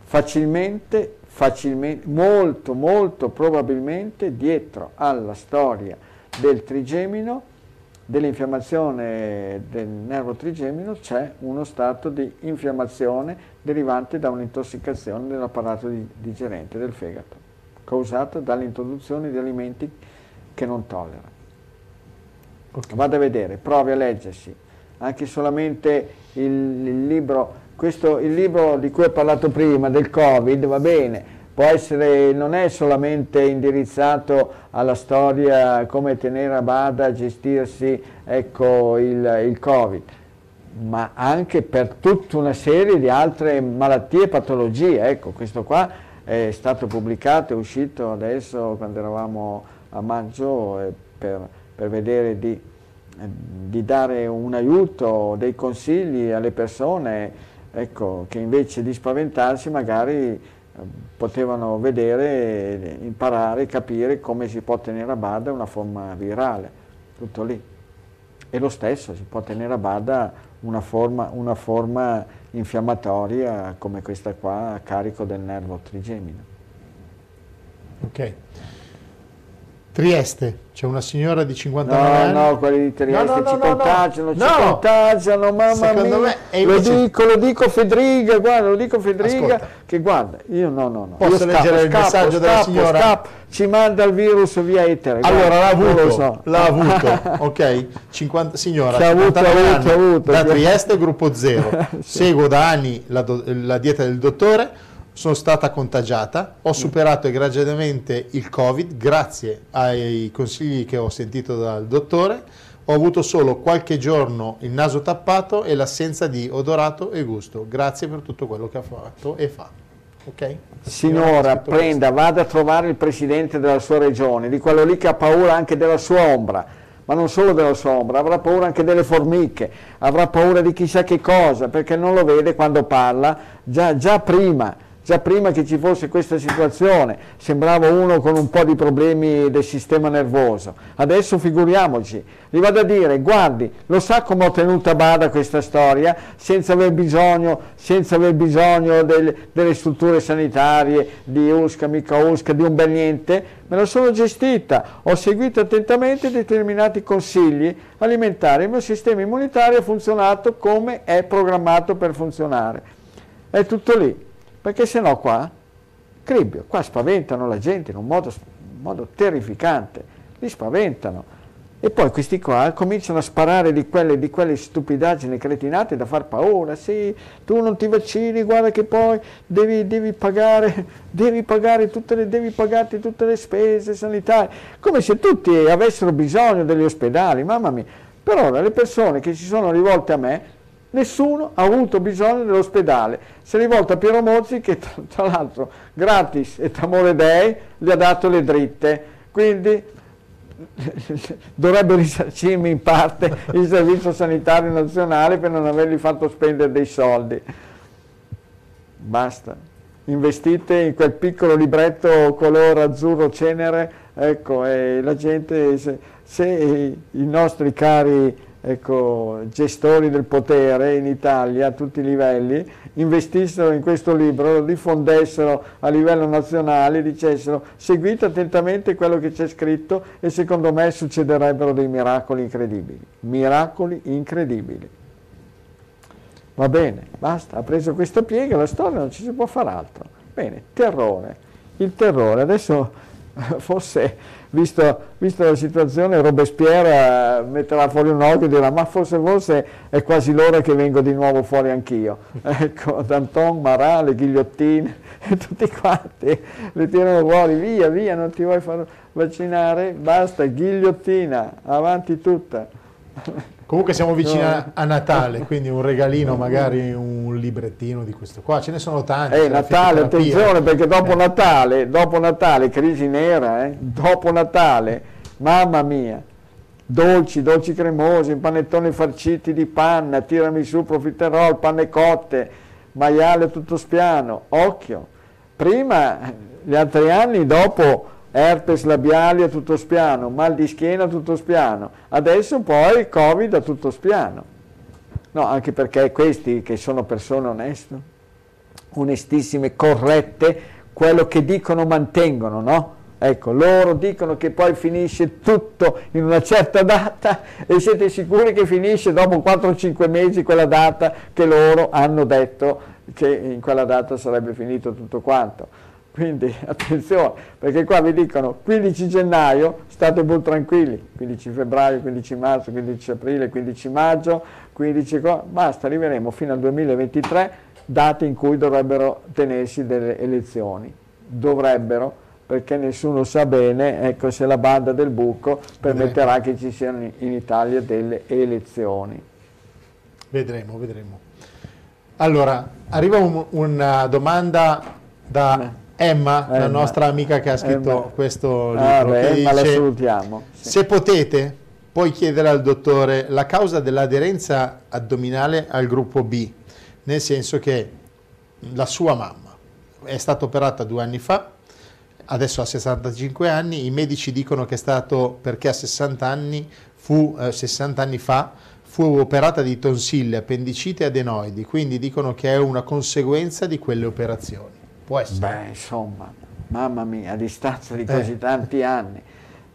facilmente, facilmente, molto molto probabilmente dietro alla storia del trigemino, dell'infiammazione del nervo trigemino, c'è uno stato di infiammazione derivante da un'intossicazione dell'apparato digerente del fegato, causata dall'introduzione di alimenti che non tollera. Okay. Vada a vedere, provi a leggersi anche solamente il, il libro, questo, il libro di cui ho parlato prima, del Covid, va bene, può essere, non è solamente indirizzato alla storia come tenere a bada, gestirsi, ecco, il, il Covid, ma anche per tutta una serie di altre malattie e patologie. Ecco, questo qua è stato pubblicato, è uscito adesso quando eravamo a maggio, eh, per, per vedere di di dare un aiuto, dei consigli alle persone, ecco, che invece di spaventarsi magari eh, potevano vedere, imparare, capire come si può tenere a bada una forma virale, tutto lì. E lo stesso, si può tenere a bada una forma, una forma infiammatoria come questa qua, a carico del nervo trigemino. Ok. Trieste, c'è una signora di cinquantanove anni. No, no, quelli di Trieste no, no, no, ci no, contagiano, no. ci no. contagiano, mamma Secondo mia. Me invece... Lo dico, lo dico Fedriga, guarda, lo dico Fedriga, Ascolta. che guarda, io no, no, no. Posso scappo, leggere il scappo, messaggio scappo, della signora? Scappo, ci manda il virus via etere. Allora, l'ha avuto, lo so. l'ha avuto, ok? cinquanta, signora, ha avuto, avuto, avuto, da Trieste, gruppo zero. Sì. Seguo da anni la, do, la dieta del dottore. Sono stata contagiata, ho superato gradualmente il Covid grazie ai consigli che ho sentito dal dottore, ho avuto solo qualche giorno il naso tappato e l'assenza di odorato e gusto, grazie per tutto quello che ha fatto e fa. Okay? Signora, prenda, questo. vada a trovare il presidente della sua regione, di quello lì che ha paura anche della sua ombra, ma non solo della sua ombra, avrà paura anche delle formiche, avrà paura di chissà che cosa, perché non lo vede quando parla, già, già prima. Già prima che ci fosse questa situazione sembrava uno con un po' di problemi del sistema nervoso, adesso figuriamoci, gli vado a dire, guardi, lo sa come ho tenuto a bada questa storia, senza aver bisogno, senza aver bisogno del, delle strutture sanitarie, di USCA, mica USCA, di un bel niente, me la sono gestita, ho seguito attentamente determinati consigli alimentari, il mio sistema immunitario ha funzionato come è programmato per funzionare, è tutto lì. Perché se no qua, cribbio, qua spaventano la gente in un modo, in modo terrificante, li spaventano. E poi questi qua cominciano a sparare di quelle, di quelle stupidaggini cretinate da far paura, sì, tu non ti vaccini, guarda che poi devi, devi pagare, devi pagare tutte le, devi pagarti tutte le spese sanitarie, come se tutti avessero bisogno degli ospedali, mamma mia. Per ora le persone che si sono rivolte a me, nessuno ha avuto bisogno dell'ospedale, si è rivolto a Piero Mozzi che tra, tra l'altro gratis e t'amore dei gli ha dato le dritte, quindi dovrebbe risarcirmi in parte il servizio sanitario nazionale per non avergli fatto spendere dei soldi. Basta, investite in quel piccolo libretto color azzurro cenere, ecco, e la gente, se, se i, i nostri cari, ecco, gestori del potere in Italia a tutti i livelli investissero in questo libro, lo diffondessero a livello nazionale, dicessero seguite attentamente quello che c'è scritto e secondo me succederebbero dei miracoli incredibili, miracoli incredibili. Va bene, basta, ha preso questa piega la storia, non ci si può fare altro. Bene, terrore, il terrore, adesso forse, visto, visto la situazione, Robespierre metterà fuori un occhio e dirà: ma forse forse è quasi l'ora che vengo di nuovo fuori anch'io. Ecco, Danton, Marat, le ghigliottine, tutti quanti le tirano fuori, via, via, non ti vuoi far vaccinare? Basta, ghigliottina, avanti tutta. Comunque siamo vicini no. a Natale, quindi un regalino, magari un librettino di questo qua, ce ne sono tanti. Eh, Natale, attenzione, perché dopo eh. Natale, dopo Natale, crisi nera, eh? Dopo Natale, mamma mia, dolci, dolci cremosi, panettoni farciti di panna, tiramisù, profiterol, panne cotte, maiale tutto spiano, occhio. Prima, gli altri anni dopo... herpes labiali a tutto spiano, mal di schiena a tutto spiano, adesso poi il Covid a tutto spiano. No, anche perché questi che sono persone oneste, onestissime, corrette, quello che dicono mantengono, no? Ecco, loro dicono che poi finisce tutto in una certa data e siete sicuri che finisce dopo quattro o cinque mesi quella data che loro hanno detto che in quella data sarebbe finito tutto quanto. Quindi attenzione, perché qua vi dicono quindici gennaio, state pur tranquilli, quindici febbraio, quindici marzo, quindici aprile, quindici maggio, quindici... basta, arriveremo fino al duemilaventitré, date in cui dovrebbero tenersi delle elezioni. Dovrebbero, perché nessuno sa bene, ecco, se la banda del buco permetterà che ci siano in Italia delle elezioni. Vedremo, vedremo. Allora, arriva un, una domanda da... Emma, Emma, la nostra amica che ha scritto Emma. questo libro, ah, beh, Emma, dice, la salutiamo. Sì. Se potete, puoi chiedere al dottore la causa dell'aderenza addominale al gruppo B, nel senso che la sua mamma è stata operata due anni fa, adesso ha sessantacinque anni, i medici dicono che è stato perché a sessanta anni, fu, eh, sessanta anni fa fu operata di tonsille, appendicite e adenoidi, quindi dicono che è una conseguenza di quelle operazioni. Beh, insomma, mamma mia, a distanza di così tanti anni.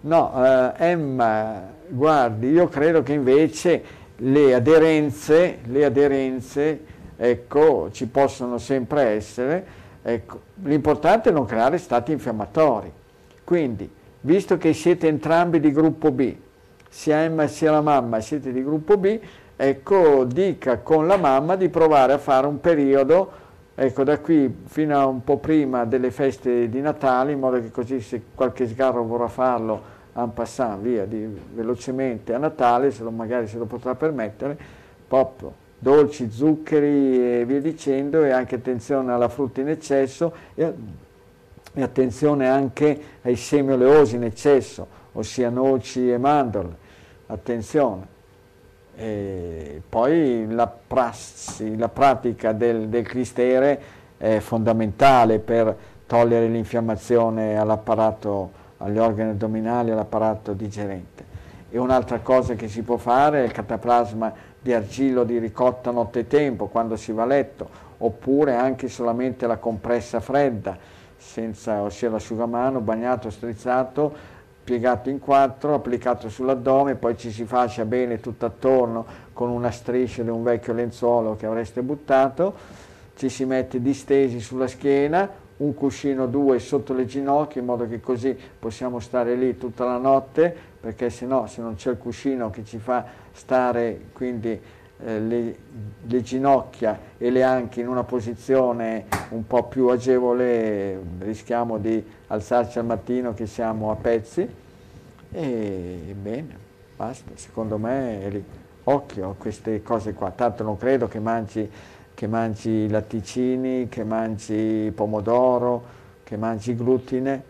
No, eh, Emma, guardi, io credo che invece le aderenze, le aderenze, ecco, ci possono sempre essere. Ecco, l'importante è non creare stati infiammatori. Quindi, visto che siete entrambi di gruppo B, sia Emma sia la mamma siete di gruppo B, ecco, dica con la mamma di provare a fare un periodo, ecco, da qui fino a un po' prima delle feste di Natale, in modo che così se qualche sgarro vorrà farlo en passant via di, velocemente a Natale, se lo, magari se lo potrà permettere, proprio dolci, zuccheri e via dicendo, e anche attenzione alla frutta in eccesso e, e attenzione anche ai semi oleosi in eccesso, ossia noci e mandorle, attenzione. E poi la, prassi, la pratica del, del clistere è fondamentale per togliere l'infiammazione all'apparato, agli organi addominali, all'apparato digerente. E un'altra cosa che si può fare è il cataplasma di argillo di ricotta nottetempo quando si va a letto, oppure anche solamente la compressa fredda, senza, ossia l'asciugamano bagnato, strizzato, piegato in quattro, applicato sull'addome, poi ci si fascia bene tutto attorno con una striscia di un vecchio lenzuolo che avreste buttato, ci si mette distesi sulla schiena, un cuscino due sotto le ginocchia, in modo che così possiamo stare lì tutta la notte, perché se no, se non c'è il cuscino che ci fa stare quindi eh, le, le ginocchia e le anche in una posizione un po' più agevole, rischiamo di alzarci al mattino che siamo a pezzi. E bene, basta, secondo me è lì. Occhio a queste cose qua, tanto non credo che mangi, che mangi latticini, che mangi pomodoro, che mangi glutine,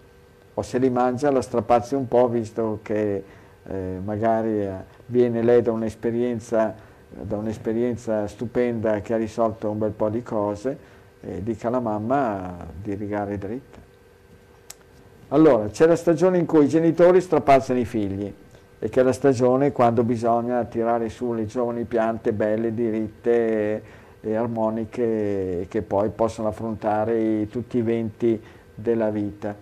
o se li mangia la strapazzi un po', visto che eh, magari viene lei da un'esperienza da un'esperienza stupenda che ha risolto un bel po' di cose, e dica alla mamma di rigare dritta. Allora, c'è la stagione in cui i genitori strapazzano i figli, e che è la stagione quando bisogna tirare su le giovani piante belle, diritte e armoniche, che poi possono affrontare i, tutti i venti della vita.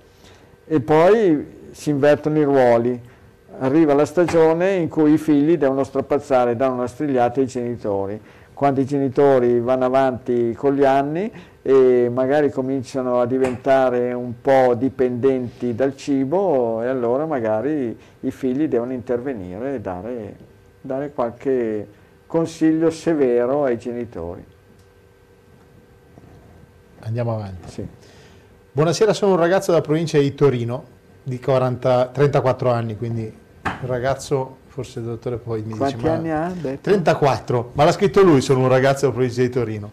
E poi si invertono i ruoli, arriva la stagione in cui i figli devono strapazzare, danno una strigliata ai genitori. Quando i genitori vanno avanti con gli anni, e magari cominciano a diventare un po' dipendenti dal cibo, e allora magari i figli devono intervenire e dare, dare qualche consiglio severo ai genitori. Andiamo avanti. Sì. Buonasera, sono un ragazzo della provincia di Torino di quaranta, trentaquattro anni, quindi un ragazzo... Forse il dottore poi mi Quanti dice... Quanti anni ma... ha detto? trentaquattro, ma l'ha scritto lui, sono un ragazzo della provincia di Torino.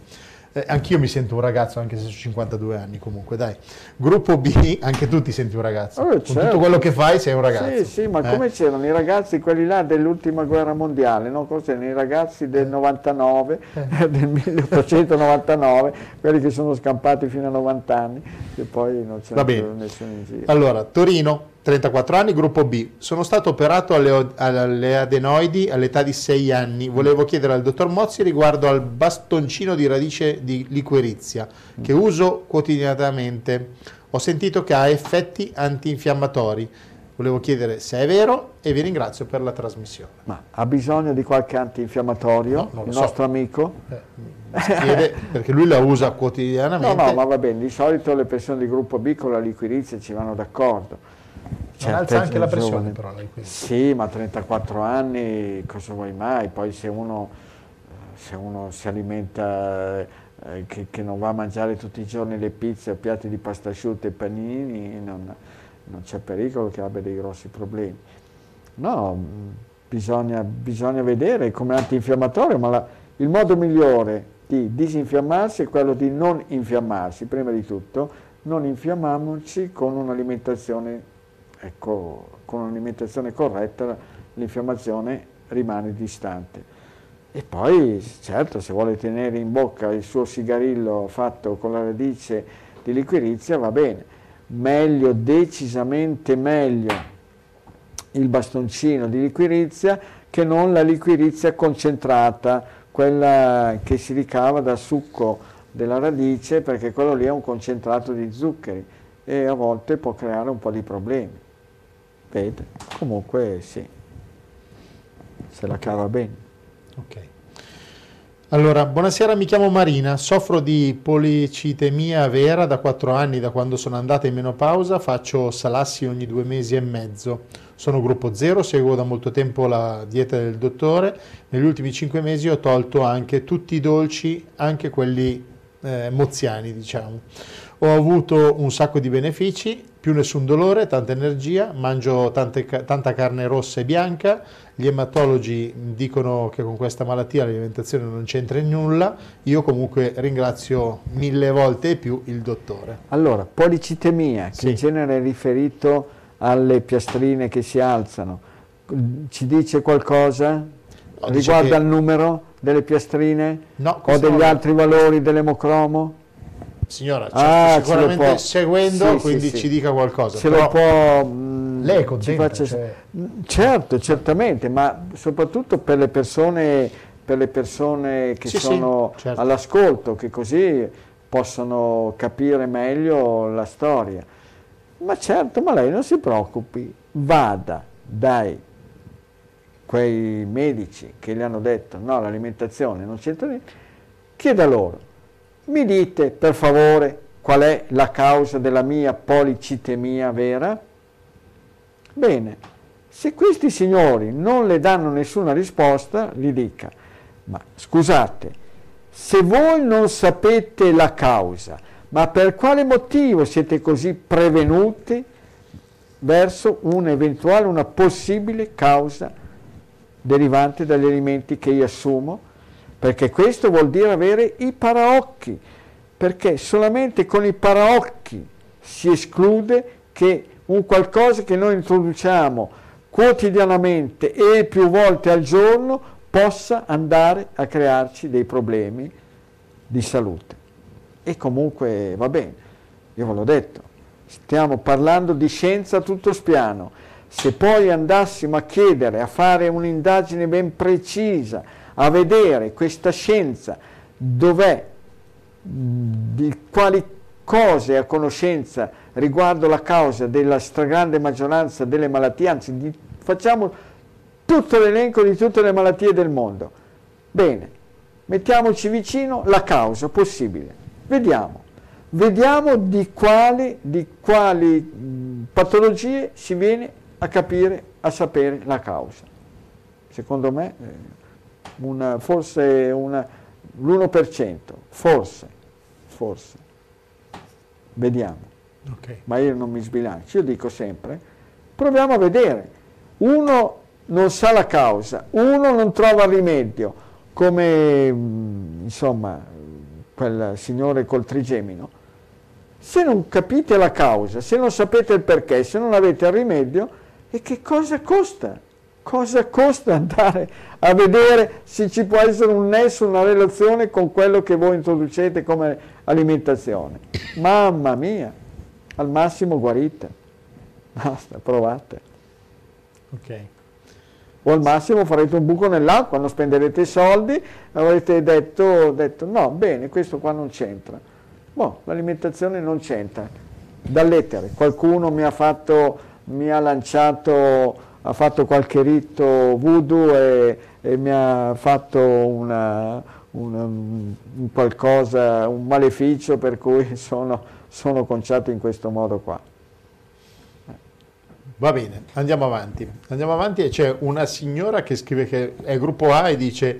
Eh, anch'io mi sento un ragazzo, anche se ho cinquantadue anni, comunque, dai. Gruppo B, anche tu ti senti un ragazzo. Oh, certo. Con tutto quello che fai sei un ragazzo. Sì, sì, ma eh? come c'erano i ragazzi, quelli là dell'ultima guerra mondiale, no? Cos'erano i ragazzi del novantanove, eh. del milleottocentonovantanove, quelli che sono scampati fino a novanta anni, che poi non c'era nessuno in giro. Allora, Torino... trentaquattro anni, gruppo B. Sono stato operato alle, alle adenoidi all'età di sei anni. Volevo chiedere al dottor Mozzi riguardo al bastoncino di radice di liquirizia che uso quotidianamente. Ho sentito che ha effetti antinfiammatori. Volevo chiedere se è vero e vi ringrazio per la trasmissione. Ma ha bisogno di qualche antinfiammatorio? No, il so. nostro amico? Eh, si chiede perché lui la usa quotidianamente. No, no, ma va bene. Di solito le persone di gruppo B con la liquirizia ci vanno d'accordo. Cioè, alza anche la pressione, però. Lei, sì, ma a trentaquattro anni cosa vuoi mai? Poi se uno, se uno si alimenta, eh, che, che non va a mangiare tutti i giorni le pizze, piatti di pasta asciutta e panini, non, non c'è pericolo che abbia dei grossi problemi. No, bisogna, bisogna vedere come antinfiammatorio, ma la, il modo migliore di disinfiammarsi è quello di non infiammarsi. Prima di tutto, non infiammiamoci con un'alimentazione. Ecco, con un'alimentazione corretta l'infiammazione rimane distante. E poi, certo, se vuole tenere in bocca il suo sigarillo fatto con la radice di liquirizia va bene. Meglio, decisamente meglio il bastoncino di liquirizia che non la liquirizia concentrata, quella che si ricava dal succo della radice, perché quello lì è un concentrato di zuccheri e a volte può creare un po' di problemi. Vede, comunque sì, se la cava bene. Ok. Allora, buonasera, mi chiamo Marina, soffro di policitemia vera da quattro anni, da quando sono andata in menopausa, faccio salassi ogni due mesi e mezzo, sono gruppo zero, seguo da molto tempo la dieta del dottore, negli ultimi cinque mesi ho tolto anche tutti i dolci, anche quelli eh, moziani, diciamo. Ho avuto un sacco di benefici, più nessun dolore, tanta energia, mangio tante, tanta carne rossa e bianca, gli ematologi dicono che con questa malattia l'alimentazione non c'entra in nulla, io comunque ringrazio mille volte e più il dottore. Allora, policitemia, che sì. in genere è riferito alle piastrine che si alzano, ci dice qualcosa no, riguardo dice che... al numero delle piastrine no, o degli non... altri valori dell'emocromo? Signora, ah, sicuramente seguendo, sì, quindi sì, ci dica qualcosa. Ce lo può... Mh, lei è contenta? Faccia, cioè... Certo, certamente, ma soprattutto per le persone, per le persone che sì, sono sì, certo. all'ascolto, che così possono capire meglio la storia. Ma certo, ma lei non si preoccupi, vada dai quei medici che le hanno detto no, l'alimentazione non c'entra niente, chieda loro. Mi dite, per favore, qual è la causa della mia policitemia vera? Bene, se questi signori non le danno nessuna risposta, gli dica, ma scusate, se voi non sapete la causa, ma per quale motivo siete così prevenuti verso un'eventuale, una possibile causa derivante dagli alimenti che io assumo? Perché questo vuol dire avere i paraocchi, perché solamente con i paraocchi si esclude che un qualcosa che noi introduciamo quotidianamente e più volte al giorno possa andare a crearci dei problemi di salute. E comunque va bene, io ve l'ho detto, stiamo parlando di scienza a tutto spiano. Se poi andassimo a chiedere, a fare un'indagine ben precisa, a vedere questa scienza, dov'è, di quali cose a conoscenza riguardo la causa della stragrande maggioranza delle malattie, anzi di, facciamo tutto l'elenco di tutte le malattie del mondo. Bene, mettiamoci vicino la causa possibile. Vediamo, vediamo di quali, di quali mh, patologie si viene a capire, a sapere la causa. Secondo me una, forse l'uno per cento, forse, forse, vediamo. Okay. Ma io non mi sbilancio, io dico sempre, proviamo a vedere. Uno non sa la causa, uno non trova rimedio, come insomma quel signore col trigemino. Se non capite la causa, se non sapete il perché, se non avete il rimedio, e che cosa costa? Cosa costa andare a vedere se ci può essere un nesso, una relazione con quello che voi introducete come alimentazione? Mamma mia, al massimo guarite, basta, provate. Ok. O al massimo farete un buco nell'acqua, non spenderete soldi, avrete detto, detto no, bene, questo qua non c'entra. Boh, l'alimentazione non c'entra. Dall'etere, qualcuno mi ha fatto, mi ha lanciato, ha fatto qualche rito voodoo e, e mi ha fatto una, una, un qualcosa, un maleficio per cui sono, sono conciato in questo modo qua. Va bene, andiamo avanti. Andiamo avanti e c'è una signora che scrive che è gruppo A e dice: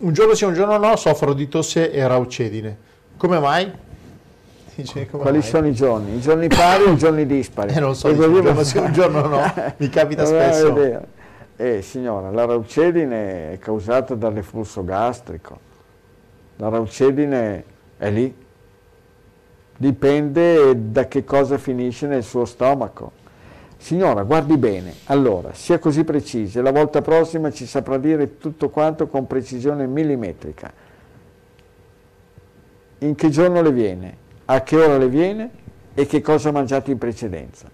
un giorno sì, un giorno no, soffro di tosse e raucedine. Come mai? Dice, come Quali mai? sono i giorni? I giorni pari o i giorni dispari? Eh, non so, dice, un giorno sì, un giorno no, mi capita spesso. Eh, signora, la raucedine è causata dal reflusso gastrico. La raucedine è lì. Dipende da che cosa finisce nel suo stomaco. Signora, guardi bene, allora, sia così precisa, la volta prossima ci saprà dire tutto quanto con precisione millimetrica. In che giorno le viene, a che ora le viene e che cosa ha mangiato in precedenza.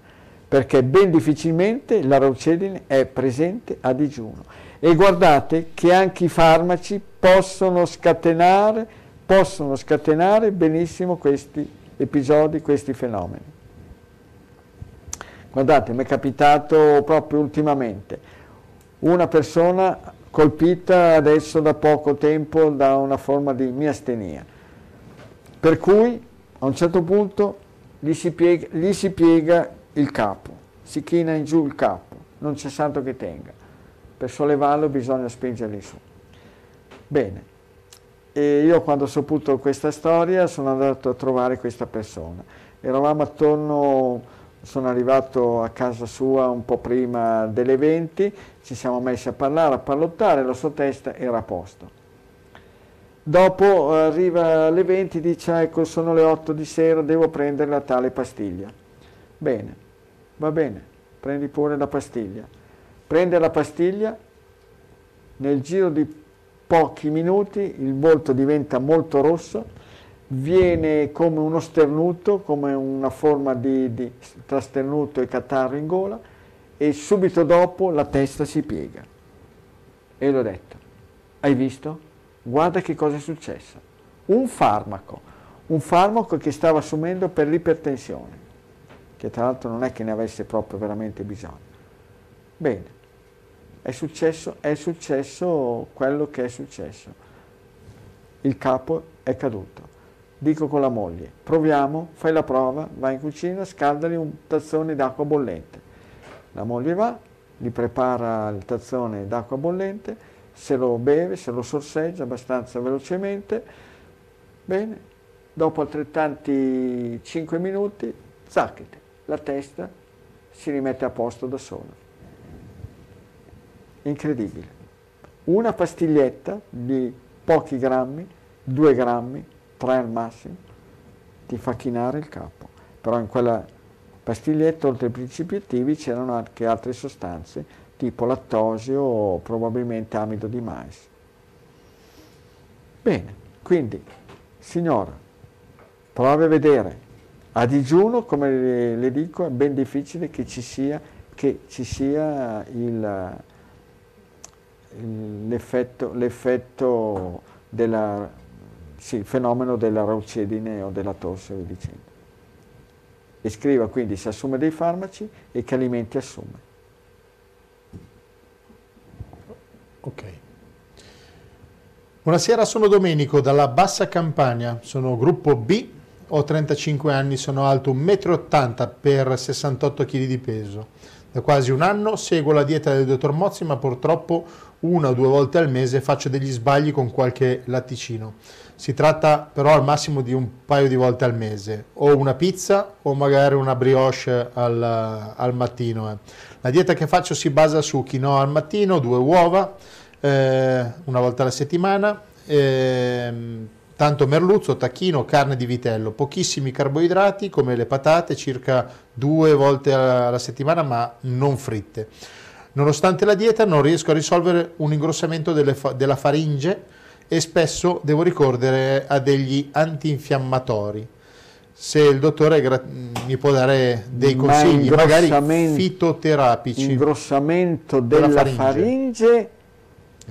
Perché ben difficilmente la raucedine è presente a digiuno. E guardate che anche i farmaci possono scatenare, possono scatenare benissimo questi episodi, questi fenomeni. Guardate, mi è capitato proprio ultimamente una persona colpita adesso da poco tempo da una forma di miastenia, per cui a un certo punto gli si piega, gli si piega il capo, si china in giù il capo, non c'è santo che tenga, per sollevarlo bisogna spingerli su. Bene, e io quando ho saputo questa storia sono andato a trovare questa persona, eravamo attorno... Sono arrivato a casa sua un po' prima delle venti, ci siamo messi a parlare, a parlottare, la sua testa era a posto. Dopo arriva alle venti, dice, ecco, sono le otto di sera, devo prendere la tale pastiglia. Bene, va bene, prendi pure la pastiglia. Prende la pastiglia, nel giro di pochi minuti il volto diventa molto rosso, viene come uno sternuto, come una forma di, di tra sternuto e catarro in gola, e subito dopo la testa si piega. E l'ho detto, hai visto? Guarda che cosa è successo. Un farmaco, un farmaco che stava assumendo per l'ipertensione, che tra l'altro non è che ne avesse proprio veramente bisogno. Bene, è successo, è successo quello che è successo. Il capo è caduto. Dico con la moglie, proviamo, fai la prova, vai in cucina, scaldali un tazzone d'acqua bollente. La moglie va, gli prepara il tazzone d'acqua bollente, se lo beve, se lo sorseggia abbastanza velocemente. Bene, dopo altrettanti cinque minuti, zacchete, la testa si rimette a posto da sola. Incredibile. Una pastiglietta di pochi grammi, due grammi, tre al massimo, ti fa chinare il capo. Però in quella pastiglietta, oltre ai principi attivi, c'erano anche altre sostanze, tipo lattosio o probabilmente amido di mais. Bene, quindi, signora, provi a vedere. A digiuno, come le, le dico, è ben difficile che ci sia, che ci sia il, l'effetto, l'effetto della... Sì, il fenomeno della raucedine o della tosse, vi dicendo. E scriva quindi se assume dei farmaci e che alimenti assume. Ok. Buonasera, sono Domenico dalla Bassa Campania, sono gruppo B, ho trentacinque anni, sono alto uno e ottanta metri per sessantotto chili di peso. Da quasi un anno seguo la dieta del dottor Mozzi, ma purtroppo una o due volte al mese faccio degli sbagli con qualche latticino. Si tratta però al massimo di un paio di volte al mese, o una pizza o magari una brioche al, al mattino. Eh. La dieta che faccio si basa su quinoa al mattino, due uova, Eh, una volta alla settimana, eh, tanto merluzzo, tacchino, carne di vitello, pochissimi carboidrati come le patate, circa due volte alla settimana ma non fritte. Nonostante la dieta non riesco a risolvere un ingrossamento delle fa- della faringe e spesso devo ricorrere a degli antinfiammatori. Se il dottore mi può dare dei consigli, ma magari fitoterapici. Ingrossamento della, della faringe, faringe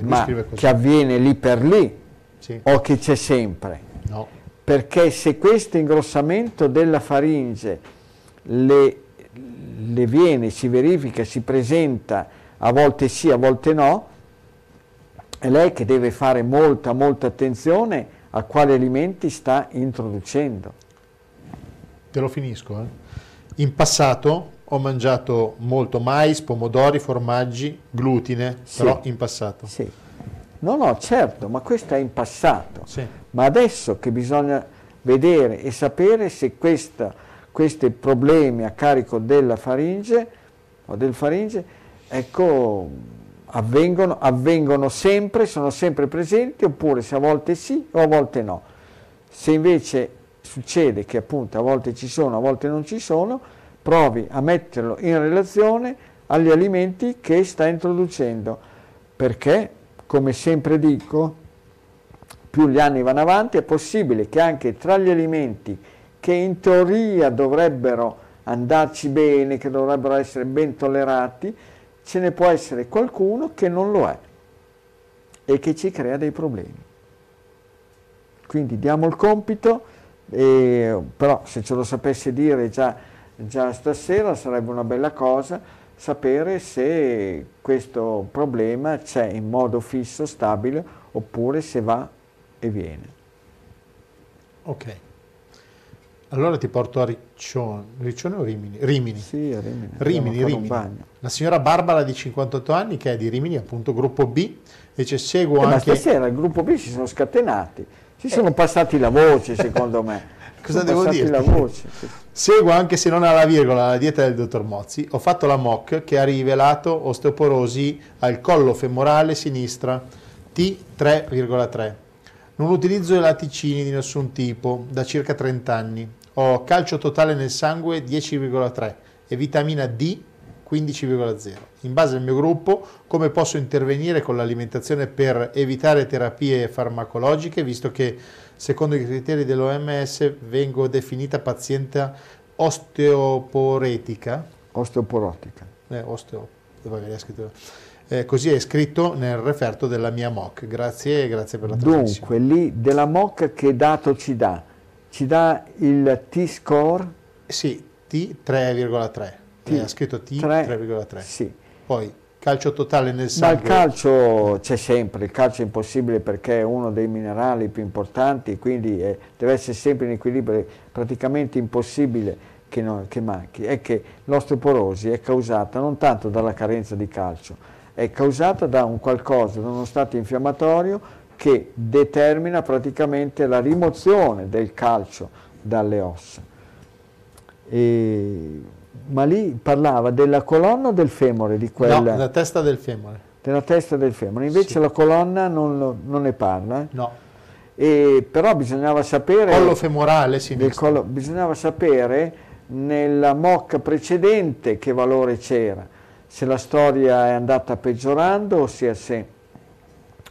ma che avviene lì per lì, sì, o che c'è sempre? No. Perché se questo ingrossamento della faringe le, le viene, si verifica, si presenta a volte sì, a volte no, è lei che deve fare molta, molta attenzione a quali alimenti sta introducendo. Te lo finisco. Eh. In passato ho mangiato molto mais, pomodori, formaggi, glutine, sì, però in passato. Sì. No, no, certo, ma questo è in passato. Sì. Ma adesso che bisogna vedere e sapere se questa, questi problemi a carico della faringe o del faringe, ecco, avvengono, avvengono sempre, sono sempre presenti, oppure se a volte sì o a volte no. Se invece succede che appunto a volte ci sono, a volte non ci sono, provi a metterlo in relazione agli alimenti che sta introducendo, perché, come sempre dico, più gli anni vanno avanti è possibile che anche tra gli alimenti che in teoria dovrebbero andarci bene, che dovrebbero essere ben tollerati, ce ne può essere qualcuno che non lo è e che ci crea dei problemi. Quindi diamo il compito, e, però se ce lo sapesse dire già Già stasera sarebbe una bella cosa sapere se questo problema c'è in modo fisso, stabile, oppure se va e viene. Ok. Allora ti porto a Riccione, Riccione o Rimini? Rimini. Sì, a Rimini. Rimini, Rimini. La signora Barbara di cinquantotto anni, che è di Rimini, appunto gruppo B, e ci seguo eh, anche... Ma stasera il gruppo B si sono scatenati, si eh. sono passati la voce secondo me. Cosa devo dire? La voce. Seguo, anche se non alla virgola, la dieta del dottor Mozzi. Ho fatto la M O C che ha rivelato osteoporosi al collo femorale sinistra T tre virgola tre. Non utilizzo i latticini di nessun tipo da circa trenta anni. Ho calcio totale nel sangue dieci virgola tre e vitamina D quindici virgola zero. In base al mio gruppo, come posso intervenire con l'alimentazione per evitare terapie farmacologiche, visto che secondo i criteri dell'O M S vengo definita paziente osteoporetica? Osteoporotica. Eh, osteo... eh, così è scritto nel referto della mia M O C. Grazie e grazie per la trasmissione. Dunque, lì della M O C che dato ci dà? Ci dà il T-score? Sì, T tre virgola tre. Ha scritto T tre virgola tre. Sì. Poi calcio totale nel sangue. Ma il calcio c'è sempre, il calcio è impossibile perché è uno dei minerali più importanti, quindi è, deve essere sempre in equilibrio, è praticamente impossibile che, no, che manchi. È che l'osteoporosi è causata non tanto dalla carenza di calcio, è causata da un qualcosa, da uno stato infiammatorio che determina praticamente la rimozione del calcio dalle ossa. E... Ma lì parlava della colonna o del femore? Di quella... No, della testa del femore. Della testa del femore, invece sì, la colonna non, non ne parla. Eh? No. E, però bisognava sapere... Collo femorale, sì. Colo... Bisognava sapere nella M O C precedente che valore c'era, se la storia è andata peggiorando, ossia se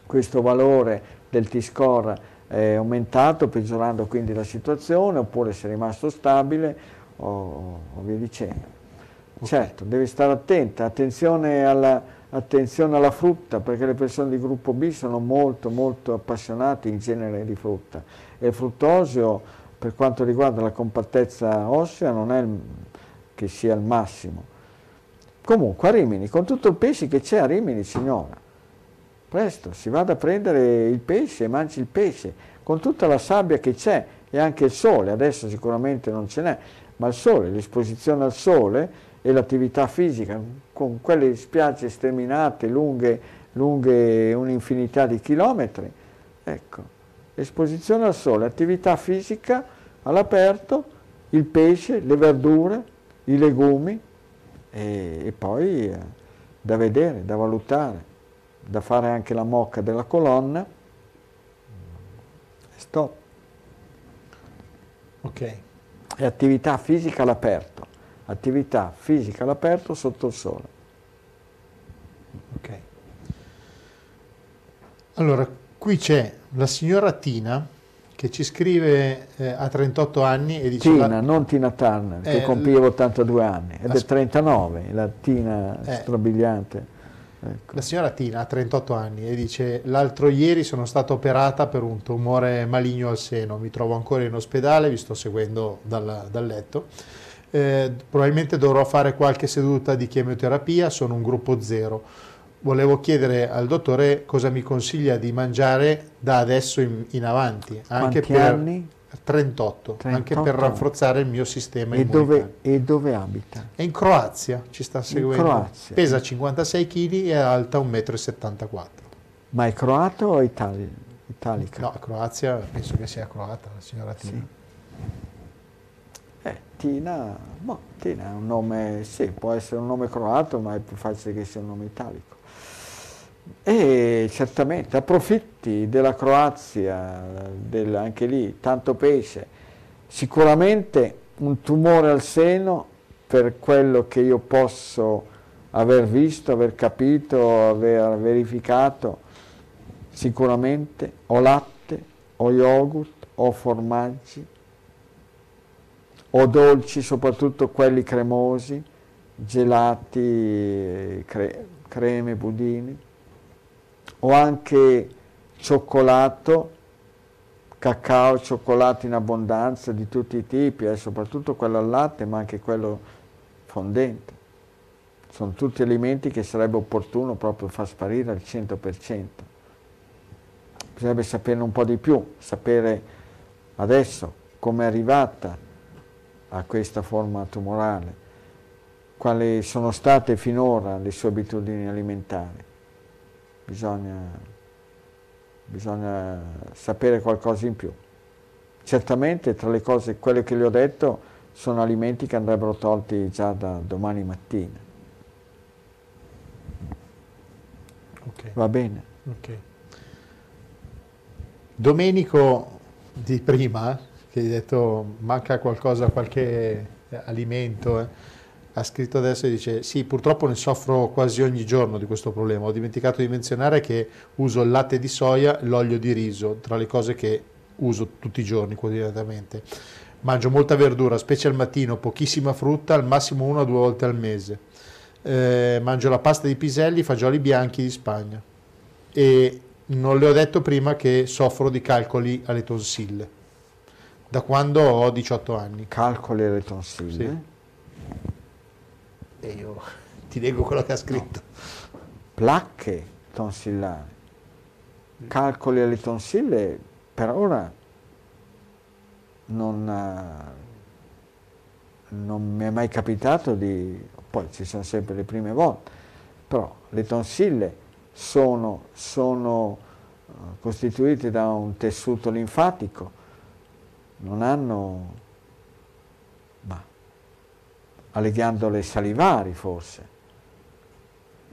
questo valore del T-score è aumentato, peggiorando quindi la situazione, oppure se è rimasto stabile, o via dicendo. Okay. Certo, devi stare attenta, attenzione alla, attenzione alla frutta, perché le persone di gruppo B sono molto molto appassionate in genere di frutta, e il fruttosio, per quanto riguarda la compattezza ossea, non è che sia il massimo. Comunque a Rimini, con tutto il pesce che c'è a Rimini, signora, presto, si vada a prendere il pesce e mangi il pesce, con tutta la sabbia che c'è e anche il sole, adesso sicuramente non ce n'è, ma il sole, l'esposizione al sole e l'attività fisica, con quelle spiagge sterminate, lunghe, lunghe un'infinità di chilometri, ecco, esposizione al sole, attività fisica all'aperto, il pesce, le verdure, i legumi e, e poi eh, da vedere, da valutare, da fare anche la mocca della colonna, stop. Ok. E attività fisica all'aperto, attività fisica all'aperto sotto il sole. Ok. Allora, qui c'è la signora Tina che ci scrive eh, a trentotto anni e dice... Tina, la... non Tina Turner, eh, che compiva ottantadue anni, ed la... è trentanove, la Tina eh. strabiliante. Ecco. La signora Tina ha trentotto anni e dice: l'altro ieri sono stata operata per un tumore maligno al seno, mi trovo ancora in ospedale, vi sto seguendo dal, dal letto, eh, probabilmente dovrò fare qualche seduta di chemioterapia, sono un gruppo zero, volevo chiedere al dottore cosa mi consiglia di mangiare da adesso in, in avanti. Quanti anche per anni? trentotto, trentotto, anche per rafforzare il mio sistema e immunitario. Dove, e dove abita? È in Croazia, ci sta seguendo. Croazia. Pesa cinquantasei kg e è alta un metro e settantaquattro. Ma è croata o itali italica? No, Croazia, penso che sia croata la signora Tina. Sì. Eh, Tina, boh, Tina è un nome, sì, può essere un nome croato, ma è più facile che sia un nome italico. E certamente approfitti della Croazia, del, anche lì tanto pesce, sicuramente un tumore al seno, per quello che io posso aver visto, aver capito, aver verificato, sicuramente o latte, o yogurt, o formaggi, o dolci, soprattutto quelli cremosi, gelati, cre creme, budini, o anche cioccolato, cacao, cioccolato in abbondanza di tutti i tipi, eh, soprattutto quello al latte, ma anche quello fondente. Sono tutti alimenti che sarebbe opportuno proprio far sparire al cento per cento. Bisognerebbe saperne un po' di più, sapere adesso come è arrivata a questa forma tumorale, quali sono state finora le sue abitudini alimentari. Bisogna, bisogna sapere qualcosa in più. Certamente tra le cose, quelle che le ho detto, sono alimenti che andrebbero tolti già da domani mattina. Okay. Va bene. Okay. Domenico di prima, che hai detto manca qualcosa, qualche alimento, eh. Ha scritto adesso e dice: sì, purtroppo ne soffro quasi ogni giorno di questo problema, ho dimenticato di menzionare che uso il latte di soia, l'olio di riso, tra le cose che uso tutti i giorni quotidianamente. Mangio molta verdura, specie al mattino, pochissima frutta, al massimo una o due volte al mese. Eh, mangio la pasta di piselli, fagioli bianchi di Spagna. E non le ho detto prima che soffro di calcoli alle tonsille, da quando ho diciotto anni. Calcoli alle tonsille? Sì. E io ti leggo quello che ha scritto. No. Placche tonsillari, calcoli alle tonsille per ora non, non mi è mai capitato di... Poi ci sono sempre le prime volte, però le tonsille sono, sono costituite da un tessuto linfatico, non hanno... alle ghiandole salivari forse.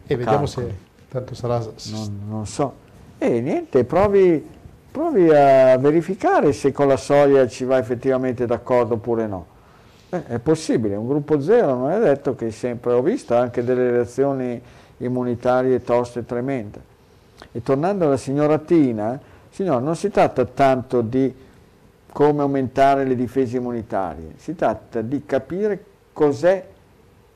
E vediamo Calcoli. Se tanto sarà... Non, non so. E niente, provi, provi a verificare se con la soia ci va effettivamente d'accordo oppure no. Beh, è possibile, un gruppo zero non è detto che sempre... Ho visto anche delle reazioni immunitarie toste tremende. E tornando alla signora Tina, signora, non si tratta tanto di come aumentare le difese immunitarie, si tratta di capire cos'è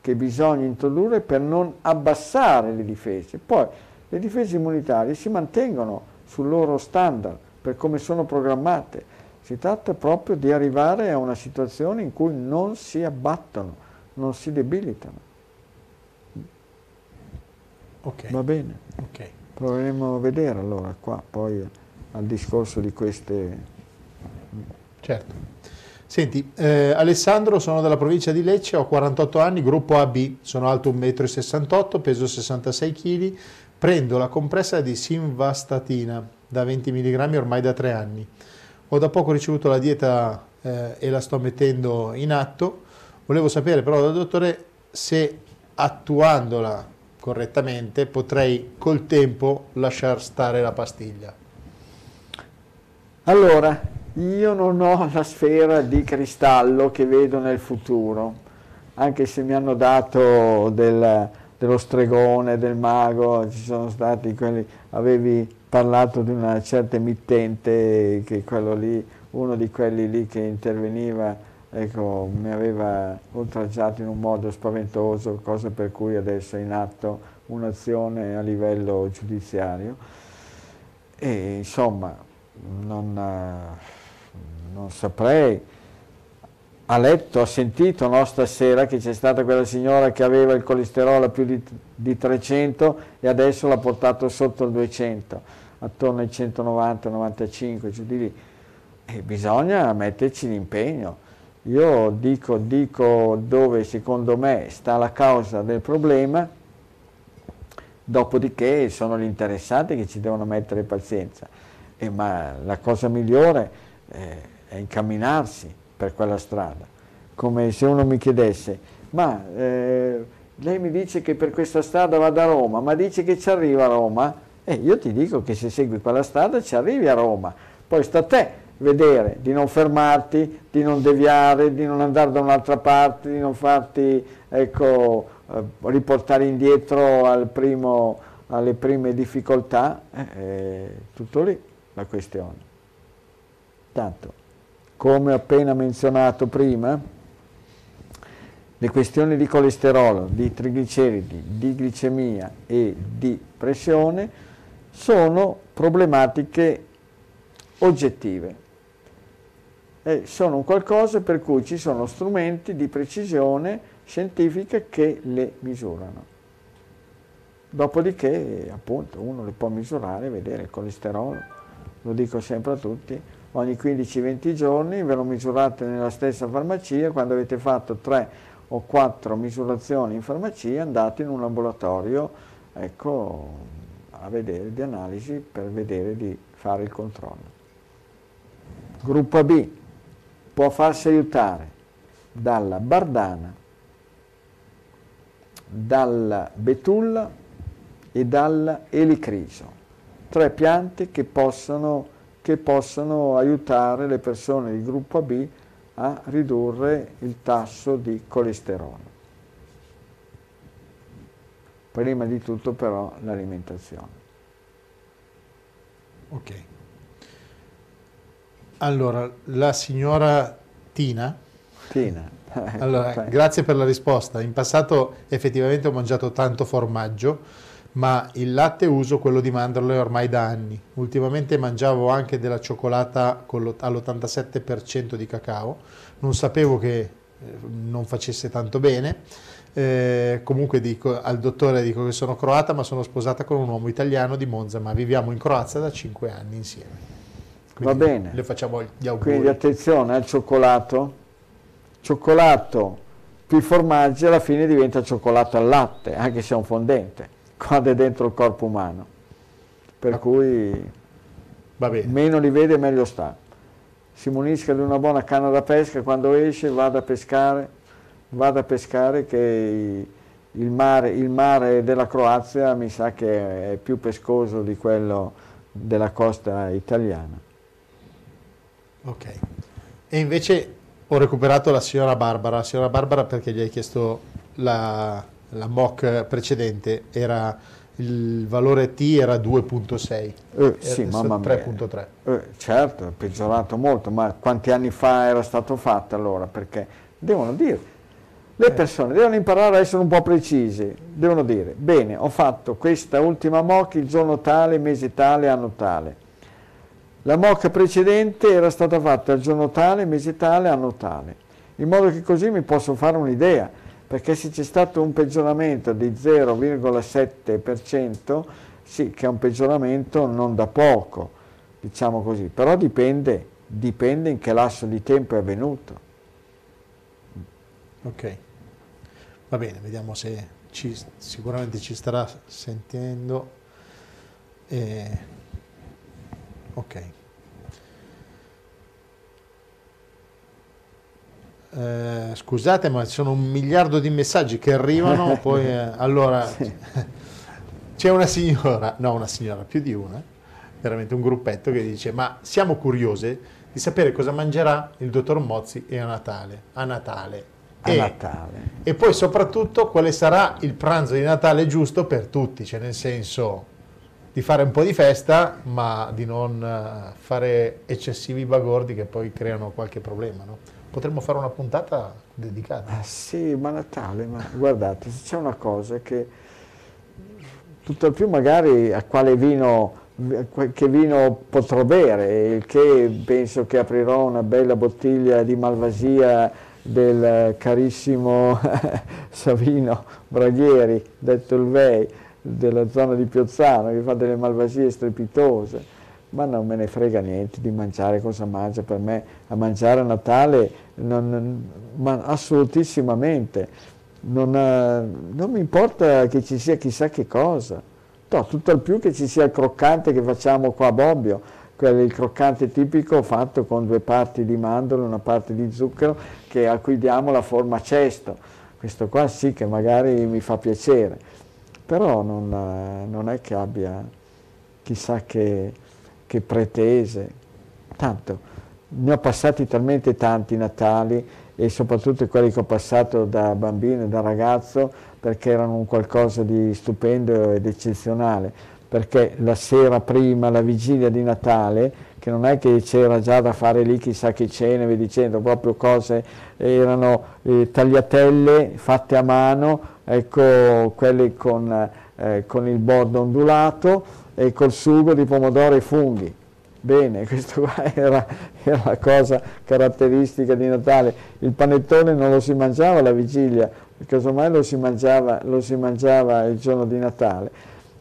che bisogna introdurre per non abbassare le difese. Poi le difese immunitarie si mantengono sul loro standard, per come sono programmate. Si tratta proprio di arrivare a una situazione in cui non si abbattono, non si debilitano. Ok. Va bene. Ok. proveremo a vedere allora qua, poi al discorso di queste... Certo. Senti, eh, Alessandro, sono della provincia di Lecce, ho quarantotto anni, gruppo A B, sono alto uno virgola sessantotto metri, peso sessantasei chili, prendo la compressa di simvastatina da venti milligrammi ormai da tre anni. Ho da poco ricevuto la dieta eh, e la sto mettendo in atto. Volevo sapere però dal dottore se attuandola correttamente potrei col tempo lasciar stare la pastiglia. Allora, io non ho la sfera di cristallo che vedo nel futuro, anche se mi hanno dato del, dello stregone, del mago, ci sono stati quelli, avevi parlato di una certa emittente che quello lì, uno di quelli lì che interveniva, ecco, mi aveva oltraggiato in un modo spaventoso, cosa per cui adesso è in atto un'azione a livello giudiziario. E insomma, non, non saprei, ha letto, ha sentito, no, stasera che c'è stata quella signora che aveva il colesterolo a più di, di trecento e adesso l'ha portato sotto il duecento, attorno ai centonovanta novantacinque, giù di lì, e bisogna metterci l'impegno. Io dico, dico dove secondo me sta la causa del problema, dopodiché sono gli interessati che ci devono mettere pazienza. Eh, ma la cosa migliore eh, è incamminarsi per quella strada. Come se uno mi chiedesse, ma eh, lei mi dice che per questa strada vado a Roma, ma dice che ci arriva a Roma? Eh, io ti dico che se segui quella strada ci arrivi a Roma, poi sta a te vedere, di non fermarti, di non deviare, di non andare da un'altra parte, di non farti, ecco, riportare indietro al primo, alle prime difficoltà, è tutto lì la questione. Tanto, come appena menzionato prima, le questioni di colesterolo, di trigliceridi, di glicemia e di pressione sono problematiche oggettive. Eh, sono un qualcosa per cui ci sono strumenti di precisione scientifica che le misurano. Dopodiché, appunto, uno le può misurare, vedere il colesterolo, lo dico sempre a tutti, ogni quindici venti giorni ve lo misurate nella stessa farmacia, quando avete fatto tre o quattro misurazioni in farmacia andate in un laboratorio, ecco, a vedere di analisi per vedere di fare il controllo. Gruppo A B può farsi aiutare dalla bardana, dalla betulla e dall'elicriso, tre piante che possono, che possono aiutare le persone di gruppo A B a ridurre il tasso di colesterolo. Prima di tutto però l'alimentazione. Ok. Allora, la signora Tina, Tina. Allora, grazie per la risposta. In passato effettivamente ho mangiato tanto formaggio, ma il latte uso quello di mandorle ormai da anni. Ultimamente mangiavo anche della cioccolata all'ottantasette per cento di cacao, non sapevo che non facesse tanto bene. Eh, comunque dico, al dottore dico che sono croata, ma sono sposata con un uomo italiano di Monza, ma viviamo in Croazia da cinque anni insieme. Quindi va bene, le facciamo gli auguri. Quindi attenzione al cioccolato, cioccolato più formaggi alla fine diventa cioccolato al latte, anche se è un fondente, quando è dentro il corpo umano. Per ah. cui va bene. Meno li vede meglio sta. Si munisca di una buona canna da pesca, quando esce vada a pescare, vada a pescare che il mare, il mare della Croazia mi sa che è più pescoso di quello della costa italiana. Ok, e invece ho recuperato la signora Barbara, la signora Barbara perché gli hai chiesto la, la M O C precedente, era il valore T era due virgola sei, eh, sì, mamma mia, tre virgola tre. Eh, certo, è peggiorato molto, ma quanti anni fa era stato fatto allora? Perché devono dire, le eh. persone devono imparare a essere un po' precise, devono dire, bene, ho fatto questa ultima M O C il giorno tale, mese tale, anno tale. La M O C precedente era stata fatta al giorno tale, mese tale, anno tale, in modo che così mi posso fare un'idea, perché se c'è stato un peggioramento di zero virgola sette per cento sì, che è un peggioramento non da poco, diciamo così, però dipende, dipende in che lasso di tempo è avvenuto. Ok, va bene, vediamo se ci, sicuramente ci starà sentendo. Eh, ok. Eh, scusate, ma sono un miliardo di messaggi che arrivano, poi eh, allora sì. C'è una signora, no una signora, più di una, veramente un gruppetto che dice: ma siamo curiose di sapere cosa mangerà il dottor Mozzi e a Natale, a Natale, a e, Natale. E poi soprattutto quale sarà il pranzo di Natale giusto per tutti, cioè nel senso di fare un po' di festa ma di non fare eccessivi bagordi che poi creano qualche problema, no? Potremmo fare una puntata dedicata. Ah, sì, ma Natale, ma guardate, c'è una cosa che tutt'al più magari a quale vino, che vino potrò bere, il che penso che aprirò una bella bottiglia di Malvasia del carissimo Savino Braghieri, detto il Vei, della zona di Piozzano, che fa delle Malvasie strepitose. Ma non me ne frega niente di mangiare cosa mangia, per me a mangiare a Natale non, ma assolutissimamente non, non mi importa che ci sia chissà che cosa, no, tutt'al più che ci sia il croccante che facciamo qua a Bobbio, quello, il croccante tipico fatto con due parti di mandorlo e una parte di zucchero, che a cui diamo la forma a cesto. Questo qua sì che magari mi fa piacere, però non, non è che abbia chissà che che pretese, tanto ne ho passati talmente tanti Natali, e soprattutto quelli che ho passato da bambino e da ragazzo, perché erano un qualcosa di stupendo ed eccezionale, perché la sera prima, la vigilia di Natale, che non è che c'era già da fare lì chissà che cene, vi dicendo, proprio cose, erano eh, tagliatelle fatte a mano, ecco, quelle con, eh, con il bordo ondulato, e col sugo di pomodoro e funghi. Bene, questo qua era, era la cosa caratteristica di Natale. Il panettone non lo si mangiava la vigilia, casomai lo si mangiava, lo si mangiava il giorno di Natale,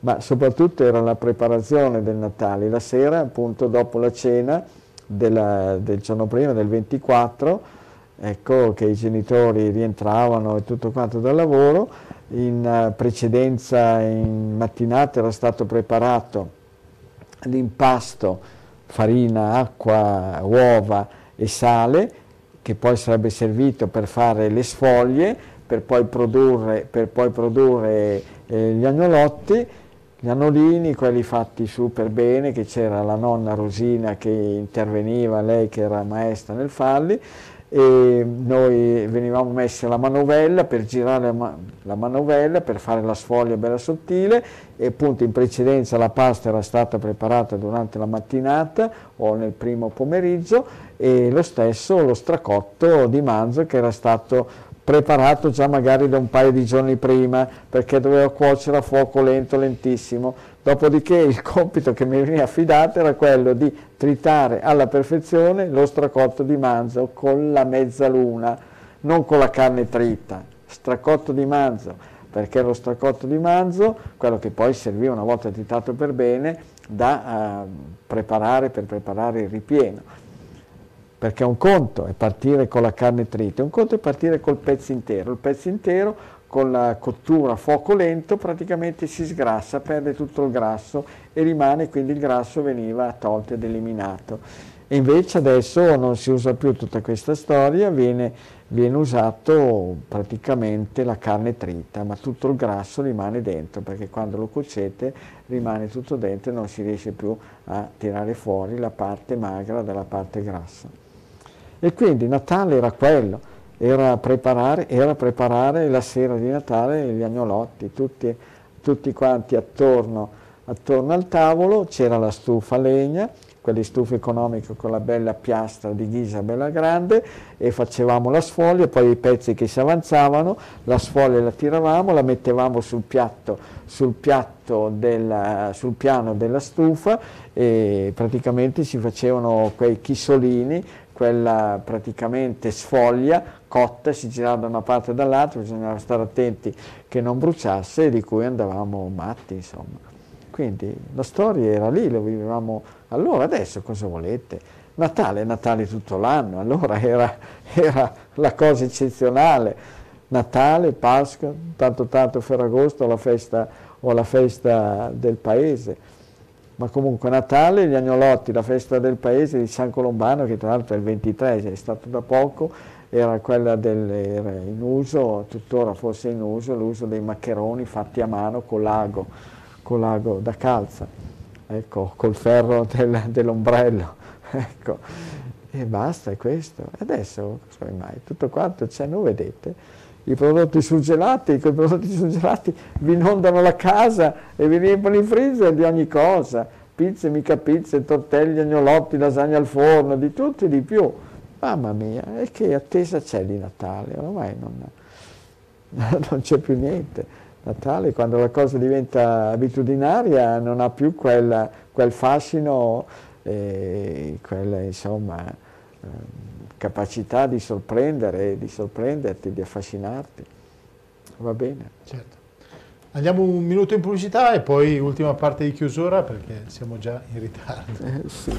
ma soprattutto era la preparazione del Natale, la sera appunto dopo la cena della, del giorno prima, del ventiquattro, ecco che i genitori rientravano e tutto quanto dal lavoro. In precedenza, in mattinata, era stato preparato l'impasto, farina, acqua, uova e sale, che poi sarebbe servito per fare le sfoglie, per poi produrre, per poi produrre eh, gli agnolotti, gli anolini, quelli fatti super bene, che c'era la nonna Rosina che interveniva, lei che era maestra nel farli, e noi venivamo messi alla manovella per girare la manovella per fare la sfoglia bella sottile, e appunto in precedenza la pasta era stata preparata durante la mattinata o nel primo pomeriggio, e lo stesso lo stracotto di manzo che era stato preparato già magari da un paio di giorni prima, perché doveva cuocere a fuoco lento, lentissimo. Dopodiché il compito che mi veniva affidato era quello di tritare alla perfezione lo stracotto di manzo con la mezzaluna, non con la carne trita, stracotto di manzo, perché lo stracotto di manzo, quello che poi serviva una volta tritato per bene, da eh, preparare per preparare il ripieno. Perché un conto è partire con la carne trita, un conto è partire col pezzo intero, il pezzo intero con la cottura a fuoco lento praticamente si sgrassa, perde tutto il grasso e rimane, quindi il grasso veniva tolto ed eliminato. E invece adesso non si usa più tutta questa storia, viene, viene usato praticamente la carne trita, ma tutto il grasso rimane dentro, perché quando lo cuocete rimane tutto dentro e non si riesce più a tirare fuori la parte magra dalla parte grassa. E quindi Natale era quello. Era preparare, era preparare la sera di Natale gli agnolotti, tutti, tutti quanti attorno, attorno al tavolo. C'era la stufa a legna, quelle stufe economiche con la bella piastra di ghisa bella grande, e facevamo la sfoglia, poi i pezzi che si avanzavano, la sfoglia la tiravamo, la mettevamo sul piatto, sul, piatto della, sul piano della stufa, e praticamente si facevano quei chisolini, quella praticamente sfoglia, cotta, si girava da una parte e dall'altra, bisognava stare attenti che non bruciasse, e di cui andavamo matti, insomma. Quindi la storia era lì, lo vivevamo allora, adesso cosa volete? Natale è Natale tutto l'anno, allora era, era la cosa eccezionale. Natale, Pasqua, tanto tanto Ferragosto la festa, o la festa del paese. Ma comunque Natale, gli agnolotti, la festa del paese di San Colombano, che tra l'altro è il ventitré, è stato da poco, era quella del, era in uso, tuttora forse in uso, l'uso dei maccheroni fatti a mano con l'ago, con l'ago da calza, ecco, col ferro del, dell'ombrello, ecco, e basta, è questo. Adesso, cosa mai, tutto quanto c'è, non vedete? I prodotti surgelati, quei prodotti surgelati vi inondano la casa e vi riempiono i freezer di ogni cosa, pizze, mica pizze, tortelli, agnolotti, lasagne al forno, di tutto e di più. Mamma mia, e che attesa c'è di Natale, ormai non, non c'è più niente. Natale, quando la cosa diventa abitudinaria, non ha più quella, quel fascino, eh, quella, insomma... Eh, capacità di sorprendere, di sorprenderti, di affascinarti. Va bene. Certo. Andiamo un minuto in pubblicità e poi ultima parte di chiusura perché siamo già in ritardo. Eh, sì.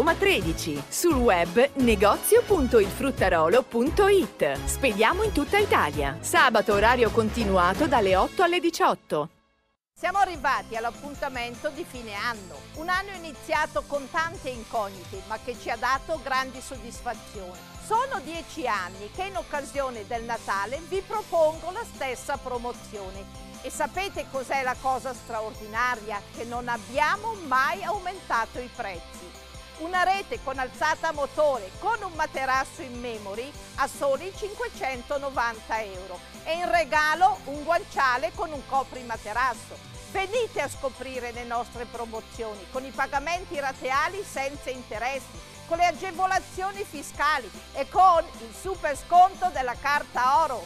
tredici, sul web negozio punto il fruttarolo punto it. Spediamo in tutta Italia. Sabato orario continuato dalle otto alle diciotto. Siamo arrivati all'appuntamento di fine anno. Un anno iniziato con tante incognite, ma che ci ha dato grandi soddisfazioni. Sono dieci anni che in occasione del Natale vi propongo la stessa promozione. E sapete cos'è la cosa straordinaria? Che non abbiamo mai aumentato i prezzi. Una rete con alzata a motore con un materasso in memory a soli cinquecentonovanta euro e in regalo un guanciale con un coprimaterasso. Venite a scoprire le nostre promozioni con i pagamenti rateali senza interessi, con le agevolazioni fiscali e con il super sconto della carta oro.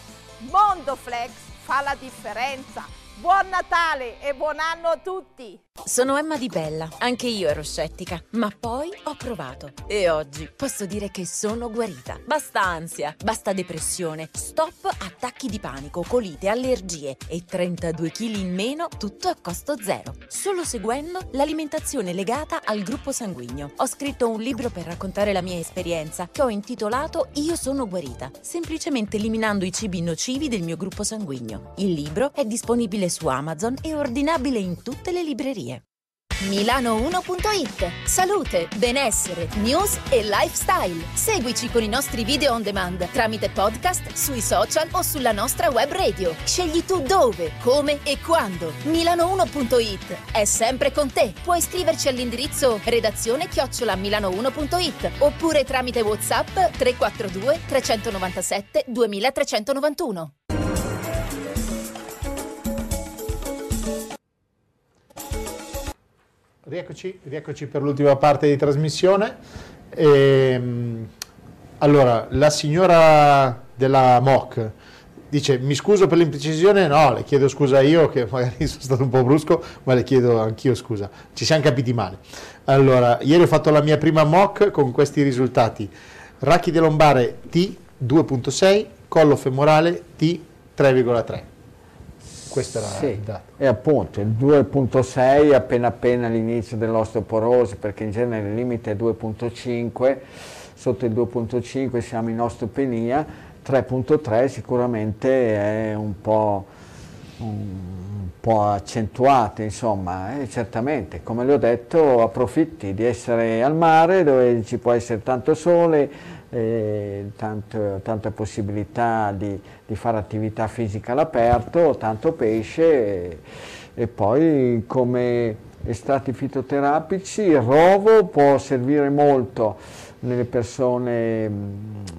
Mondoflex fa la differenza. Buon Natale e buon anno a tutti! Sono Emma Di Bella, anche io ero scettica, ma poi ho provato e oggi posso dire che sono guarita. Basta ansia, basta depressione, stop attacchi di panico, colite, allergie e trentadue chili in meno, tutto a costo zero, solo seguendo l'alimentazione legata al gruppo sanguigno. Ho scritto un libro per raccontare la mia esperienza che ho intitolato Io sono guarita, semplicemente eliminando i cibi nocivi del mio gruppo sanguigno. Il libro è disponibile su Amazon e ordinabile in tutte le librerie. Milano uno punto it. Salute, benessere, news e lifestyle. Seguici con i nostri video on demand tramite podcast, sui social o sulla nostra web radio. Scegli tu dove, come e quando. Milano uno punto it è sempre con te. Puoi scriverci all'indirizzo redazione chiocciola milano uno punto it oppure tramite WhatsApp tre quattro due tre nove sette due tre nove uno. Rieccoci, rieccoci per l'ultima parte di trasmissione. E, allora, la signora della M O C dice: mi scuso per l'imprecisione. No, le chiedo scusa io, che magari sono stato un po' brusco, ma le chiedo anch'io scusa. Ci siamo capiti male. Allora, ieri ho fatto la mia prima M O C con questi risultati: rachide lombare T due virgola sei, collo femorale T tre virgola tre. Questo era sì, il dato. E appunto il due virgola sei appena appena all'inizio dell'osteoporosi, perché in genere il limite è due virgola cinque, sotto il due virgola cinque siamo in osteopenia, tre virgola tre sicuramente è un po', un po' accentuato, insomma, eh, certamente, come le ho detto, approfitti di essere al mare dove ci può essere tanto sole, E tanto, tanta possibilità di, di fare attività fisica all'aperto, tanto pesce e, e poi come estratti fitoterapici il rovo può servire molto nelle persone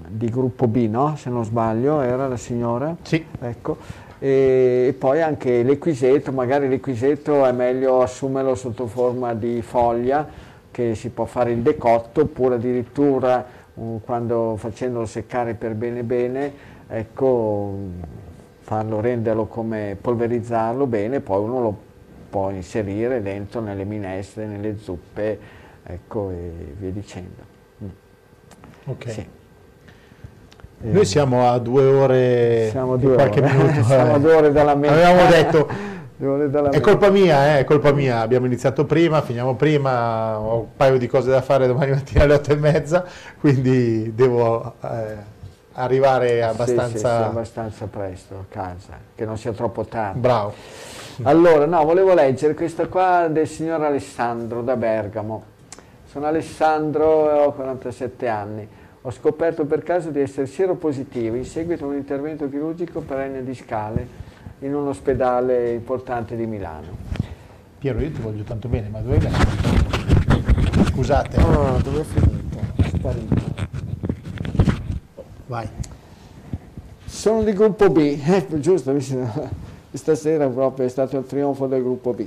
di gruppo B, no? Se non sbaglio era la signora? Sì. Ecco. E, e poi anche l'equisetto, magari l'equisetto è meglio assumerlo sotto forma di foglia, che si può fare il decotto, oppure addirittura um, quando facendolo seccare per bene bene, ecco, farlo, renderlo come, polverizzarlo bene, poi uno lo può inserire dentro nelle minestre, nelle zuppe, ecco, e via dicendo. Mm. Ok. Sì. Noi siamo a due ore siamo due qualche ore. minuto. Siamo eh. a due ore dalla meta. Avevamo detto, due ore dalla è colpa mia, eh, è colpa mia, abbiamo iniziato prima, finiamo prima, ho un paio di cose da fare domani mattina alle otto e mezza, quindi devo eh, arrivare abbastanza... Sì, sì, sì, abbastanza presto a casa, che non sia troppo tardi. Bravo. Allora, no, volevo leggere questa qua del signor Alessandro da Bergamo. Sono Alessandro, ho quarantasette anni. Ho scoperto per caso di essere sieropositivo in seguito a un intervento chirurgico per ernia discale in un ospedale importante di Milano. Piero, io ti voglio tanto bene, ma dove vai? Scusate. Oh, dove è finito? Sparito. Vai. Sono di gruppo B, eh, giusto, stasera proprio è stato il trionfo del gruppo B.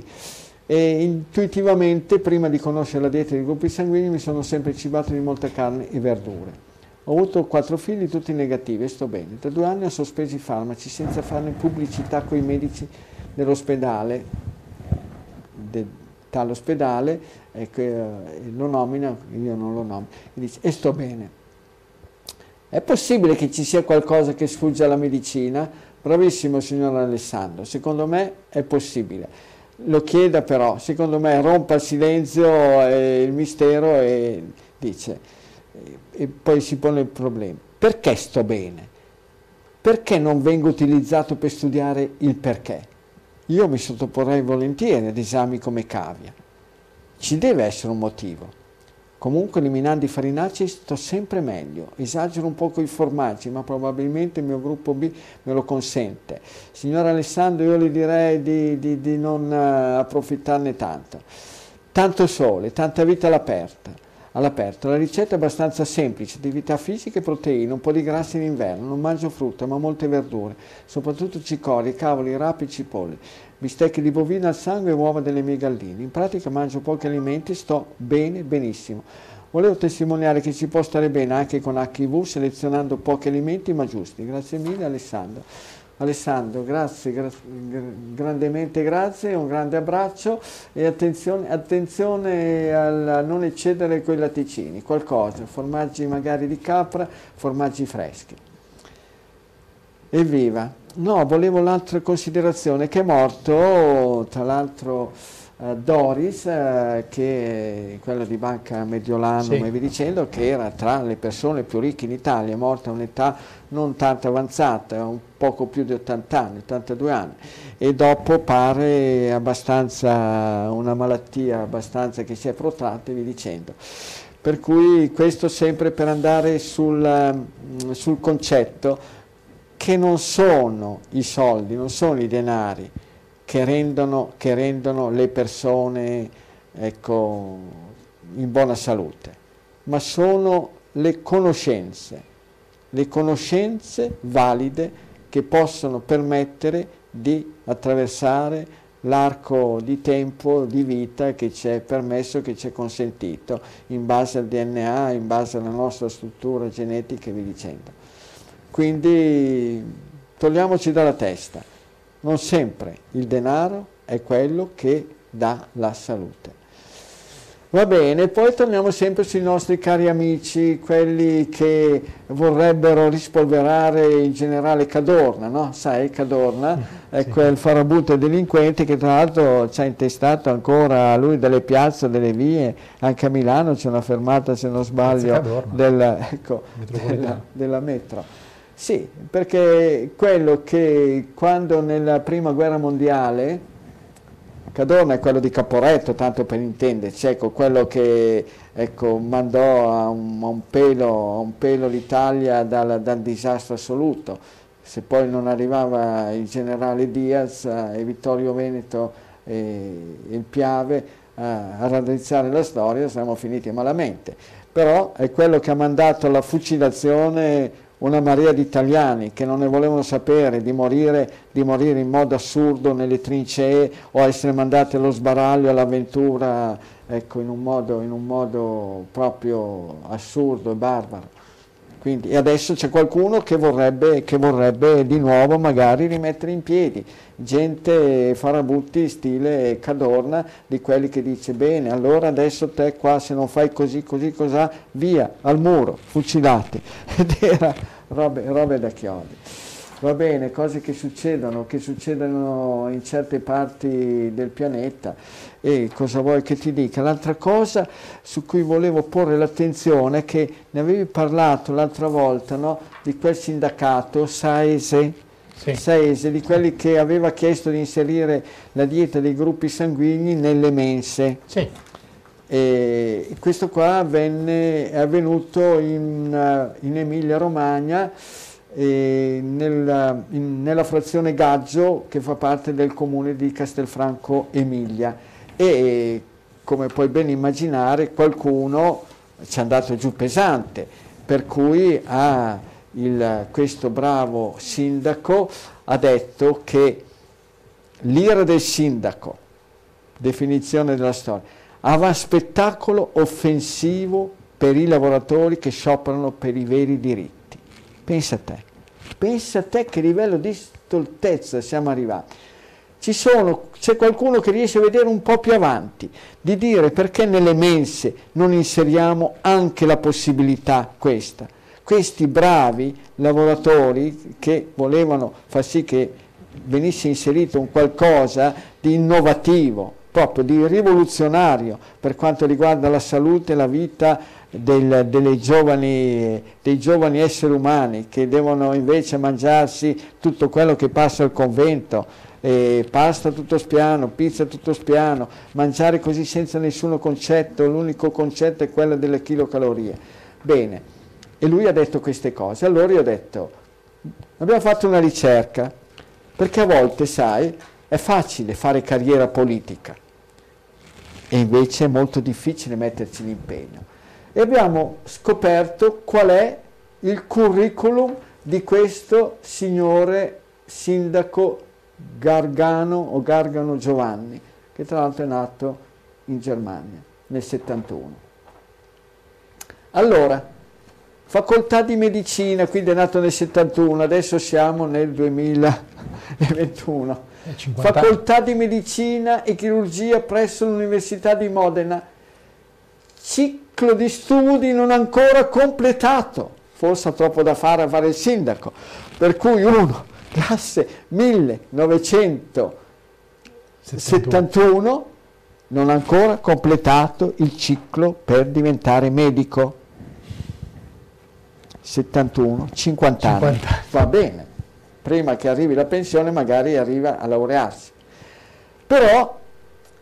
E intuitivamente, prima di conoscere la dieta dei gruppi sanguigni, mi sono sempre cibato di molta carne e verdure. Ho avuto quattro figli, tutti negativi, e sto bene. Da due anni ho sospeso i farmaci senza farne pubblicità con i medici dell'ospedale, de, tall'ospedale, ecco, eh, lo nomina, io non lo nomino, e dice, e sto bene. È possibile che ci sia qualcosa che sfugge alla medicina? Bravissimo signor Alessandro, secondo me è possibile. Lo chieda però, secondo me rompa il silenzio e il mistero e dice, e poi si pone il problema, perché sto bene? Perché non vengo utilizzato per studiare il perché? Io mi sottoporrei volentieri ad esami come cavia, ci deve essere un motivo. Comunque eliminando i farinacei sto sempre meglio, esagero un po' con i formaggi, ma probabilmente il mio gruppo B me lo consente. Signor Alessandro, io le direi di, di, di non approfittarne tanto. Tanto sole, tanta vita all'aperto. All'aperto. La ricetta è abbastanza semplice, attività fisica e proteine, un po' di grassi in inverno, non mangio frutta ma molte verdure, soprattutto cicorie, cavoli, rape e cipolle, bistecche di bovina al sangue e uova delle mie galline. In pratica mangio pochi alimenti e sto bene, benissimo. Volevo testimoniare che si può stare bene anche con acca i vu selezionando pochi alimenti ma giusti. Grazie mille Alessandro. Alessandro, grazie, gra grandemente grazie, un grande abbraccio e attenzione, attenzione a non eccedere con i latticini, qualcosa, formaggi magari di capra, formaggi freschi. Evviva! No, volevo l'altra considerazione, che è morto, tra l'altro, eh, Doris, eh, che è quella di Banca Mediolanum, sì, e vi dicendo, che era tra le persone più ricche in Italia, è morta a un'età non tanto avanzata, un poco più di ottanta anni, ottantadue anni, e dopo pare abbastanza una malattia abbastanza che si è protratta, vi dicendo. Per cui questo sempre per andare sul, sul concetto che non sono i soldi, non sono i denari che rendono, che rendono le persone, ecco, in buona salute, ma sono le conoscenze, le conoscenze valide che possono permettere di attraversare l'arco di tempo, di vita che ci è permesso, che ci è consentito, in base al D N A, in base alla nostra struttura genetica e via dicendo. Quindi togliamoci dalla testa, non sempre il denaro è quello che dà la salute. Va bene, poi torniamo sempre sui nostri cari amici, quelli che vorrebbero rispolverare il generale Cadorna, no? Sai, Cadorna è quel farabutto delinquente che tra l'altro ci ha intestato ancora lui delle piazze, delle vie, anche a Milano c'è una fermata, se non sbaglio, del, ecco, della, della metro. Sì, perché quello che quando nella prima guerra mondiale, Cadorna è quello di Caporetto, tanto per intenderci, ecco, quello che, ecco, mandò a un, a un pelo, a un pelo l'Italia dal, dal disastro assoluto. Se poi non arrivava il generale Diaz e Vittorio Veneto e il Piave a, a raddrizzare la storia, siamo finiti malamente. Però è quello che ha mandato alla fucilazione una marea di italiani che non ne volevano sapere di morire, di morire in modo assurdo nelle trincee o essere mandati allo sbaraglio, all'avventura, ecco, in un modo, in un modo proprio assurdo e barbaro. Quindi, e adesso c'è qualcuno che vorrebbe, che vorrebbe di nuovo magari rimettere in piedi, gente farabutti stile Cadorna, di quelli che dice bene, allora adesso te qua se non fai così, così, cos'ha, via, al muro, fucilati, ed era robe, robe da chiodi. Va bene, cose che succedono, che succedono in certe parti del pianeta. E cosa vuoi che ti dica? L'altra cosa su cui volevo porre l'attenzione, che ne avevi parlato l'altra volta, no? Di quel sindacato Saese, sì. Saese, di quelli che aveva chiesto di inserire la dieta dei gruppi sanguigni nelle mense. Sì. E questo qua avvenne, è avvenuto in, in Emilia-Romagna, E nella, in, nella frazione Gaggio, che fa parte del comune di Castelfranco Emilia, e come puoi ben immaginare qualcuno ci è andato giù pesante, per cui ah, il, questo bravo sindaco ha detto che l'ira del sindaco, definizione della storia, aveva spettacolo offensivo per i lavoratori che scioperano per i veri diritti. Pensa a te, pensa a te che livello di stoltezza siamo arrivati. Ci sono, c'è qualcuno che riesce a vedere un po' più avanti, di dire perché nelle mense non inseriamo anche la possibilità questa. Questi bravi lavoratori che volevano far sì che venisse inserito un qualcosa di innovativo, proprio di rivoluzionario per quanto riguarda la salute e la vita del, delle giovani, dei giovani esseri umani, che devono invece mangiarsi tutto quello che passa al convento, eh, pasta tutto spiano, pizza tutto spiano, mangiare così senza nessuno concetto, l'unico concetto è quello delle chilocalorie. Bene, e lui ha detto queste cose. Allora io ho detto, abbiamo fatto una ricerca, perché a volte, sai, è facile fare carriera politica e invece è molto difficile metterci l'impegno. E abbiamo scoperto qual è il curriculum di questo signore sindaco Gargano o Gargano Giovanni, che tra l'altro è nato in Germania nel settantuno. Allora, facoltà di medicina, quindi è nato nel settantuno, adesso siamo nel duemilaventuno. Facoltà di medicina e chirurgia presso l'Università di Modena, ciclo di studi non ancora completato, forse ha troppo da fare a fare il sindaco, per cui uno, classe millenovecentosettantuno, non ha ancora completato il ciclo per diventare medico, settantuno, cinquanta anni, cinquanta. Va bene. Prima che arrivi la pensione magari arriva a laurearsi. Però,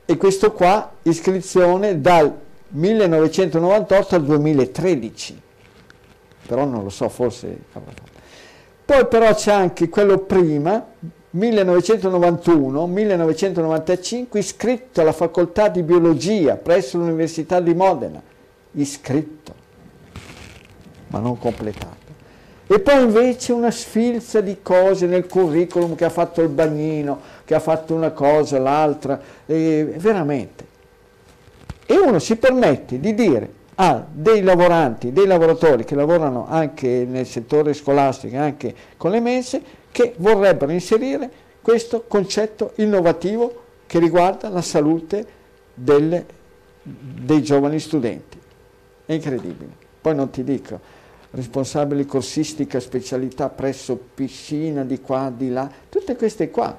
e questo qua, iscrizione dal millenovecentonovantotto al duemilatredici, però non lo so, forse... Poi però c'è anche quello prima, millenovecentonovantuno millenovecentonovantacinque, iscritto alla facoltà di biologia presso l'Università di Modena, iscritto, ma non completato. E poi invece una sfilza di cose nel curriculum, che ha fatto il bagnino, che ha fatto una cosa, l'altra, eh, veramente. E uno si permette di dire a ah, dei lavoranti, dei lavoratori che lavorano anche nel settore scolastico, anche con le mense, che vorrebbero inserire questo concetto innovativo che riguarda la salute delle, dei giovani studenti. È incredibile. Poi non ti dico... responsabili corsistica, specialità presso piscina, di qua, di là, tutte queste qua,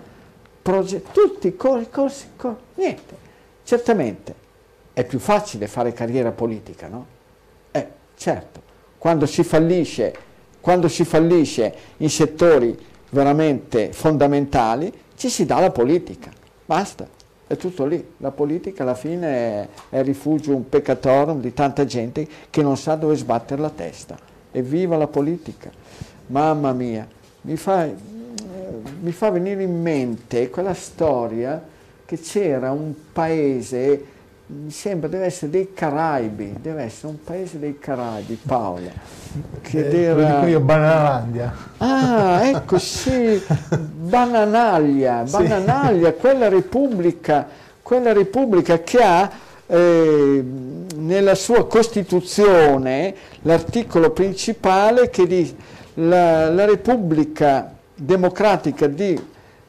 progetti, tutti corsi, corsi, cor niente. Certamente è più facile fare carriera politica, no? Eh, certo, quando si fallisce, quando si fallisce in settori veramente fondamentali, ci si dà la politica, basta, è tutto lì. La politica alla fine è, è rifugio, un peccatorum di tanta gente che non sa dove sbattere la testa. Evviva la politica, mamma mia, mi fa, eh, mi fa venire in mente quella storia che c'era un paese mi sembra deve essere dei Caraibi, deve essere un paese dei Caraibi, Paolo. Che eh, era... Io Bananalandia. Ah, ecco sì, Bananaglia, Bananaglia, sì. Quella repubblica, quella repubblica che ha eh, nella sua Costituzione l'articolo principale che dice la, la Repubblica Democratica di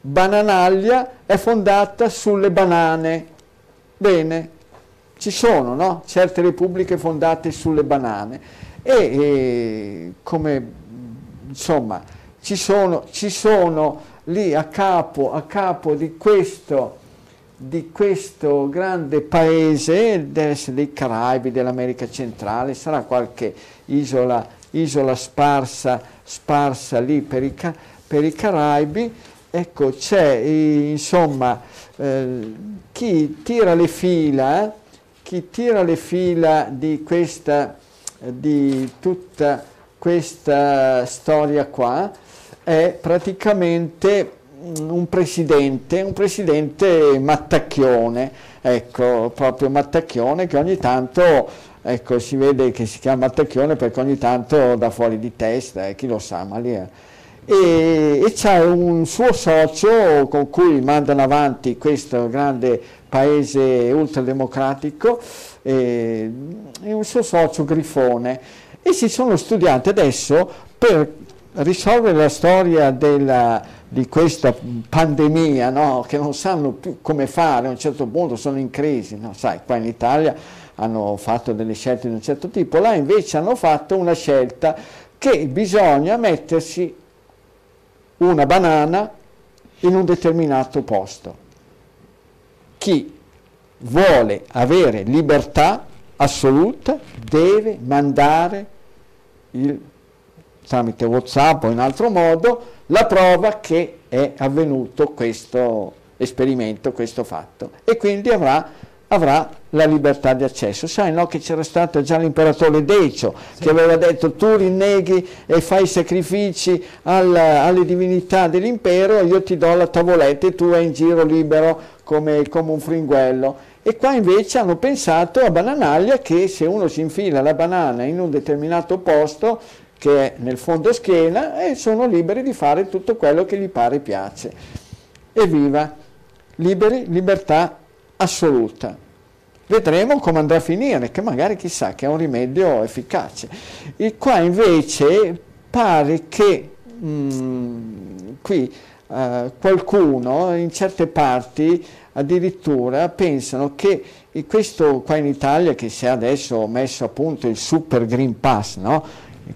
Bananaglia è fondata sulle banane. Bene. Ci sono, no? Certe repubbliche fondate sulle banane e, e come insomma ci sono, ci sono lì a capo, a capo di, questo, di questo grande paese, deve essere dei Caraibi, dell'America centrale, sarà qualche isola, isola sparsa, sparsa lì per i, per i Caraibi. Ecco, c'è insomma eh, chi tira le fila. Chi tira le fila di questa, di tutta questa storia qua è praticamente un presidente, un presidente mattacchione, ecco, proprio mattacchione che ogni tanto, ecco, si vede che si chiama mattacchione perché ogni tanto dà fuori di testa, eh, chi lo sa, ma lì è. E, e c'è un suo socio con cui mandano avanti questo grande paese ultrademocratico, e, e un suo socio Grifone, e si sono studiati adesso per risolvere la storia della, di questa pandemia, no? Che non sanno più come fare, a un certo punto sono in crisi, no? Sai, qua in Italia hanno fatto delle scelte di un certo tipo, là invece hanno fatto una scelta che bisogna mettersi una banana in un determinato posto. Chi vuole avere libertà assoluta deve mandare il, tramite WhatsApp o in altro modo la prova che è avvenuto questo esperimento, questo fatto, e quindi avrà, avrà la libertà di accesso. Sai, no, che c'era stato già l'imperatore Decio, sì, che aveva detto tu rinneghi e fai sacrifici al, alle divinità dell'impero, io ti do la tavoletta e tu vai in giro libero come, come un fringuello. E qua invece hanno pensato a Bananaglia, che se uno si infila la banana in un determinato posto che è nel fondo schiena, e sono liberi di fare tutto quello che gli pare e piace. Evviva, liberi, libertà assoluta. Vedremo come andrà a finire, che magari chissà che è un rimedio efficace. E qua invece pare che mh, qui Uh, qualcuno in certe parti addirittura pensano che questo qua in Italia, che si è adesso messo a punto il super Green Pass, no?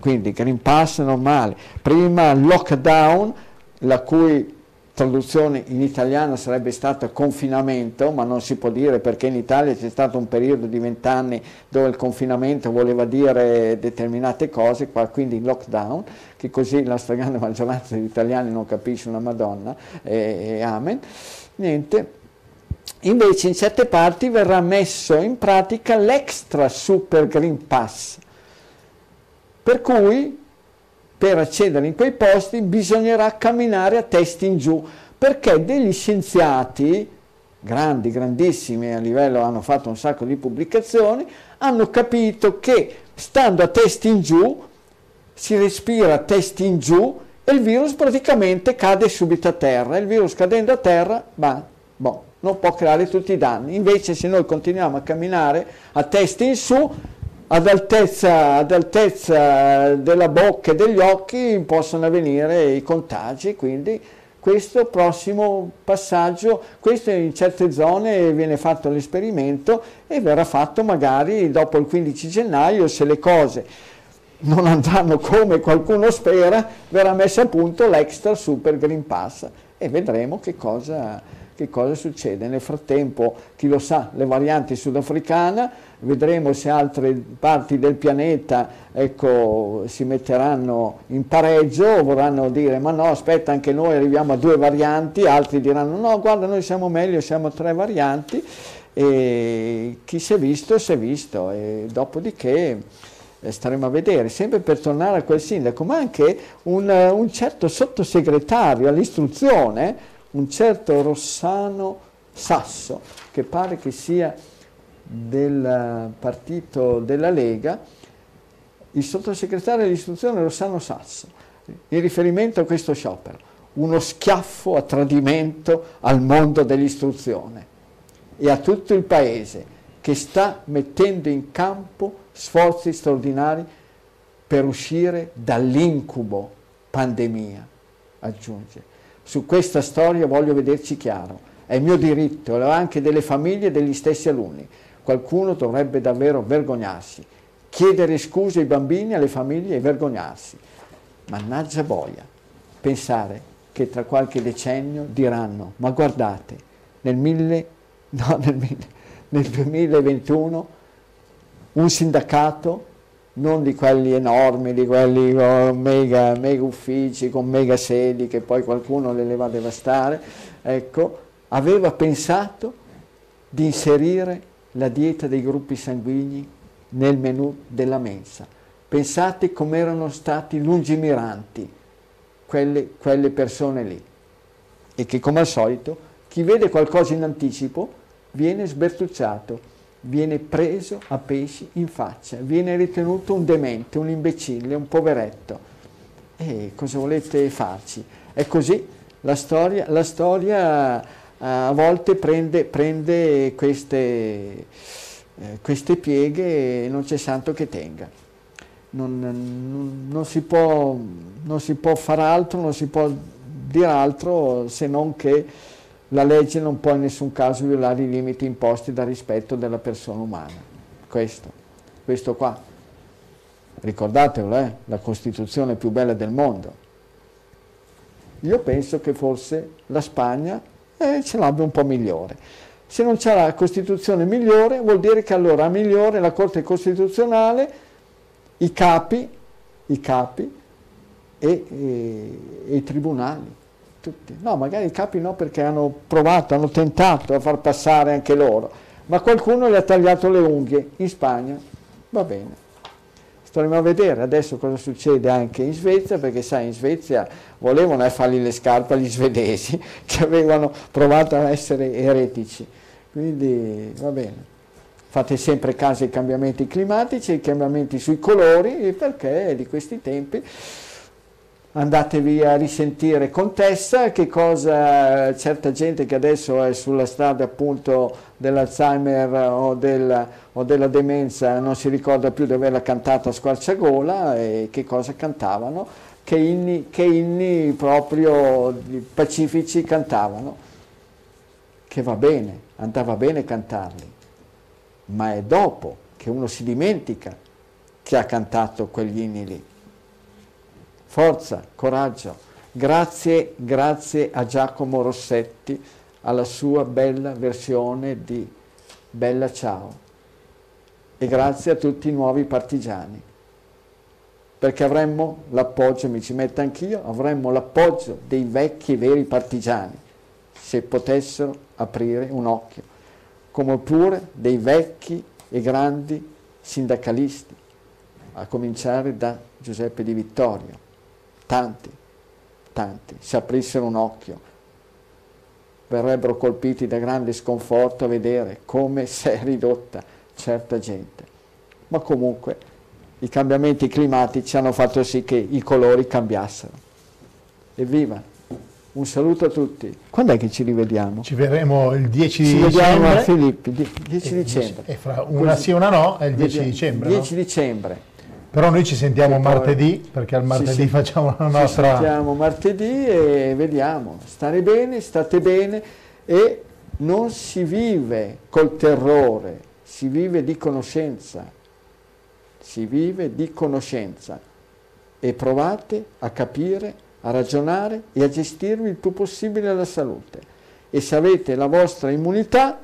Quindi Green Pass normale, prima lockdown, la cui traduzione in italiano sarebbe stata confinamento, ma non si può dire perché in Italia c'è stato un periodo di vent'anni dove il confinamento voleva dire determinate cose, quindi lockdown, che così la stragrande maggioranza degli italiani non capisce una madonna, e, e amen, niente. Invece in certe parti verrà messo in pratica l'extra super Green Pass, per cui per accedere in quei posti bisognerà camminare a testa in giù, perché degli scienziati, grandi, grandissimi a livello, hanno fatto un sacco di pubblicazioni, hanno capito che stando a testa in giù, si respira a testa in giù e il virus praticamente cade subito a terra. Il virus cadendo a terra, ma boh, non può creare tutti i danni. Invece se noi continuiamo a camminare a testa in su, ad altezza, ad altezza della bocca e degli occhi possono avvenire i contagi, quindi questo prossimo passaggio, questo in certe zone viene fatto l'esperimento e verrà fatto magari dopo il quindici gennaio, se le cose non andranno come qualcuno spera, verrà messo a punto l'extra super Green Pass e vedremo che cosa... che cosa succede. Nel frattempo, chi lo sa, le varianti sudafricane, vedremo se altre parti del pianeta, ecco, si metteranno in pareggio, vorranno dire ma no, aspetta, anche noi arriviamo a due varianti, altri diranno no, guarda, noi siamo meglio, siamo a tre varianti, e chi si è visto si è visto, e dopodiché staremo a vedere, sempre per tornare a quel sindaco, ma anche un, un certo sottosegretario all'istruzione, un certo Rossano Sasso, che pare che sia del partito della Lega, il sottosegretario all'istruzione Rossano Sasso, in riferimento a questo sciopero: uno schiaffo a tradimento al mondo dell'istruzione e a tutto il Paese, che sta mettendo in campo sforzi straordinari per uscire dall'incubo pandemia, aggiunge. Su questa storia voglio vederci chiaro, è mio diritto, e anche delle famiglie e degli stessi alunni. Qualcuno dovrebbe davvero vergognarsi, chiedere scuse ai bambini, alle famiglie e vergognarsi. Mannaggia boia, pensare che tra qualche decennio diranno: ma guardate, nel, mille, no, nel, mille, nel duemilaventuno un sindacato, non di quelli enormi, di quelli con mega, mega uffici, con mega sedi, che poi qualcuno le, le va a devastare, ecco, aveva pensato di inserire la dieta dei gruppi sanguigni nel menù della mensa. Pensate come erano stati lungimiranti Quelle, quelle persone lì, e che come al solito chi vede qualcosa in anticipo viene sbertucciato, viene preso a pesci in faccia, viene ritenuto un demente, un imbecille, un poveretto. E cosa volete farci? È così, la storia, la storia a volte prende, prende queste, eh, queste pieghe, e non c'è santo che tenga. Non, non, non, si può, non si può fare altro, non si può dire altro se non che la legge non può in nessun caso violare i limiti imposti dal rispetto della persona umana. Questo, questo qua, ricordatevelo, eh, la Costituzione più bella del mondo. Io penso che forse la Spagna eh, ce l'abbia un po' migliore. Se non c'è la Costituzione migliore, vuol dire che allora migliore la Corte Costituzionale, I capi, i capi e, e, e i tribunali, tutti. No, magari i capi no, perché hanno provato, hanno tentato a far passare anche loro, ma qualcuno gli ha tagliato le unghie in Spagna. Va bene, staremo a vedere adesso cosa succede anche in Svezia, perché sai, in Svezia volevano fargli le scarpe agli svedesi, che avevano provato a essere eretici, quindi va bene. Fate sempre caso ai cambiamenti climatici, ai cambiamenti sui colori, perché di questi tempi andatevi a risentire con Tessa che cosa certa gente che adesso è sulla strada appunto dell'Alzheimer o, del, o della demenza non si ricorda più di averla cantata a squarciagola, e che cosa cantavano, che inni, che inni proprio pacifici cantavano, che va bene, andava bene cantarli. Ma è dopo che uno si dimentica che ha cantato quegli inni lì. Forza, coraggio, grazie, grazie a Giacomo Rossetti, alla sua bella versione di Bella Ciao, e grazie a tutti i nuovi partigiani, perché avremmo l'appoggio, mi ci metto anch'io, avremmo l'appoggio dei vecchi veri partigiani, se potessero aprire un occhio, come pure dei vecchi e grandi sindacalisti, a cominciare da Giuseppe Di Vittorio. Tanti, tanti, se aprissero un occhio, verrebbero colpiti da grande sconforto a vedere come si è ridotta certa gente. Ma comunque i cambiamenti climatici hanno fatto sì che i colori cambiassero. Evviva! Un saluto a tutti. Quando è che ci rivediamo? Ci vedremo il dieci dicembre. Ci vediamo a Filippi, dieci dicembre. E fra una Così. sì e una no è il dieci dicembre. dieci dicembre. Però noi ci sentiamo martedì, perché al martedì sì, sì. facciamo la nostra... Ci sentiamo martedì e vediamo. Stare bene, state bene, e non si vive col terrore, si vive di conoscenza. Si vive di conoscenza. E provate a capire, a ragionare e a gestirvi il più possibile la salute. E sapete, la vostra immunità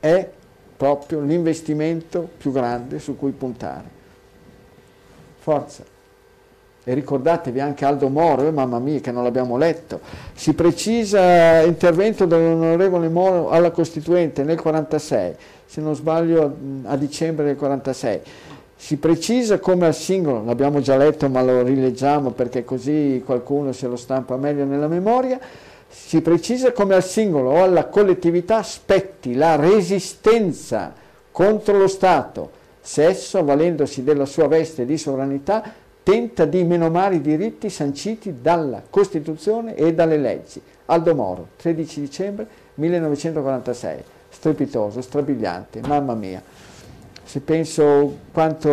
è proprio l'investimento più grande su cui puntare. Forza! E ricordatevi anche Aldo Moro, eh, mamma mia che non l'abbiamo letto, si precisa intervento dell'onorevole Moro alla Costituente nel quarantasei, se non sbaglio a dicembre del quarantasei, si precisa come al singolo, l'abbiamo già letto ma lo rileggiamo perché così qualcuno se lo stampa meglio nella memoria, si precisa come al singolo o alla collettività spetti la resistenza contro lo Stato. Sesso, avvalendosi della sua veste di sovranità, tenta di menomare i diritti sanciti dalla Costituzione e dalle leggi. Aldo Moro, tredici dicembre millenovecentoquarantasei. Strepitoso, strabiliante, mamma mia. Se penso quanto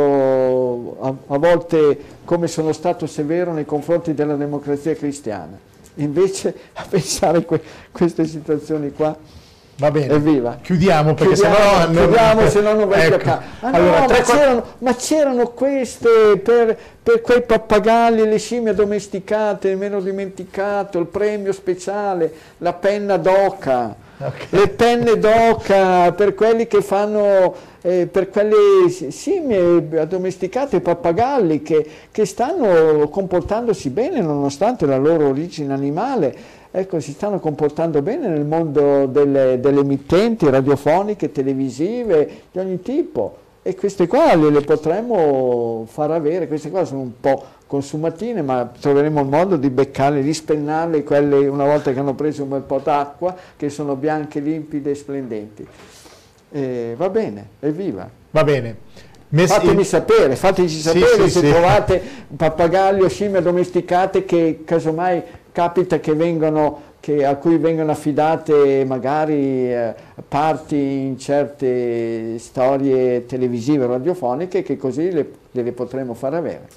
a, a volte come sono stato severo nei confronti della democrazia cristiana. Invece a pensare que, queste situazioni qua. Va bene, evviva. Chiudiamo perché chiudiamo, sennò non... chiudiamo, se no non vai ecco. a casa. Ah, allora, no, tre, ma, quattro... c'erano, ma c'erano queste per, per quei pappagalli, le scimmie domesticate, me l'ho dimenticato, il premio speciale, la penna d'oca, okay. le penne d'oca per quelli che fanno, eh, per quelle scimmie domesticate e pappagalli che, che stanno comportandosi bene nonostante la loro origine animale. Ecco, si stanno comportando bene nel mondo delle, delle emittenti radiofoniche, televisive, di ogni tipo, e queste qua le, le potremmo far avere, queste qua sono un po' consumatine, ma troveremo il modo di beccarle, di spennarle, quelle una volta che hanno preso un bel po' d'acqua, che sono bianche, limpide e splendenti. E va bene, evviva! Va bene. Messi... Fatemi sapere, fateci sapere sì, se sì, trovate sì. pappagalli o scimmie domesticate che casomai capita che vengono, che a cui vengono affidate magari eh, parti in certe storie televisive, radiofoniche, che così le, le potremo far avere.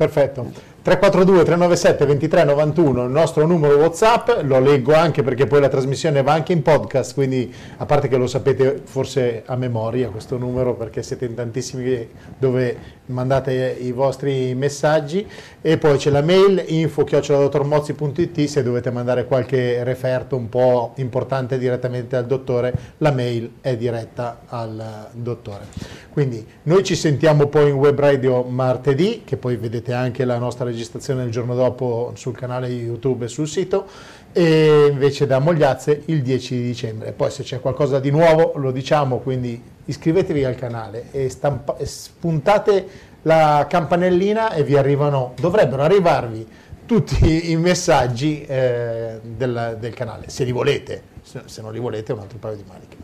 Perfetto. tre quattro due tre nove sette due tre nove uno, il nostro numero WhatsApp, lo leggo anche perché poi la trasmissione va anche in podcast, quindi a parte che lo sapete forse a memoria questo numero perché siete in tantissimi dove mandate i vostri messaggi, e poi c'è la mail info chiocciola dottor mozzi punto it se dovete mandare qualche referto un po' importante direttamente al dottore, la mail è diretta al dottore. Quindi noi ci sentiamo poi in web radio martedì, che poi vedete anche la nostra registrazione il giorno dopo sul canale YouTube e sul sito, e invece da Mogliazze il dieci dicembre. Poi se c'è qualcosa di nuovo lo diciamo, quindi iscrivetevi al canale e, stampa, e spuntate la campanellina e vi arrivano, dovrebbero arrivarvi tutti i messaggi eh, del, del canale, se li volete, se, se non li volete un altro paio di maniche.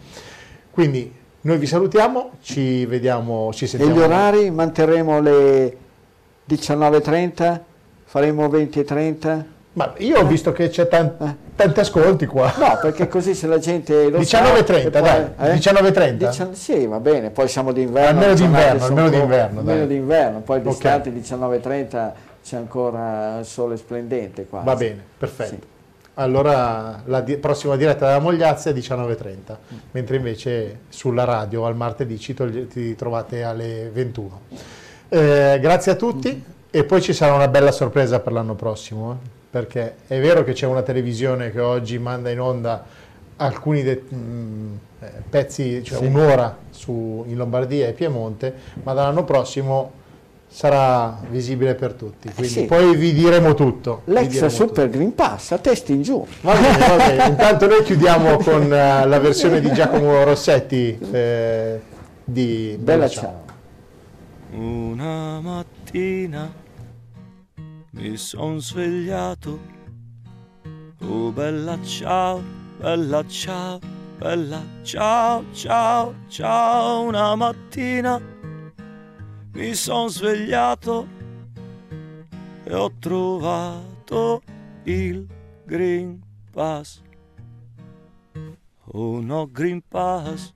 Quindi noi vi salutiamo, ci vediamo, ci sentiamo. E gli orari manterremo le... diciannove e trenta, faremo venti e trenta. Ma io ho visto che c'è tan eh? tanti ascolti qua. No, perché così se la gente lo diciannove e trenta, dai, eh? diciannove e trenta? Sì, va bene, poi siamo d'inverno. Almeno d'inverno, almeno d'inverno. Almeno d'inverno, poi d'estate okay. diciannove e trenta c'è ancora il sole splendente qua. Va bene, perfetto. Sì. Allora la di prossima diretta della Mogliazze è diciannove e trenta, mm. mentre invece sulla radio al martedì ci ti trovate alle ventuno. Eh, grazie a tutti mm-hmm. e poi ci sarà una bella sorpresa per l'anno prossimo eh? Perché è vero che c'è una televisione che oggi manda in onda alcuni mh, pezzi, cioè sì. un'ora su, in Lombardia e Piemonte, ma dall'anno prossimo sarà visibile per tutti, quindi sì. poi vi diremo tutto. L'extra super tutto. Green Pass a testa in giù. Va bene, va bene. Intanto noi chiudiamo con uh, la versione di Giacomo Rossetti eh, di Bella Ciao, Ciao. Una mattina mi son svegliato, oh bella ciao, bella ciao, bella ciao, ciao, ciao. Una mattina mi son svegliato e ho trovato il Green Pass. Oh no Green Pass,